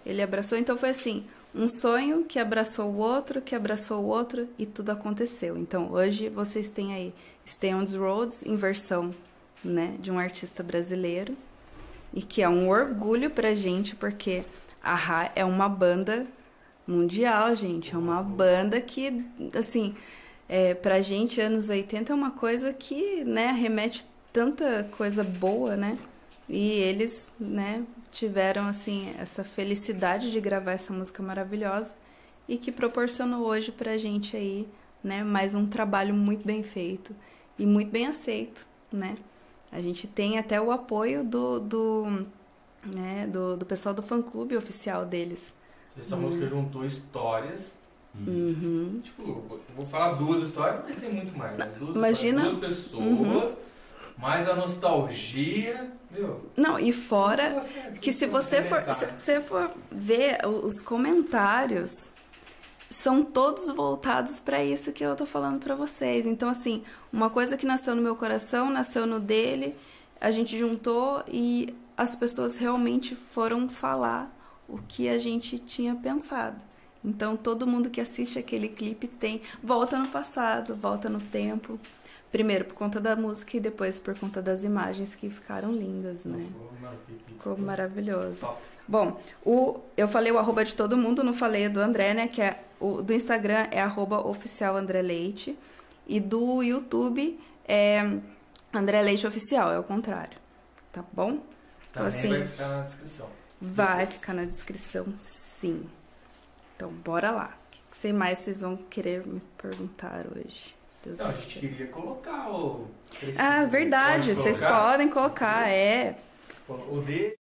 Ele abraçou, então foi assim, um sonho que abraçou o outro e tudo aconteceu. Então, hoje vocês têm aí Stearns Roads em versão, né, de um artista brasileiro, e que é um orgulho pra gente, porque a R.E.M. é uma banda mundial, gente. É uma banda que, assim, pra gente, anos 80 é uma coisa que, né, remete tanta coisa boa, né? E eles, né, tiveram, assim, essa felicidade de gravar essa música maravilhosa e que proporcionou hoje pra gente aí, né, mais um trabalho muito bem feito e muito bem aceito, né? A gente tem até o apoio do pessoal do fã-clube oficial deles. Essa música juntou histórias. Tipo, eu vou falar 2 histórias, mas tem muito mais, né? Duas pessoas, mais a nostalgia... Não, e fora que se você for ver os comentários, são todos voltados para isso que eu tô falando para vocês. Então, assim, uma coisa que nasceu no meu coração, nasceu no dele, a gente juntou e as pessoas realmente foram falar o que a gente tinha pensado. Então, todo mundo que assiste aquele clipe volta no passado, volta no tempo. Primeiro por conta da música e depois por conta das imagens que ficaram lindas, né? Ficou maravilhoso. Bom, eu falei o arroba de todo mundo, não falei do André, né? Que é do Instagram é @oficialAndreLeite e do YouTube é André Leite Oficial, é o contrário. Tá bom? Então, assim, vai ficar na descrição. Vai ficar na descrição, sim. Então, bora lá. O que mais vocês vão querer me perguntar hoje? Não, a gente queria colocar o... verdade, vocês podem colocar, O dele...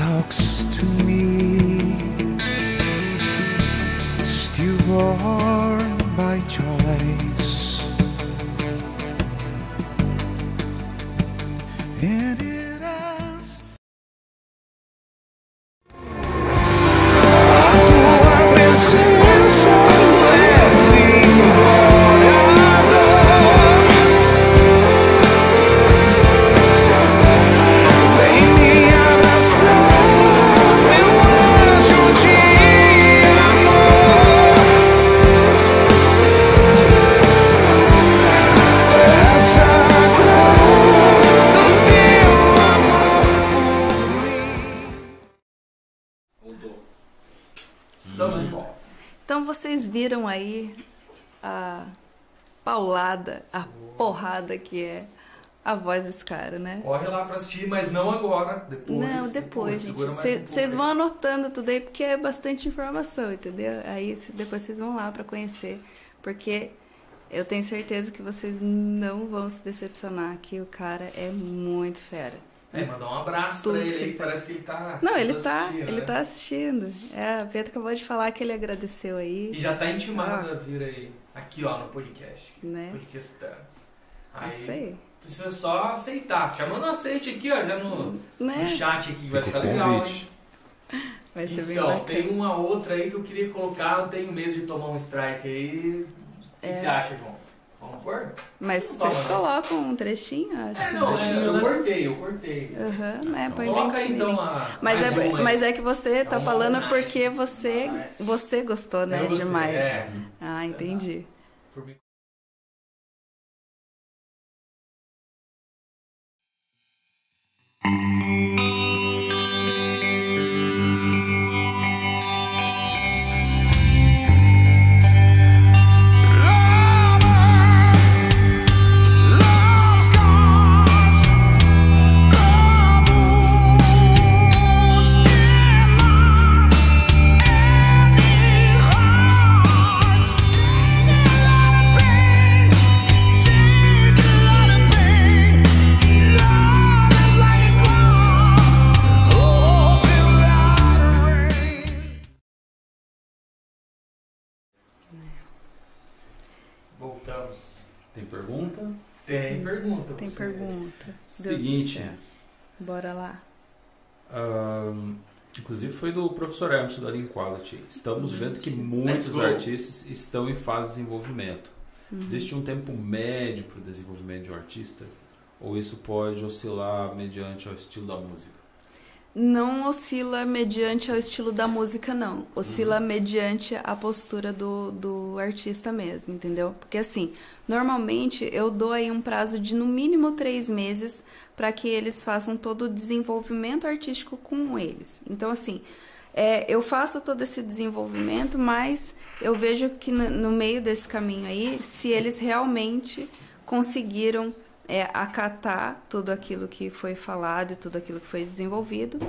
talks to me, stillborn by choice. And it has... I'm missing inside, letting one another. Maybe I'm myself, and was you GMO? As Então vocês viram aí a paulada, a porrada que é a voz desse cara, né? Corre lá pra assistir, mas não agora, depois. Não, depois, gente. Vocês vão anotando tudo aí, porque é bastante informação, entendeu? Aí depois vocês vão lá pra conhecer, porque eu tenho certeza que vocês não vão se decepcionar, que o cara é muito fera. É, mandar um abraço pra ele aí, que parece que ele tá... Não, ele tá assistindo. É, a Pietra acabou de falar que ele agradeceu aí. E já tá intimado a vir aí, aqui ó, no podcast. Né? Podcastando. Aí, isso aí. Precisa só aceitar. Já manda um aceite aqui, ó, já no chat aqui, vai ficar legal, hein? Vai ser bem bacana. Então, tem uma outra aí que eu queria colocar, eu tenho medo de tomar um strike aí. O que você acha, João? Mas vocês colocam um trechinho, acho. É, não, eu cortei. Uhum, é, então, coloca aí, então, a... Mas é que você tá falando porque você gostou, né, demais. É. Ah, entendi. Tem pergunta. Seguinte. Bora lá. Inclusive foi do professor Emerson da Lean Quality. Estamos vendo que muitos artistas estão em fase de desenvolvimento. Existe um tempo médio para o desenvolvimento de um artista? Ou isso pode oscilar mediante ao estilo da música? Não oscila mediante ao estilo da música, não. Oscila mediante a postura do artista mesmo, entendeu? Porque assim, normalmente eu dou aí um prazo de no mínimo 3 meses para que eles façam todo o desenvolvimento artístico com eles. Então assim, eu faço todo esse desenvolvimento, mas eu vejo que no meio desse caminho aí, se eles realmente conseguiram... acatar tudo aquilo que foi falado e tudo aquilo que foi desenvolvido.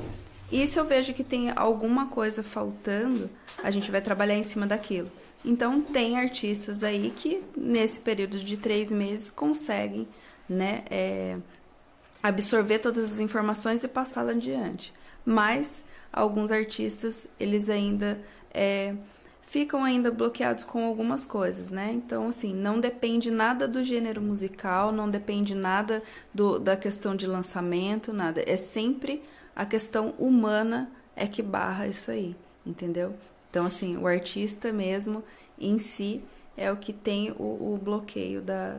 E se eu vejo que tem alguma coisa faltando, a gente vai trabalhar em cima daquilo. Então, tem artistas aí que, nesse período de 3 meses, conseguem, né, absorver todas as informações e passá-la adiante. Mas, alguns artistas, eles ainda... ficam ainda bloqueados com algumas coisas, né? Então, assim, não depende nada do gênero musical, não depende nada da questão de lançamento, nada. É sempre a questão humana que barra isso aí, entendeu? Então, assim, o artista mesmo, em si, é o que tem o bloqueio da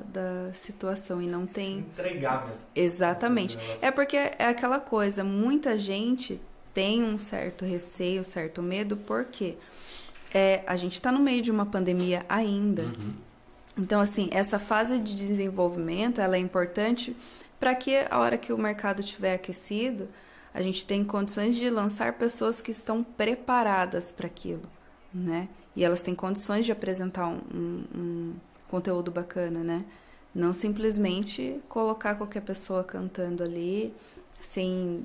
situação e não tem... Se entregar mesmo. Exatamente. É porque é aquela coisa, muita gente tem um certo receio, um certo medo, por quê? A gente está no meio de uma pandemia ainda. Então, assim, essa fase de desenvolvimento, ela é importante para que a hora que o mercado estiver aquecido, a gente tenha condições de lançar pessoas que estão preparadas para aquilo, né? E elas têm condições de apresentar um conteúdo bacana, né? Não simplesmente colocar qualquer pessoa cantando ali, sem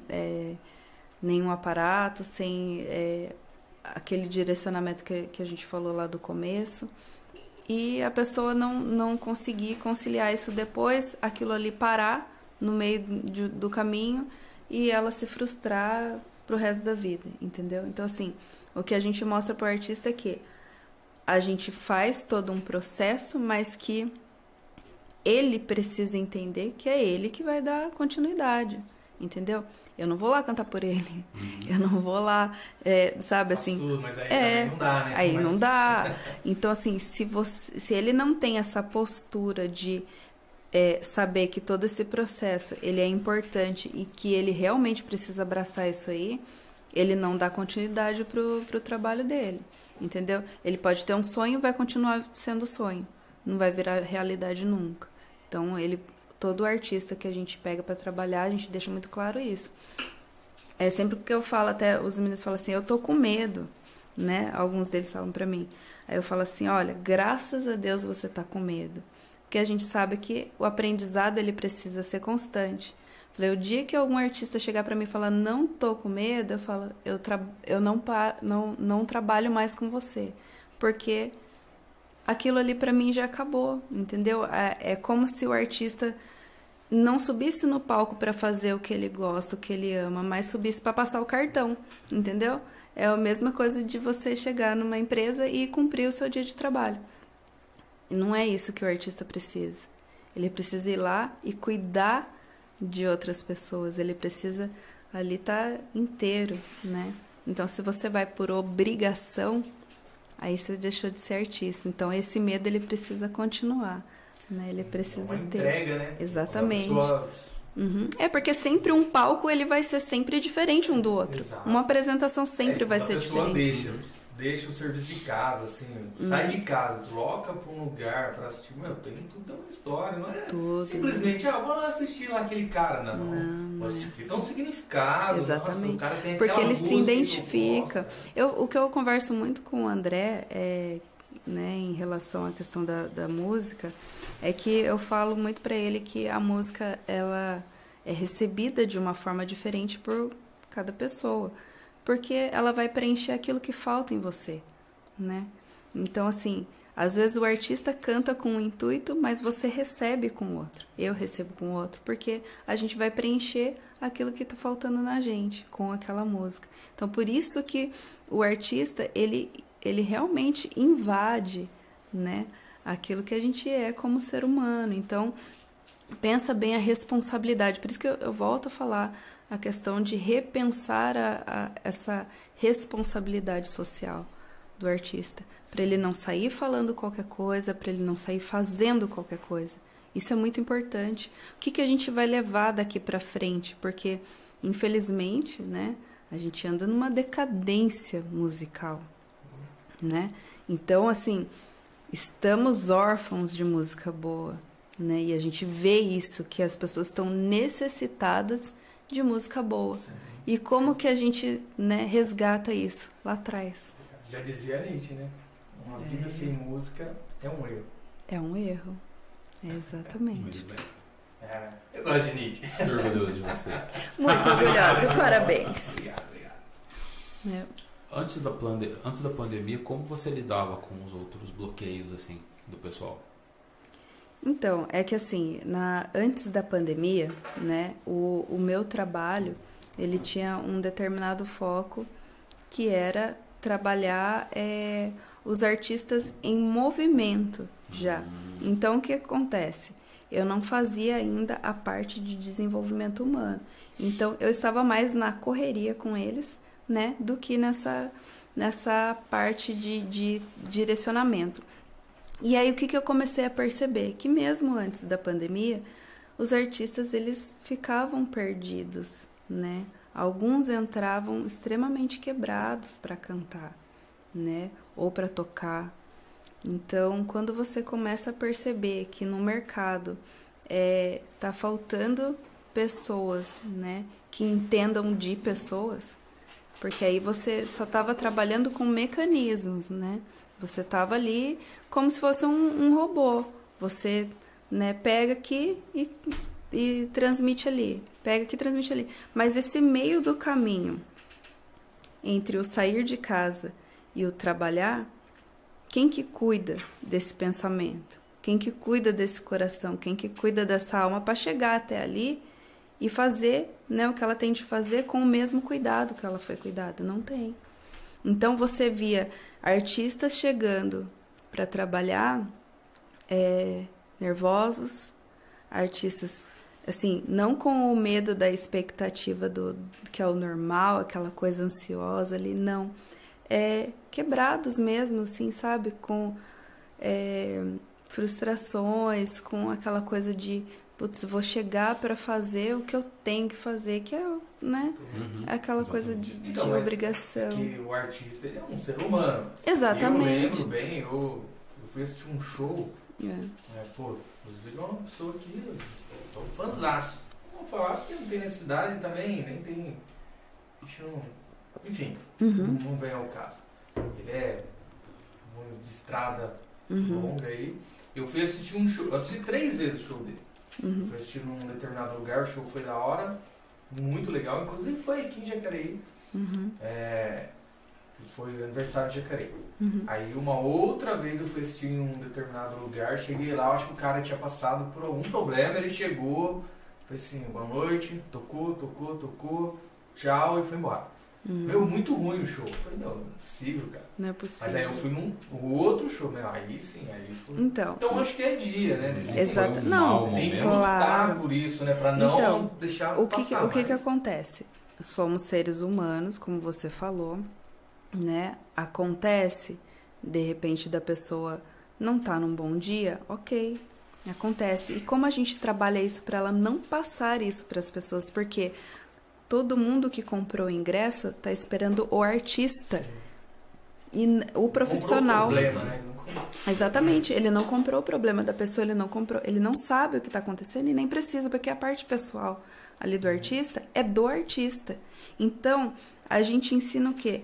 nenhum aparato, sem... aquele direcionamento que a gente falou lá do começo, e a pessoa não conseguir conciliar isso depois, aquilo ali parar no meio do caminho e ela se frustrar pro resto da vida, entendeu? Então, assim, o que a gente mostra pro artista é que a gente faz todo um processo, mas que ele precisa entender que é ele que vai dar continuidade, entendeu? Eu não vou lá cantar por ele, eu não vou lá, sabe, assim... Tudo, mas aí não dá, né? Aí não dá. Então, assim, se ele não tem essa postura de saber que todo esse processo, ele é importante e que ele realmente precisa abraçar isso aí, ele não dá continuidade pro trabalho dele, entendeu? Ele pode ter um sonho, vai continuar sendo sonho, não vai virar realidade nunca. Então, ele... Todo artista que a gente pega para trabalhar, a gente deixa muito claro isso. É sempre que eu falo, até os meninos falam assim, eu tô com medo, né? Alguns deles falam para mim. Aí eu falo assim, olha, graças a Deus você tá com medo. Porque a gente sabe que o aprendizado, ele precisa ser constante. Falei, o dia que algum artista chegar para mim e falar, não tô com medo, eu falo, eu não trabalho mais com você. Porque... aquilo ali pra mim já acabou, entendeu? É como se o artista não subisse no palco pra fazer o que ele gosta, o que ele ama, mas subisse pra passar o cartão, entendeu? É a mesma coisa de você chegar numa empresa e cumprir o seu dia de trabalho. E não é isso que o artista precisa. Ele precisa ir lá e cuidar de outras pessoas, ele precisa ali tá inteiro, né? Então, se você vai por obrigação... aí você deixou de ser artista. Então, esse medo, ele precisa continuar, né? Ele precisa ter... entrega, né? Exatamente. É porque sempre um palco, ele vai ser sempre diferente um do outro. Exato. Uma apresentação sempre vai ser diferente. A pessoa deixa o serviço de casa, assim, sai de casa, desloca para um lugar para assistir. Meu, tem tudo uma história, não é simplesmente, vou lá assistir lá aquele cara, não. Mas tem um significado. Exatamente. Nossa, o cara tem porque ele se identifica. O que eu converso muito com o André, né, em relação à questão da música, é que eu falo muito para ele que a música, ela é recebida de uma forma diferente por cada pessoa. Porque ela vai preencher aquilo que falta em você, né? Então, assim, às vezes o artista canta com um intuito, mas você recebe com o outro. Eu recebo com o outro, porque a gente vai preencher aquilo que tá faltando na gente, com aquela música. Então, por isso que o artista, ele realmente invade, né? Aquilo que a gente é como ser humano. Então, pensa bem a responsabilidade. Por isso que eu volto a falar... a questão de repensar essa responsabilidade social do artista, para ele não sair falando qualquer coisa, para ele não sair fazendo qualquer coisa. Isso é muito importante. O que a gente vai levar daqui para frente? Porque, infelizmente, né, a gente anda numa decadência musical, né? Então, assim, estamos órfãos de música boa, né? E a gente vê isso, que as pessoas estão necessitadas de música boa. Sim. E como que a gente, né, resgata isso lá atrás? Já dizia Nietzsche, né? Uma vida sem música é um erro. É um erro. Exatamente. Eu gosto de Nietzsche. Estou orgulhoso de você. Muito orgulhosa. Parabéns. Obrigado. Antes da pandemia, como você lidava com os outros bloqueios, assim, do pessoal? Então, é que assim, antes da pandemia, né, o meu trabalho, ele tinha um determinado foco, que era trabalhar os artistas em movimento já. Então, o que acontece? Eu não fazia ainda a parte de desenvolvimento humano. Então, eu estava mais na correria com eles, né, do que nessa parte de direcionamento. E aí, o que eu comecei a perceber? Que mesmo antes da pandemia, os artistas, eles ficavam perdidos, né? Alguns entravam extremamente quebrados para cantar, né? Ou para tocar. Então, quando você começa a perceber que no mercado tá faltando pessoas, né? Que entendam de pessoas, porque aí você só estava trabalhando com mecanismos, né? Você estava ali como se fosse um robô. Você, né, pega aqui e transmite ali. Pega aqui e transmite ali. Mas esse meio do caminho, entre o sair de casa e o trabalhar, quem que cuida desse pensamento? Quem que cuida desse coração? Quem que cuida dessa alma para chegar até ali e fazer, né, o que ela tem de fazer com o mesmo cuidado que ela foi cuidada. Não tem. Então, você via artistas chegando para trabalhar nervosos, artistas, assim, não com o medo da expectativa do que é o normal, aquela coisa ansiosa ali, não. Quebrados mesmo, assim, sabe? Com frustrações, com aquela coisa de... Putz, vou chegar para fazer o que eu tenho que fazer, que é, né, aquela coisa de obrigação. Que o artista, ele é um ser humano. Exatamente. Eu lembro bem, eu fui assistir um show, pô, inclusive é uma pessoa que eu sou fãzaço. Vou falar que não tem necessidade também, nem tem, enfim, não vem ao caso. Ele é de estrada longa aí. Eu fui assistir um show, assisti 3 vezes o show dele. Fui assistir num determinado lugar, o show foi da hora, muito legal, inclusive foi aqui em Jacareí, foi o aniversário de Jacareí. Aí uma outra vez eu fui assistir em um determinado lugar, cheguei lá, acho que o cara tinha passado por algum problema, ele chegou, foi assim, boa noite, tocou, tchau, e foi embora. Meu, muito ruim o show. Eu falei, não é possível, cara. Não é possível. Mas aí eu fui num outro show, né? Aí sim, aí foi. Então acho que é dia, né? Exato. Não, tem que lutar por isso, né? Pra não deixar o passar. O que acontece? Somos seres humanos, como você falou, né? Acontece, de repente, da pessoa não tá num bom dia, ok. Acontece. E como a gente trabalha isso pra ela não passar isso pras pessoas, porque... Todo mundo que comprou o ingresso está esperando o artista. Sim. E o profissional. Comprou o problema, né? Exatamente. Ele não comprou o problema da pessoa, ele não sabe o que está acontecendo e nem precisa, porque a parte pessoal ali do artista é do artista. Então, a gente ensina o quê?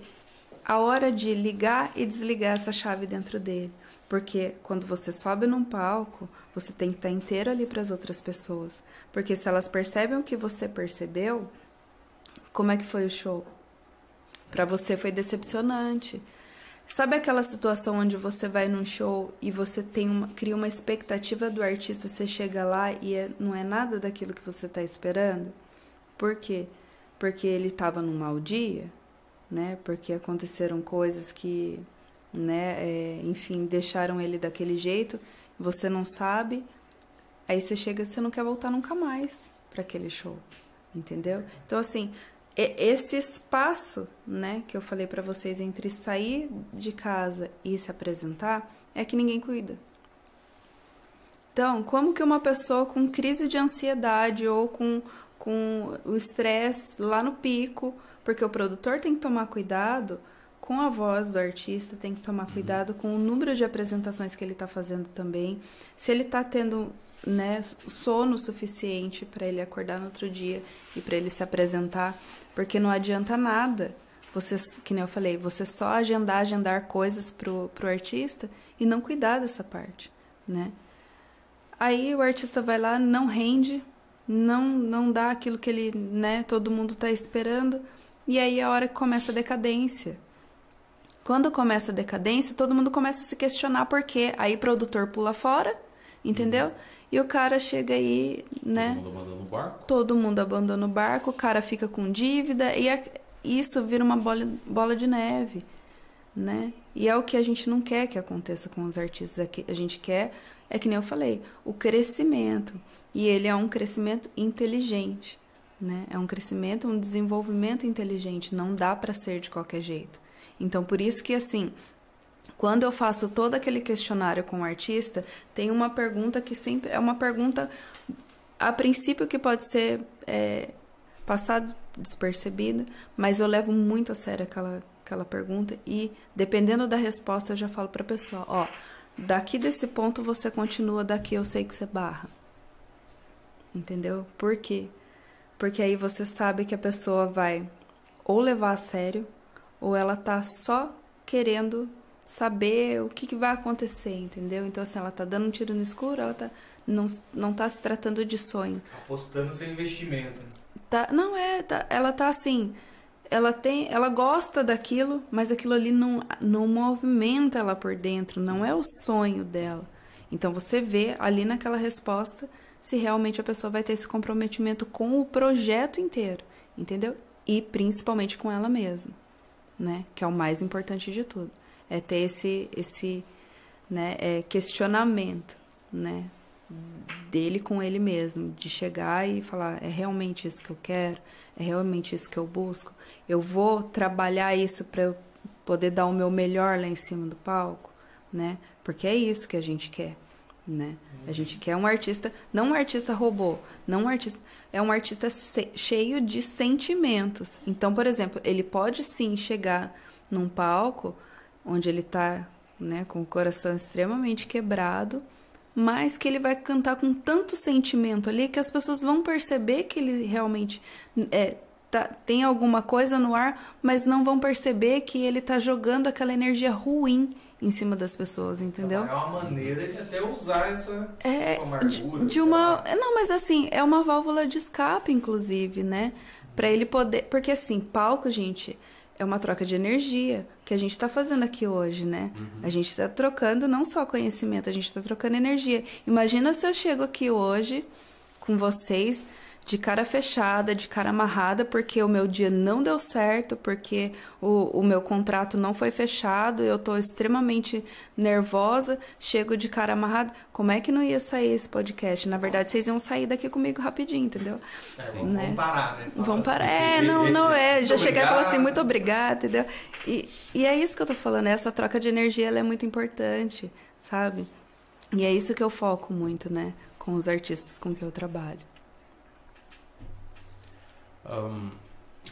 A hora de ligar e desligar essa chave dentro dele. Porque quando você sobe num palco, você tem que estar inteiro ali para as outras pessoas. Porque se elas percebem o que você percebeu. Como é que foi o show? Pra você foi decepcionante. Sabe aquela situação onde você vai num show e você tem cria uma expectativa do artista, você chega lá e não é nada daquilo que você tá esperando? Por quê? Porque ele tava num mau dia, né? Porque aconteceram coisas que, né, enfim, deixaram ele daquele jeito, você não sabe, aí você chega e você não quer voltar nunca mais pra aquele show, entendeu? Então, assim... Esse espaço, né, que eu falei pra vocês entre sair de casa e se apresentar, é que ninguém cuida. Então, como que uma pessoa com crise de ansiedade ou com o estresse lá no pico, porque o produtor tem que tomar cuidado com a voz do artista, tem que tomar cuidado com o número de apresentações que ele tá fazendo também, se ele tá tendo... Né, sono suficiente para ele acordar no outro dia e para ele se apresentar, porque não adianta nada você, que nem eu falei, você só agendar coisas pro artista e não cuidar dessa parte, né? Aí o artista vai lá, não rende, não dá aquilo que ele, né, todo mundo tá esperando, e aí é a hora que começa a decadência. Quando começa a decadência, todo mundo começa a se questionar por quê. Aí o produtor pula fora, entendeu? E o cara chega aí, né? Todo mundo abandona o barco. Todo mundo abandona o barco, o cara fica com dívida e isso vira uma bola de neve, né? E é o que a gente não quer que aconteça com os artistas aqui. A gente quer, é que nem eu falei, o crescimento. E ele é um crescimento inteligente, né? É um crescimento, um desenvolvimento inteligente. Não dá para ser de qualquer jeito. Então, por isso que, assim... Quando eu faço todo aquele questionário com o artista, tem uma pergunta que sempre... É uma pergunta, a princípio, que pode ser passada, despercebida, mas eu levo muito a sério aquela pergunta e, dependendo da resposta, eu já falo para a pessoa, ó, daqui desse ponto você continua, daqui eu sei que você barra. Entendeu? Por quê? Porque aí você sabe que a pessoa vai ou levar a sério, ou ela tá só querendo... saber o que vai acontecer, entendeu? Então, assim, ela tá dando um tiro no escuro, ela tá, não tá se tratando de sonho. Apostando sem investimento. Tá, não é, tá, ela tá assim, ela gosta daquilo, mas aquilo ali não movimenta ela por dentro, não é o sonho dela. Então, você vê ali naquela resposta se realmente a pessoa vai ter esse comprometimento com o projeto inteiro, entendeu? E principalmente com ela mesma, né? Que é o mais importante de tudo. É ter esse né, questionamento, né? Dele com ele mesmo, de chegar e falar, é realmente isso que eu quero, é realmente isso que eu busco, eu vou trabalhar isso para eu poder dar o meu melhor lá em cima do palco, né? Porque é isso que a gente quer, né? A gente quer um artista, não um artista robô, não um artista, é um artista cheio de sentimentos. Então, por exemplo, ele pode sim chegar num palco onde ele tá, né, com o coração extremamente quebrado, mas que ele vai cantar com tanto sentimento ali que as pessoas vão perceber que ele realmente tem alguma coisa no ar, mas não vão perceber que ele tá jogando aquela energia ruim em cima das pessoas, entendeu? É uma maneira de até usar essa amargura. Não, mas assim, é uma válvula de escape, inclusive, né? Pra ele poder... Porque assim, palco, gente... É uma troca de energia que a gente está fazendo aqui hoje, né? Uhum. A gente está trocando não só conhecimento, a gente está trocando energia. Imagina se eu chego aqui hoje com vocês de cara fechada, de cara amarrada, porque o meu dia não deu certo, porque o meu contrato não foi fechado, eu estou extremamente nervosa, chego de cara amarrada. Como é que não ia sair esse podcast? Na verdade, vocês iam sair daqui comigo rapidinho, entendeu? Vão parar, né? Vão parar. Já cheguei e falar assim, muito obrigada, entendeu? E é isso que eu tô falando, essa troca de energia, ela é muito importante, sabe? E é isso que eu foco muito, né? Com os artistas com que eu trabalho.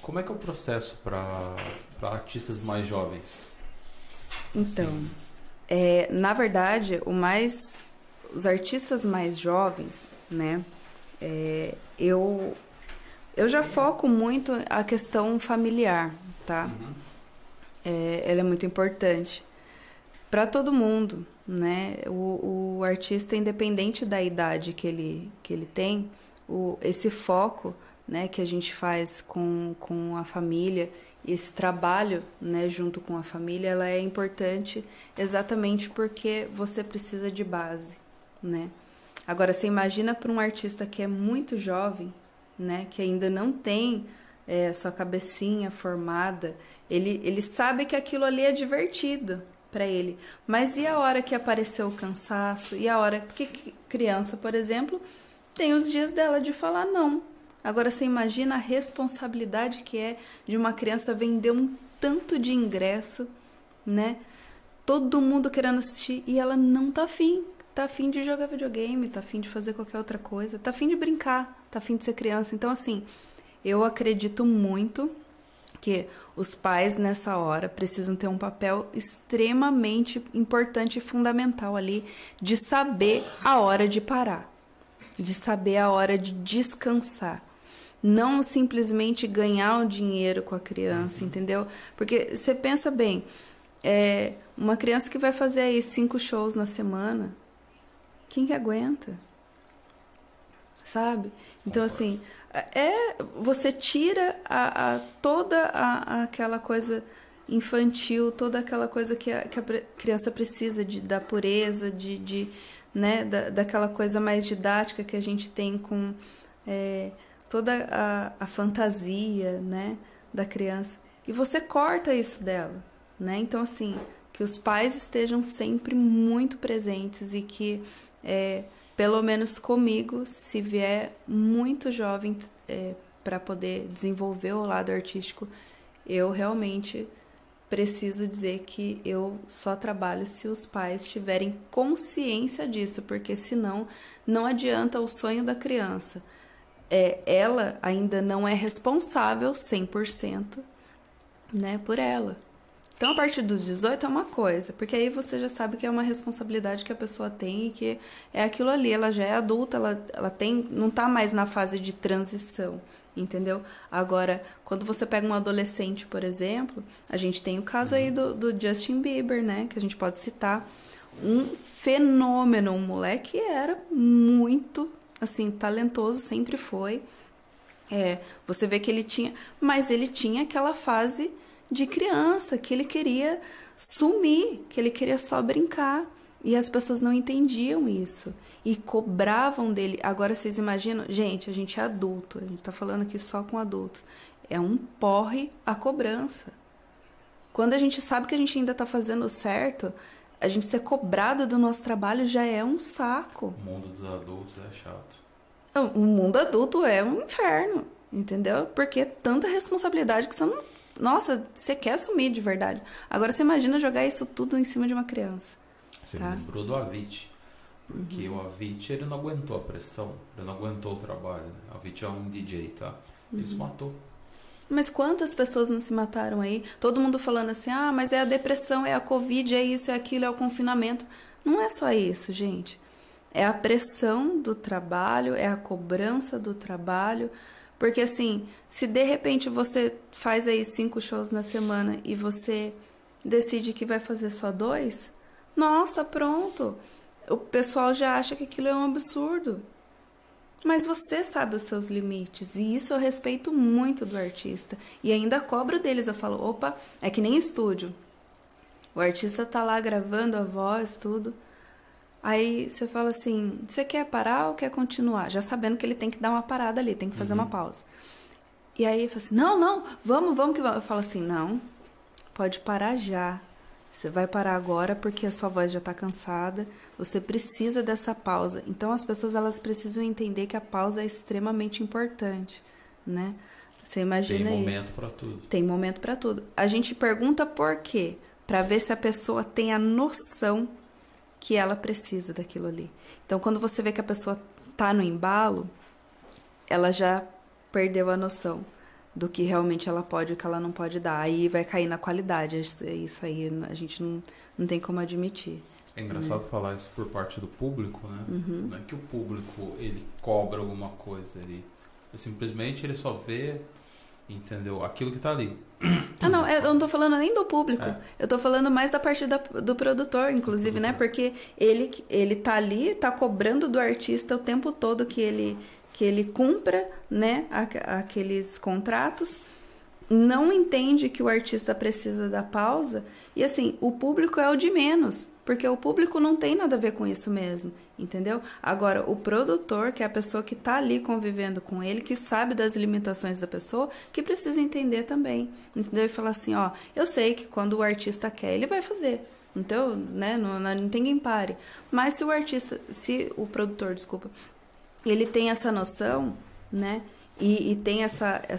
Como é que é o processo para artistas mais jovens? Então, na verdade, os artistas mais jovens, né? Eu já foco muito a questão familiar, tá? Uhum. Ela é muito importante para todo mundo, né? O artista, independente da idade que ele tem, esse foco, né, que a gente faz com a família, e esse trabalho, né, junto com a família, ela é importante exatamente porque você precisa de base, né? Agora, você imagina para um artista que é muito jovem, né, que ainda não tem sua cabecinha formada, ele sabe que aquilo ali é divertido para ele, mas e a hora que apareceu o cansaço? E a hora que criança, por exemplo, tem os dias dela de falar não. Agora, você imagina a responsabilidade que é de uma criança vender um tanto de ingresso, né? Todo mundo querendo assistir e ela não tá afim. Tá afim de jogar videogame, tá afim de fazer qualquer outra coisa, tá afim de brincar, tá afim de ser criança. Então, assim, eu acredito muito que os pais, nessa hora, precisam ter um papel extremamente importante e fundamental ali de saber a hora de parar, de saber a hora de descansar. Não simplesmente ganhar o dinheiro com a criança, entendeu? Porque você pensa bem, uma criança que vai fazer aí 5 shows na semana, quem que aguenta? Sabe? Então, assim, você tira toda aquela coisa infantil, toda aquela coisa que a criança precisa da pureza, né, daquela coisa mais didática que a gente tem com toda a fantasia, né, da criança. E você corta isso dela, né? Então, assim, que os pais estejam sempre muito presentes e que, pelo menos comigo, se vier muito jovem para poder desenvolver o lado artístico, eu realmente... preciso dizer que eu só trabalho se os pais tiverem consciência disso, porque senão não adianta o sonho da criança. Ela ainda não é responsável 100%, né, por ela. Então, a partir dos 18 é uma coisa, porque aí você já sabe que é uma responsabilidade que a pessoa tem e que é aquilo ali, ela já é adulta, ela tem, não está mais na fase de transição. Entendeu? Agora, quando você pega um adolescente, por exemplo, a gente tem o caso aí do Justin Bieber, né? Que a gente pode citar. Um fenômeno, um moleque era muito, assim, talentoso, sempre foi. Você vê que ele tinha... Mas ele tinha aquela fase de criança, que ele queria sumir, que ele queria só brincar. E as pessoas não entendiam isso e cobravam dele. Agora vocês imaginam, gente, a gente é adulto, a gente tá falando aqui só com adultos. É um porre a cobrança. Quando a gente sabe que a gente ainda tá fazendo certo, a gente ser cobrada do nosso trabalho já é um saco. O mundo dos adultos é chato. O mundo adulto é um inferno, entendeu? Porque é tanta responsabilidade que você não... Nossa, você quer assumir de verdade. Agora você imagina jogar isso tudo em cima de uma criança. Você me lembrou do Avit, porque o Avit, ele não aguentou a pressão, ele não aguentou o trabalho, né? O Avit é um DJ, tá? Ele se matou. Mas quantas pessoas não se mataram aí? Todo mundo falando assim, ah, mas é a depressão, é a Covid, é isso, é aquilo, é o confinamento. Não é só isso, gente. É a pressão do trabalho, é a cobrança do trabalho, porque assim, se de repente você faz aí 5 shows na semana e você decide que vai fazer só 2... Nossa, pronto. O pessoal já acha que aquilo é um absurdo. Mas você sabe os seus limites. E isso eu respeito muito do artista. E ainda cobro deles. Eu falo, opa, é que nem estúdio. O artista tá lá gravando a voz, tudo. Aí você fala assim, você quer parar ou quer continuar? Já sabendo que ele tem que dar uma parada ali, tem que fazer uma pausa. E aí eu falo assim, não, vamos que vamos. Eu falo assim, não, pode parar já. Você vai parar agora porque a sua voz já está cansada, você precisa dessa pausa. Então, as pessoas elas precisam entender que a pausa é extremamente importante, né? Você imagina aí. Tem momento para tudo. Tem momento para tudo. A gente pergunta por quê? Para ver se a pessoa tem a noção que ela precisa daquilo ali. Então, quando você vê que a pessoa está no embalo, ela já perdeu a noção do que realmente ela pode e o que ela não pode dar. Aí vai cair na qualidade. Isso aí a gente não tem como admitir. É engraçado falar isso por parte do público, né? Não é que o público, ele cobra alguma coisa. Ele simplesmente ele só vê, entendeu? Aquilo que tá ali. Ah, não, eu não tô falando nem do público. Eu tô falando mais da parte do produtor, inclusive, né? Porque ele tá ali, tá cobrando do artista o tempo todo que ele cumpra, né, aqueles contratos, não entende que o artista precisa da pausa, e assim, o público é o de menos, porque o público não tem nada a ver com isso mesmo, entendeu? Agora, o produtor, que é a pessoa que está ali convivendo com ele, que sabe das limitações da pessoa, que precisa entender também, entendeu? E falar assim, ó, eu sei que quando o artista quer, ele vai fazer. Então, né, não tem quem pare. Mas se o produtor, ele tem essa noção, né? E tem essa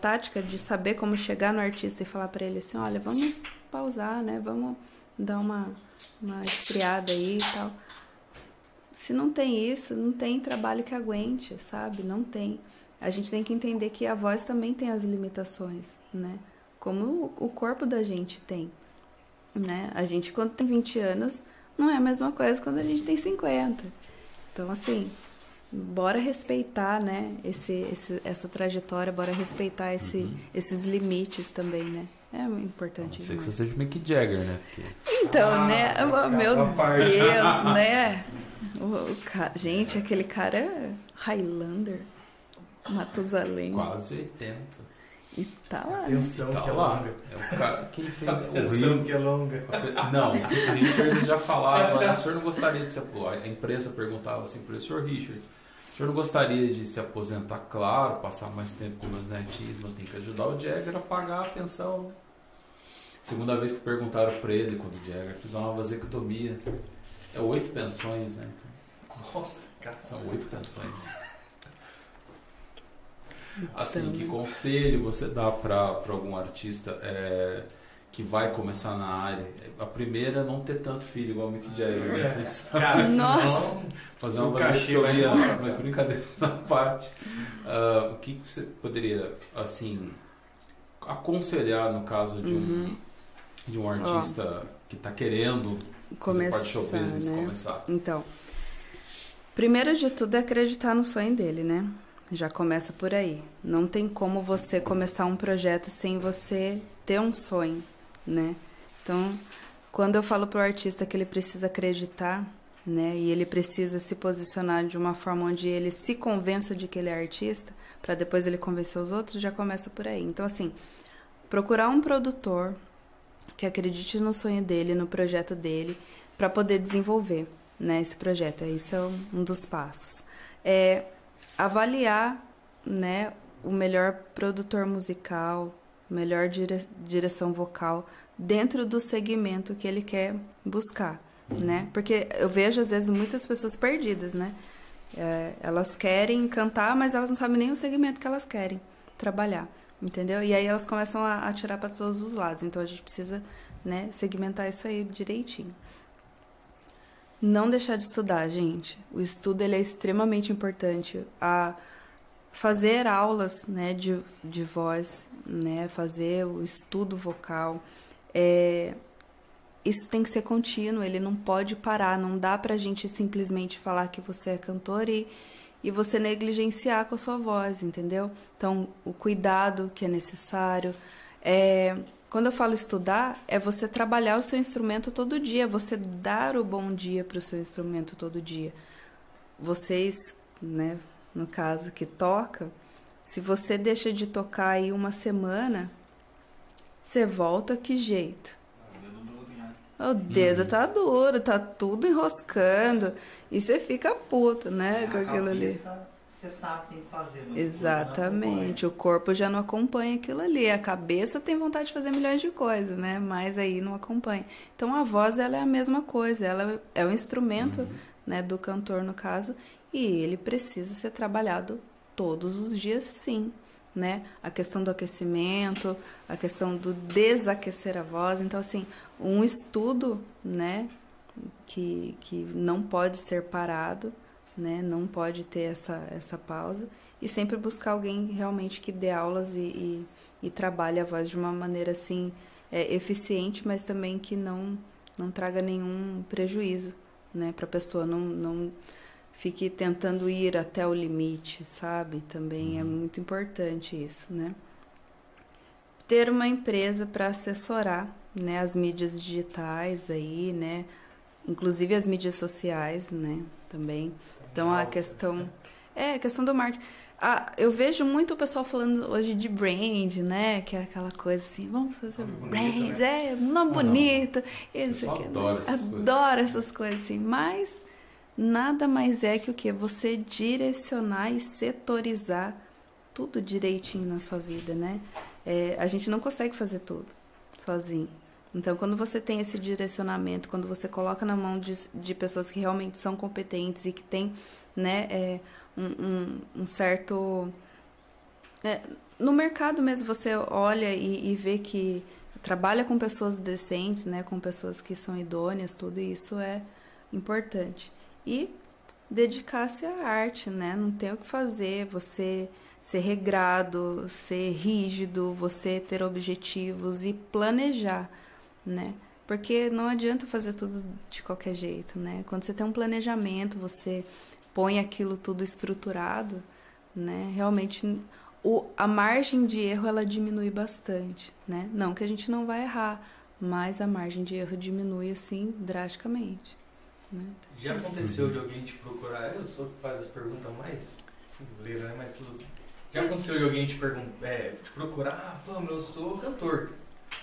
tática de saber como chegar no artista e falar para ele assim, olha, vamos pausar, né? Vamos dar uma esfriada aí e tal. Se não tem isso, não tem trabalho que aguente, sabe? Não tem. A gente tem que entender que a voz também tem as limitações, né? Como o corpo da gente tem, né? A gente, quando tem 20 anos, não é a mesma coisa quando a gente tem 50. Então, assim, bora respeitar, né, essa trajetória, bora respeitar esses limites também, né? É importante demais. Não sei que você seja o Mick Jagger, né? Porque... Então, né? Meu Deus, né? Gente, aquele cara é Highlander, Matusalém. Quase 80. E tá lá. Atenção, né? Tá que lá. É o cara que fez o que é longa. Não, o Richards já falava, o senhor não gostaria de se aposentar. A empresa perguntava assim para o senhor Richards, o senhor não gostaria de se aposentar, claro, passar mais tempo com meus netinhos, mas tem que ajudar o Jagger a pagar a pensão. Segunda vez que perguntaram para ele, quando o Jagger fez uma vasectomia, é 8 pensões, né? Nossa, cara. São 8 pensões. Assim, que conselho você dá para algum artista que vai começar na área? A primeira é não ter tanto filho, igual o Mick Jagger. Né? Cara, nossa! Fazer uma vasectomia antes, mas brincadeiras à parte. O que você poderia, assim, aconselhar no caso de um artista que está querendo começar, fazer parte do show business, né? Começar? Então, primeiro de tudo é acreditar no sonho dele, né? Já começa por aí. Não tem como você começar um projeto sem você ter um sonho, né? Então, quando eu falo pro artista que ele precisa acreditar, né? E ele precisa se posicionar de uma forma onde ele se convença de que ele é artista, para depois ele convencer os outros, já começa por aí. Então, assim, procurar um produtor que acredite no sonho dele, no projeto dele, para poder desenvolver, né, esse projeto. Esse é um dos passos. É avaliar, né, o melhor produtor musical, melhor direção vocal dentro do segmento que ele quer buscar, né? Porque eu vejo, às vezes, muitas pessoas perdidas, né? Elas querem cantar, mas elas não sabem nem o segmento que elas querem trabalhar, entendeu? E aí elas começam a atirar para todos os lados. Então a gente precisa, né, segmentar isso aí direitinho. Não deixar de estudar, gente. O estudo, ele é extremamente importante. A fazer aulas, né, de voz, né, fazer o estudo vocal, isso tem que ser contínuo, ele não pode parar, não dá pra gente simplesmente falar que você é cantor e você negligenciar com a sua voz, entendeu? Então, o cuidado que é necessário, quando eu falo estudar, é você trabalhar o seu instrumento todo dia, você dar o bom dia pro seu instrumento todo dia. Vocês, né, no caso, que toca, se você deixa de tocar aí uma semana, você volta que jeito? O dedo tá duro, tá tudo enroscando, e você fica puto, né, com aquilo ali. Você sabe o que tem que fazer. Mas exatamente, o corpo já não acompanha aquilo ali, a cabeça tem vontade de fazer milhões de coisas, né, mas aí não acompanha. Então a voz, ela é a mesma coisa, ela é o instrumento, né, do cantor, no caso, e ele precisa ser trabalhado todos os dias, sim, né? A questão do aquecimento, a questão do desaquecer a voz. Então, assim, um estudo, né, que não pode ser parado, né, não pode ter essa pausa, e sempre buscar alguém realmente que dê aulas e trabalhe a voz de uma maneira, assim, eficiente, mas também que não traga nenhum prejuízo, né, para a pessoa, não fique tentando ir até o limite, sabe? Também é muito importante isso, né? Ter uma empresa para assessorar, né, as mídias digitais aí, né? Inclusive as mídias sociais, né? Também. Então, a questão... a questão do marketing. Eu vejo muito o pessoal falando hoje de brand, né? Que é aquela coisa assim, vamos fazer brand, nome bonito. Isso aqui, adoro, né? Essas coisas assim, mas... Nada mais é que o que? Você direcionar e setorizar tudo direitinho na sua vida, né? A gente não consegue fazer tudo sozinho. Então, quando você tem esse direcionamento, quando você coloca na mão de pessoas que realmente são competentes e que tem, né, um certo... no mercado mesmo, você olha e vê que trabalha com pessoas decentes, né, com pessoas que são idôneas, tudo isso é importante. E dedicar-se à arte, né? Não tem o que fazer, você ser regrado, ser rígido, você ter objetivos e planejar, né? Porque não adianta fazer tudo de qualquer jeito, né? Quando você tem um planejamento, você põe aquilo tudo estruturado, né? Realmente a margem de erro, ela diminui bastante, né? Não que a gente não vai errar, mas a margem de erro diminui, assim, drasticamente. Já aconteceu de alguém te procurar? Eu sou que faz as perguntas mais fuleira, né? Mas tudo. Já aconteceu de alguém te procurar? Ah, Pâmela, eu sou cantor.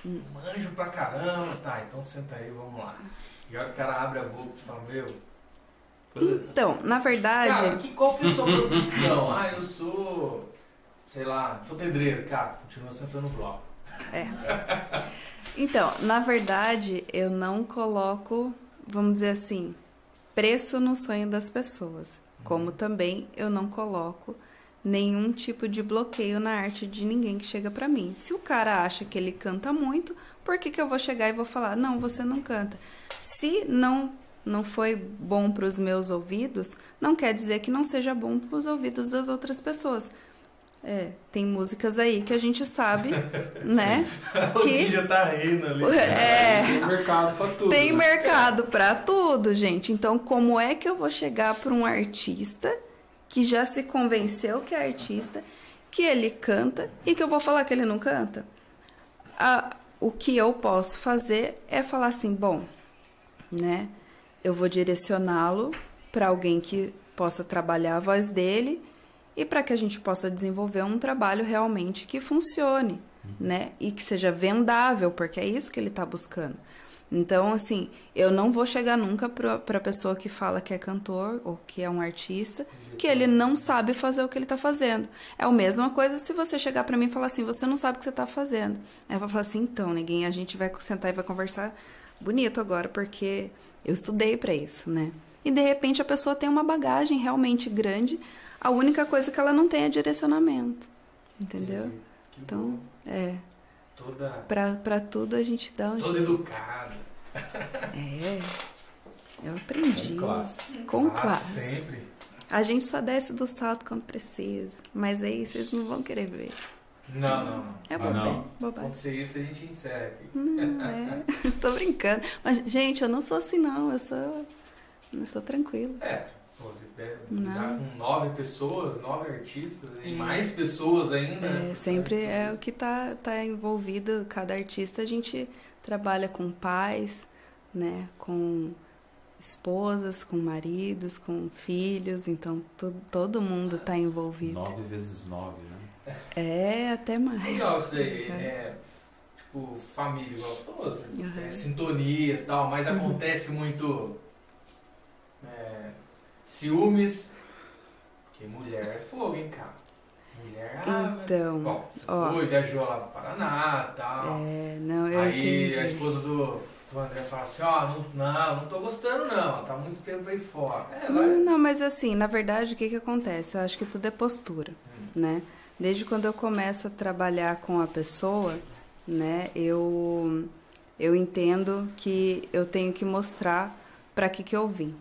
Manjo pra caramba, tá? Então senta aí, vamos lá. E a hora que o cara abre a boca e fala, meu. Então, na verdade. Cara, qual que é a sua profissão? Ah, eu sou. Sei lá, sou pedreiro, cara. Continua sentando no bloco. Então, na verdade, eu não coloco, vamos dizer assim, preço no sonho das pessoas, como também eu não coloco nenhum tipo de bloqueio na arte de ninguém que chega pra mim. Se o cara acha que ele canta muito, por que que eu vou chegar e vou falar, não, você não canta? Se não foi bom pros meus ouvidos, não quer dizer que não seja bom pros ouvidos das outras pessoas. Tem músicas aí que a gente sabe, né? Que já tá rindo ali. Tem mercado pra tudo. Tem mercado pra tudo, gente. Então, como é que eu vou chegar pra um artista que já se convenceu que é artista, que ele canta, e que eu vou falar que ele não canta? O que eu posso fazer é falar assim, bom, né? Eu vou direcioná-lo pra alguém que possa trabalhar a voz dele, e para que a gente possa desenvolver um trabalho realmente que funcione, né? E que seja vendável, porque é isso que ele está buscando. Então, assim, eu não vou chegar nunca para a pessoa que fala que é cantor ou que é um artista, que ele não sabe fazer o que ele está fazendo. É a mesma coisa se você chegar para mim e falar assim, você não sabe o que você está fazendo. Aí eu vou falar assim, então, neguinho, a gente vai sentar e vai conversar bonito agora, porque eu estudei para isso, né? E, de repente, a pessoa tem uma bagagem realmente grande, a única coisa que ela não tem é direcionamento, entendeu? Então, é... Pra tudo a gente dá um jeito. Toda educada. É. Eu aprendi. Com classe. Sempre. A gente só desce do salto quando precisa. Mas aí vocês não vão querer ver. Não. É bobagem. Acontecer isso, a gente encerra aqui. Não, é. Tô brincando. Mas, gente, eu não sou assim, não. Eu sou tranquila. É. Lidar com 9 pessoas, 9 artistas e mais pessoas ainda. É, sempre é o que tá envolvido. Cada artista a gente trabalha com pais, né, com esposas, com maridos, com filhos. Então todo mundo tá envolvido. 9 vezes 9, né? É, até mais. Legal isso daí. É, tipo, família, igual você falou, assim, sintonia e tal, mas acontece muito... ciúmes, porque mulher é fogo, hein, cara? Mulher, então, bom, foi, viajou lá pro Paraná e tal. É, não, eu entendi. A esposa do André fala assim, ó, não tô gostando não, tá muito tempo aí fora. Não, mas assim, na verdade, o que acontece? Eu acho que tudo é postura, né? Desde quando eu começo a trabalhar com a pessoa, né, eu entendo que eu tenho que mostrar pra que eu vim,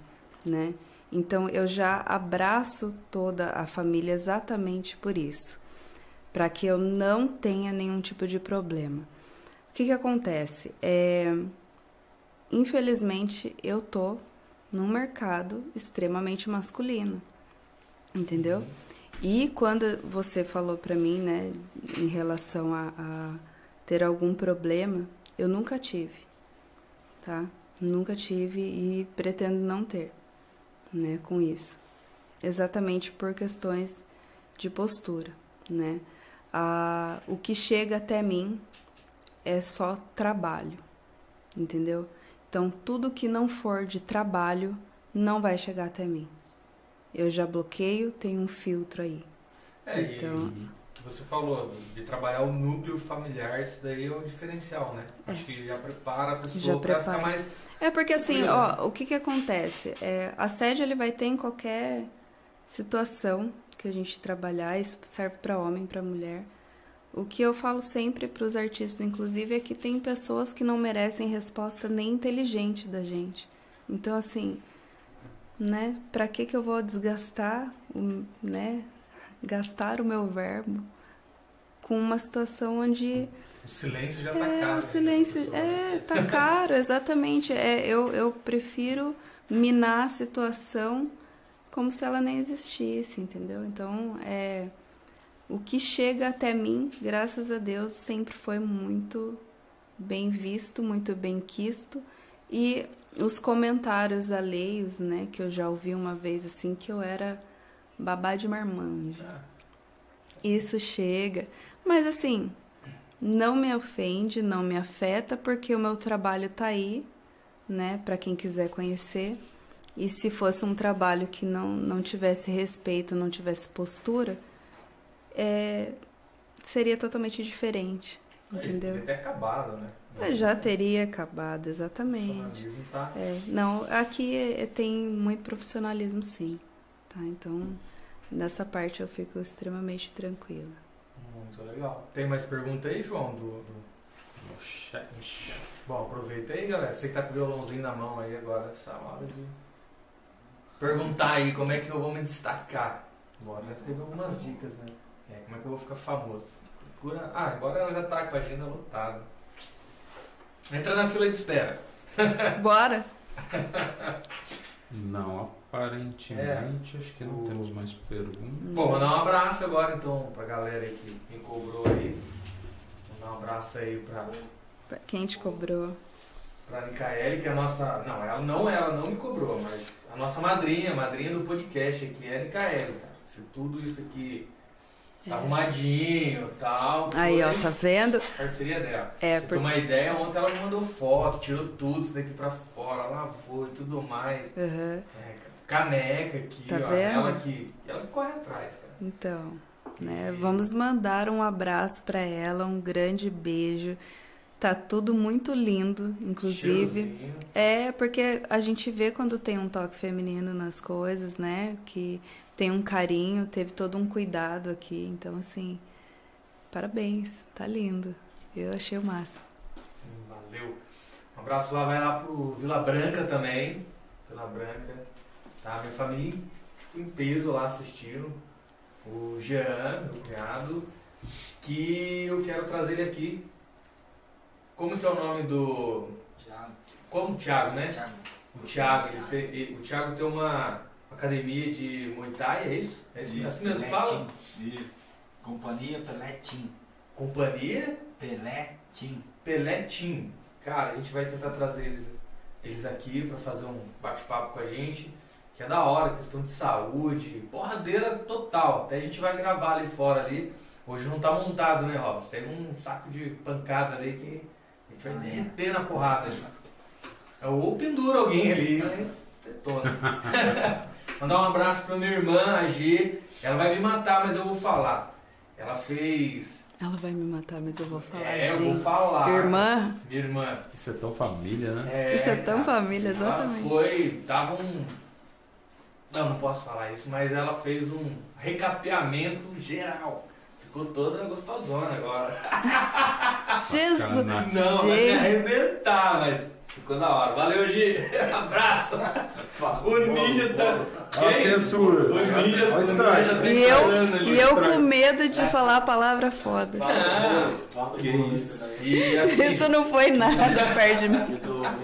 né? Então, eu já abraço toda a família exatamente por isso, para que eu não tenha nenhum tipo de problema. O que acontece? Infelizmente, eu tô num mercado extremamente masculino, entendeu? E quando você falou para mim, né, em relação a ter algum problema, eu nunca tive, tá? Nunca tive e pretendo não ter. Né, com isso, exatamente por questões de postura, né? O que chega até mim é só trabalho, entendeu? Então, tudo que não for de trabalho não vai chegar até mim. Eu já bloqueio, tem um filtro aí. Então, o que você falou de trabalhar o núcleo familiar, isso daí é o diferencial, né? Acho que já prepara a pessoa para ficar mais... É porque assim, ó, o que acontece? Assédio ele vai ter em qualquer situação que a gente trabalhar, isso serve para homem, para mulher. O que eu falo sempre para os artistas, inclusive, é que tem pessoas que não merecem resposta nem inteligente da gente. Então, assim, né, para que eu vou desgastar, né, gastar o meu verbo com uma situação onde... O silêncio já tá caro. O silêncio, tá caro, exatamente. Eu prefiro minar a situação como se ela nem existisse, entendeu? Então, o que chega até mim, graças a Deus, sempre foi muito bem visto, muito bem quisto. E os comentários alheios, né, que eu já ouvi uma vez, assim, que eu era babá de marmanjo. Isso chega, mas assim... Não me ofende, não me afeta, porque o meu trabalho tá aí, né, para quem quiser conhecer. E se fosse um trabalho que não tivesse respeito, não tivesse postura, seria totalmente diferente, entendeu? Já teria acabado, né? Já teria acabado, exatamente. O profissionalismo tá... não, aqui tem muito profissionalismo, sim. Tá? Então, nessa parte eu fico extremamente tranquila. Muito legal. Tem mais pergunta aí, João? Do chat. Bom, aproveita aí, galera. Você que tá com o violãozinho na mão aí agora, essa hora de perguntar aí como é que eu vou me destacar. Bora, já teve algumas dicas, né? Como é que eu vou ficar famoso? Procura... agora ela já tá com a agenda lotada. Entra na fila de espera. Bora! Não, aparentemente, acho que não temos mais perguntas. Bom, mandar um abraço agora, então, pra galera aí que me cobrou aí. Mandar um abraço aí pra quem te cobrou? Pra Nicael, que é a nossa... Não, ela não me cobrou, mas a nossa madrinha do podcast aqui é a Nicael, cara. Se tudo isso aqui Tá arrumadinho e tal. Aí, ó, tá vendo? Parceria dela. É, pra ter uma ideia, ontem ela me mandou foto, tirou tudo isso daqui pra fora, lavou e tudo mais. Uhum. É, caneca aqui, tá ó. Vendo? Ela que corre atrás, cara. Então, né? E... vamos mandar um abraço pra ela, um grande beijo. Tá tudo muito lindo, inclusive. Cheirozinho. É, porque a gente vê quando tem um toque feminino nas coisas, né? Que... tem um carinho, teve todo um cuidado aqui. Então, assim, parabéns, tá lindo. Eu achei o máximo. Valeu. Um abraço lá, vai lá pro Vila Branca também. Vila Branca, tá? Minha família em peso lá assistindo. O Jean, meu cunhado, que eu quero trazer ele aqui. Como que é o nome do... Thiago. Como o Thiago, né? Thiago. O Thiago, o Thiago tem uma... academia de Muay Thai, é isso? É isso, assim mesmo fala? Isso. Companhia Pelé Team. Companhia? Pelé Team. Pelé Team. Cara, a gente vai tentar trazer eles aqui pra fazer um bate-papo com a gente, que é da hora, questão de saúde, porradeira total. Até a gente vai gravar ali fora ali. Hoje não tá montado, né, Robson? Tem um saco de pancada ali que a gente vai derreter na porrada ali. Ou pendura alguém ali, né? Mandar um abraço pra minha irmã, a G. Ela vai me matar, mas eu vou falar. Ela fez... Ela vai me matar, mas eu vou falar. É, gente. Eu vou falar. Irmã? Minha irmã. Isso é tão família, né? É, isso é tão família, exatamente. Ela foi... tava um... Não posso falar isso, mas ela fez um recapeamento geral. Ficou toda gostosona agora. Jesus! Não, vai me arrebentar, mas... ficou da hora. Valeu, Gi. Abraço. O Ninja tá... olha a censura. O Ninja tá E eu com medo de falar a palavra foda. Não. Que isso. Isso não foi nada perto de mim.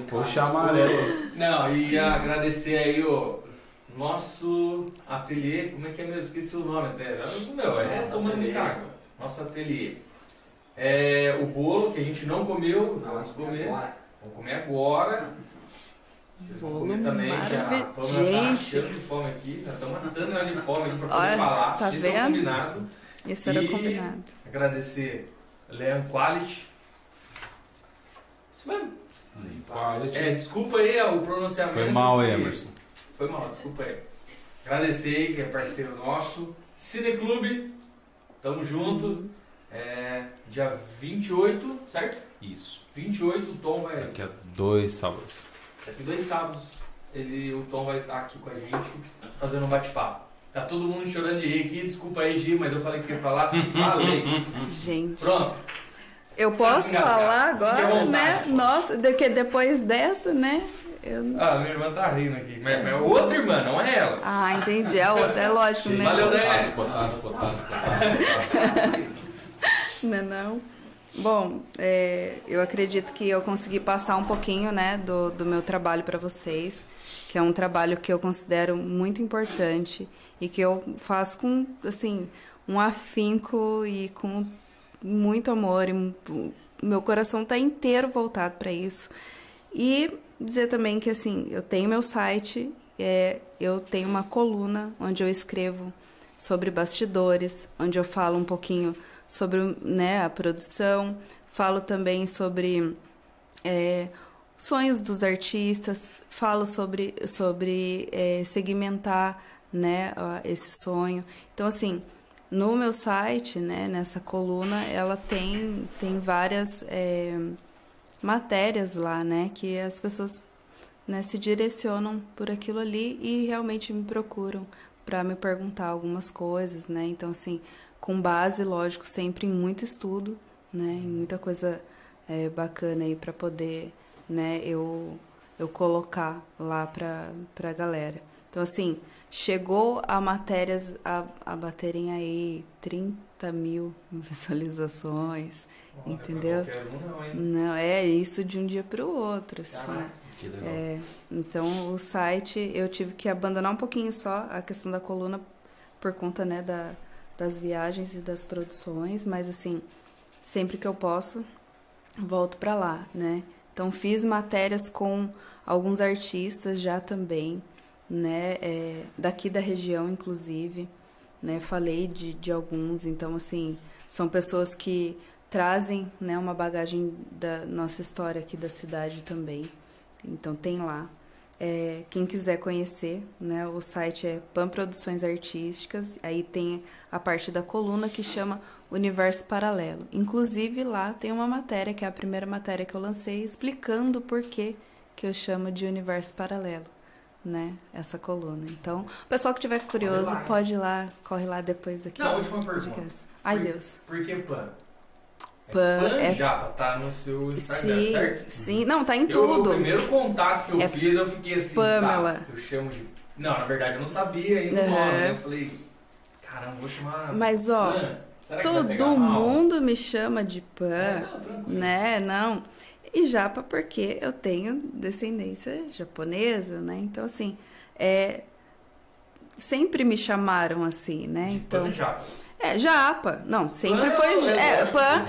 Poxa, amarelo. Não, e agradecer aí o nosso ateliê. Como é que é mesmo? Esqueci o nome até. Não, é tomando muita água. Nosso ateliê. É, o bolo que a gente não comeu. Vamos comer. Vou comer agora. Vocês vão comer também. A Pâmela tá cheirando de fome aqui. Nós estamos matando ela de fome aqui pra poder falar. Tá isso vendo? É combinado. Isso era combinado. Agradecer Lean Quality. Isso mesmo. Lean Quality. É, desculpa aí o pronunciamento. Foi mal, Emerson. Foi mal, desculpa aí. Agradecer aí, que é parceiro nosso. CineClub. Tamo junto. É, dia 28, certo? Isso. 28, o Tom vai... daqui a 2 sábados. Daqui a 2 sábados, o Tom vai estar aqui com a gente, fazendo um bate-papo. Tá todo mundo chorando de rir aqui. Desculpa aí, Gi, mas eu falei que ia falar. Falei. Gente. Pronto. Eu posso falar agora, vontade, né? Nossa, porque depois dessa, né? Minha irmã tá rindo aqui. Mas é outra irmã, não é ela. Ah, entendi. A outra, é lógico, né? Valeu, né? Não. Bom, eu acredito que eu consegui passar um pouquinho, né, do meu trabalho para vocês, que é um trabalho que eu considero muito importante e que eu faço com, assim, um afinco e com muito amor. E meu coração está inteiro voltado para isso. E dizer também que, assim, eu tenho meu site, eu tenho uma coluna onde eu escrevo sobre bastidores, onde eu falo um pouquinho... sobre, né, a produção, falo também sobre sonhos dos artistas, falo sobre segmentar, né, esse sonho. Então, assim, no meu site, né, nessa coluna, ela tem várias matérias lá, né, que as pessoas, né, se direcionam por aquilo ali e realmente me procuram para me perguntar algumas coisas, né, então, assim... com base, lógico, sempre em muito estudo, né? Em muita coisa bacana aí para poder, né? Eu colocar lá para a galera. Então, assim, chegou a matérias a baterem aí 30 mil visualizações, entendeu? Não é isso de um dia para o outro, assim. Né? Que legal. Então, o site eu tive que abandonar um pouquinho só a questão da coluna por conta, né, das viagens e das produções, mas, assim, sempre que eu posso, volto para lá, né? Então, fiz matérias com alguns artistas já também, né? Daqui da região, inclusive, né? Falei de alguns, então, assim, são pessoas que trazem, né, uma bagagem da nossa história aqui da cidade também. Então, tem lá. É, quem quiser conhecer, né, o site é PAM Produções Artísticas, aí tem a parte da coluna que chama Universo Paralelo. Inclusive, lá tem uma matéria, que é a primeira matéria que eu lancei, explicando por que eu chamo de Universo Paralelo, né, essa coluna. Então, o pessoal que tiver curioso, pode ir lá, corre lá depois aqui. Não, última pergunta. Ai, Deus. Por que PAM? Panjapa, tá no seu Instagram, sim, certo? Sim, não, tá em tudo. O primeiro contato que eu fiz, eu fiquei assim, Pamela. Tá, eu chamo de... Não, na verdade eu não sabia ainda o nome, né? Eu falei, caramba, vou chamar... Mas, ó, todo mundo me chama de Pan, né, não... E Japa porque eu tenho descendência japonesa, né, então assim, sempre me chamaram assim, né, de então... Panjapa. É, Japa. Não, sempre foi... Pan,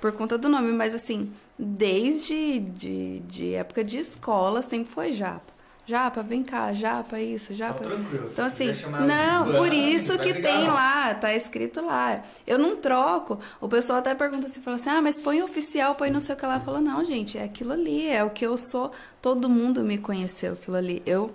por conta do nome, mas assim, desde de época de escola, sempre foi Japa. Japa, vem cá, Japa, isso, Japa... Tranquilo. Então assim, não, por isso que tem lá, tá escrito lá. Eu não troco. O pessoal até pergunta assim, fala assim, ah, mas põe oficial, põe não sei o que lá. Fala, não, gente, é aquilo ali, é o que eu sou. Todo mundo me conheceu, aquilo ali. Eu...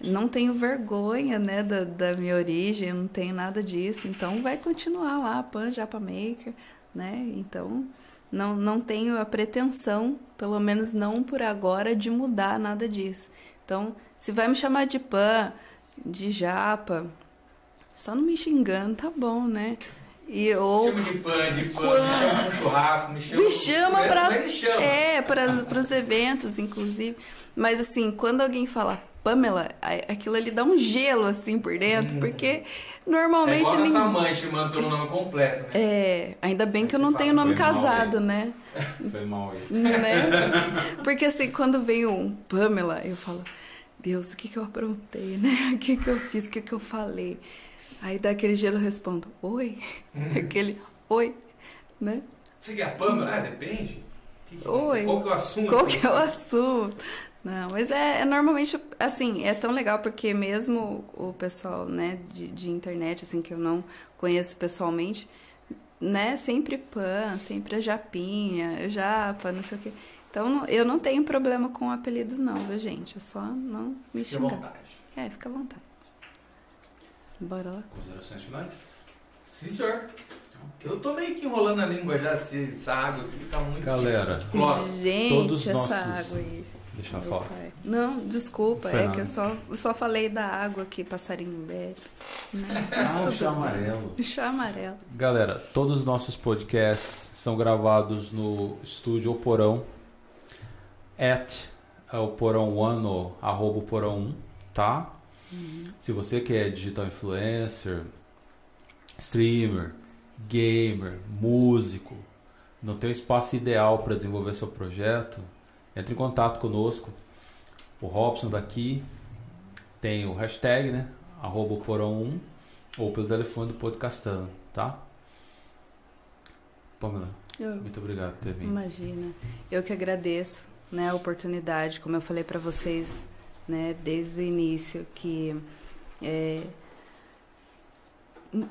não tenho vergonha, né, da minha origem, não tenho nada disso, então vai continuar lá, Pan Japa Maker, né, então não tenho a pretensão, pelo menos não por agora, de mudar nada disso. Então, se vai me chamar de Pan, de Japa, só não me xingando, tá bom, né? Me chama de Pan, me chama pra um churrasco, me chama para os eventos, inclusive, mas assim, quando alguém fala Pamela, aquilo ali dá um gelo, assim, por dentro, porque normalmente... É igual a nossa mãe chamando pelo nome completo, né? É, ainda bem que eu não tenho nome casado, né? Foi mal isso. Né? Porque, assim, quando vem um Pamela, eu falo, Deus, o que que eu aprontei, né? O que que eu fiz, o que que eu falei? Aí dá aquele gelo, eu respondo, oi? Aquele oi, né? Você quer a Pamela? Ah, depende. Oi. Qual que é o assunto? Qual que é o assunto? Não, mas normalmente, assim, é tão legal porque mesmo o pessoal, né, de internet, assim, que eu não conheço pessoalmente, né, sempre Pan, sempre a Japinha, Japa, não sei o quê. Então, eu não tenho problema com apelidos não, viu, gente? É só não me xingar. Fica à vontade. É, fica à vontade. Bora lá. Considerações finais? Sim, senhor. Eu tô meio que enrolando a língua já, essa água aqui tá muito... Galera, gente, todos essa água aí. Deixa eu falar. Não, desculpa, que eu só falei da água que passarinho bebe. Não, chá amarelo. Chá amarelo. Galera, todos os nossos podcasts são gravados no estúdio Oporão, @Oporão1, tá? Se você quer digital influencer, streamer, gamer, músico, não tem espaço ideal para desenvolver seu projeto, entre em contato conosco. O Robson daqui tem o hashtag, né? @Oporão1 ou pelo telefone do Podcastano, tá? Pamela, muito obrigado por ter vindo. Imagina, eu que agradeço, né, a oportunidade, como eu falei para vocês, né, desde o início, que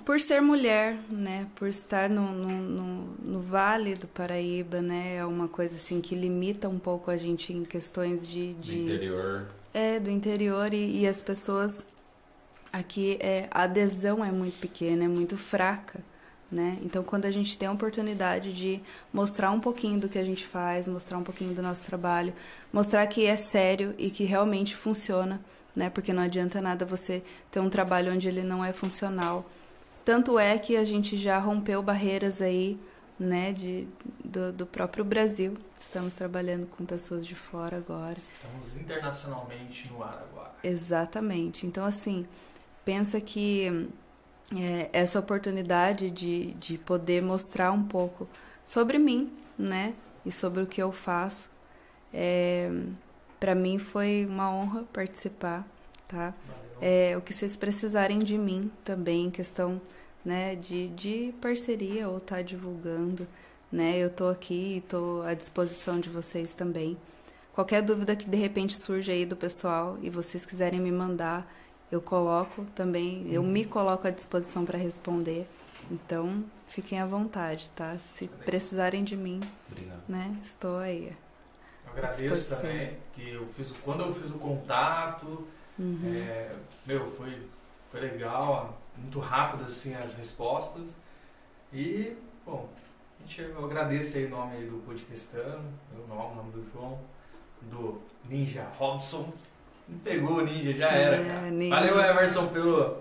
por ser mulher, né, por estar no Vale do Paraíba, né, é uma coisa assim que limita um pouco a gente em questões de interior. É, do interior, e as pessoas aqui, a adesão é muito pequena, é muito fraca, né, então quando a gente tem a oportunidade de mostrar um pouquinho do que a gente faz, mostrar um pouquinho do nosso trabalho, mostrar que é sério e que realmente funciona, né, porque não adianta nada você ter um trabalho onde ele não é funcional. Tanto é que a gente já rompeu barreiras aí, né, do próprio Brasil. Estamos trabalhando com pessoas de fora agora. Estamos internacionalmente no ar agora. Exatamente. Então, assim, pensa que essa oportunidade de poder mostrar um pouco sobre mim, né, e sobre o que eu faço, para mim foi uma honra participar, tá? O que vocês precisarem de mim também, em questão, né, de parceria ou tá divulgando, né, eu tô aqui e tô à disposição de vocês também. Qualquer dúvida que de repente surge aí do pessoal e vocês quiserem me mandar, eu coloco também, eu me coloco à disposição para responder. Então, fiquem à vontade, tá? Se precisarem de mim, né? Estou aí. Eu agradeço também, que eu fiz, quando eu fiz o contato, foi legal, muito rápido assim as respostas. E, bom, eu agradeço aí o nome aí do podcastano, o nome do João, do Ninja Robson. Não pegou o Ninja, já era, cara. Ninja. Valeu, Emerson, pelo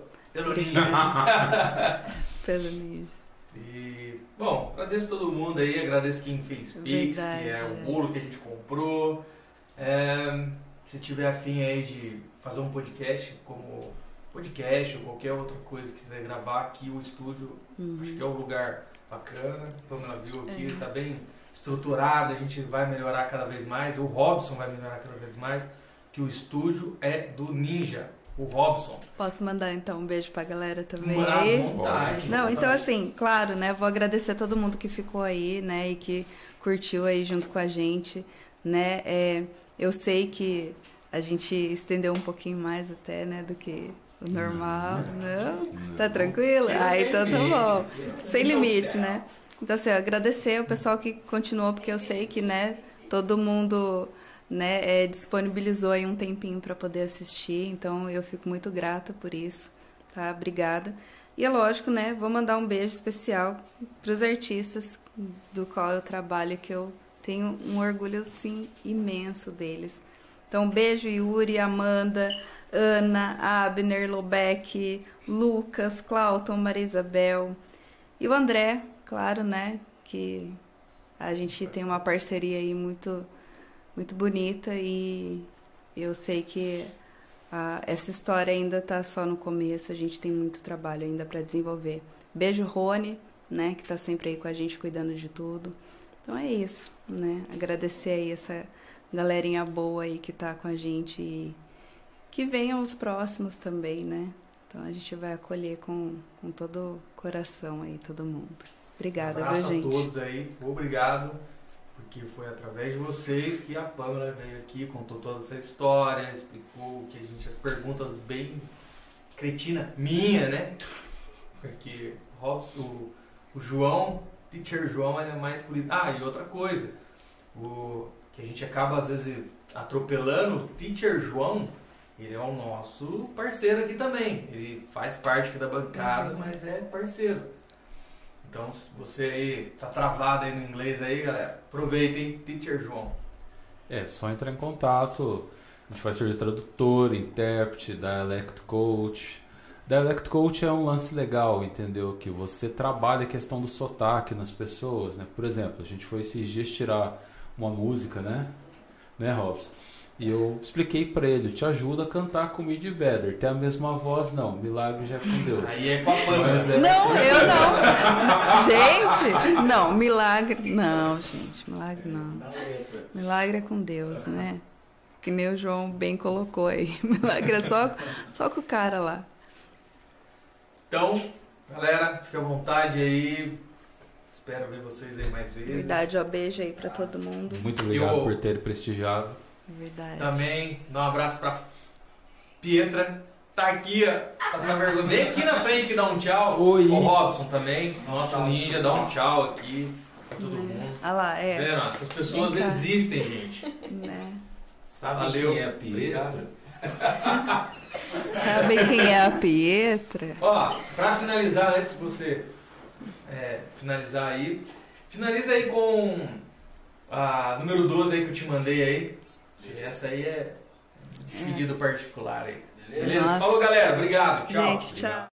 Ninja. Pelo Ninja. E, bom, agradeço todo mundo aí, agradeço quem fez Pix, que é o bolo que a gente comprou. É, se tiver afim aí de fazer um podcast, como podcast ou qualquer outra coisa que quiser gravar aqui, o estúdio, acho que é um lugar bacana. Então, ela viu aqui, tá bem estruturado, a gente vai melhorar cada vez mais, o Robson vai melhorar cada vez mais, que o estúdio é do Ninja, o Robson. Posso mandar, então, um beijo pra galera também? Aí? Vontade, não, então, assim, claro, né, vou agradecer a todo mundo que ficou aí, né, e que curtiu aí junto com a gente, né, eu sei que a gente estendeu um pouquinho mais até, né, do que o normal, não? Tá tranquilo? Ah, então tá bom, sem limites, né. Então, assim, eu agradecer o pessoal que continuou, porque eu sei que, né, todo mundo... Né, disponibilizou aí um tempinho para poder assistir, então eu fico muito grata por isso, tá? Obrigada. E é lógico, né, vou mandar um beijo especial para os artistas do qual eu trabalho, que eu tenho um orgulho, assim, imenso deles. Então, beijo Yuri, Amanda, Ana, Abner, Lobeck, Lucas, Clauton, Maria Isabel e o André, claro, né, que a gente tem uma parceria aí muito... muito bonita, e eu sei que essa história ainda tá só no começo, a gente tem muito trabalho ainda para desenvolver. Beijo Rony, né, que tá sempre aí com a gente, cuidando de tudo. Então é isso, né, agradecer aí essa galerinha boa aí que tá com a gente, e que venham os próximos também, né, então a gente vai acolher com todo o coração aí, todo mundo. Obrigada, viu, gente? Um abraço a todos aí, obrigado. Porque foi através de vocês que a Pamela veio aqui, contou toda essa história, explicou que a gente, as perguntas bem cretina minha, né? Porque Robson, o João, teacher João, ele é mais político. Ah, e outra coisa, que a gente acaba às vezes atropelando, o teacher João, ele é o nosso parceiro aqui também. Ele faz parte aqui da bancada, mas é parceiro. Então, se você aí tá travado aí no inglês aí, galera, aproveitem, teacher João. É, só entrar em contato, a gente faz serviço de tradutor, intérprete, dialect coach. Dialect coach é um lance legal, entendeu? Que você trabalha a questão do sotaque nas pessoas, né? Por exemplo, a gente foi esses dias tirar uma música, né, Robson? E eu expliquei pra ele, te ajuda a cantar com o Midweather, tem a mesma voz, não, milagre já é com Deus. Aí é com a Pamela. Não, eu não. Gente, não, milagre, não, gente, milagre não. Milagre é com Deus, né? Que nem o João bem colocou aí, milagre é só com o cara lá. Então, galera, fica à vontade aí. Espero ver vocês aí mais vezes. Verdade, ó, beijo aí pra todo mundo. Muito obrigado por ter prestigiado. Verdade. Também dá um abraço pra Pietra, tá aqui, ó, passar vergonha. Vem aqui na frente que dá um tchau. Oi. O Robson também, nosso ninja, dá um tchau aqui pra todo mundo. Ah lá, essas pessoas existem, gente. Né? Sabe quem é a Pietra? Sabe quem é a Pietra? Ó, pra finalizar, antes de você finalizar aí, finaliza aí com a número 12 aí que eu te mandei aí. Essa aí é pedido particular aí. Beleza? Falou, galera. Obrigado. Tchau. Gente, tchau. Obrigado.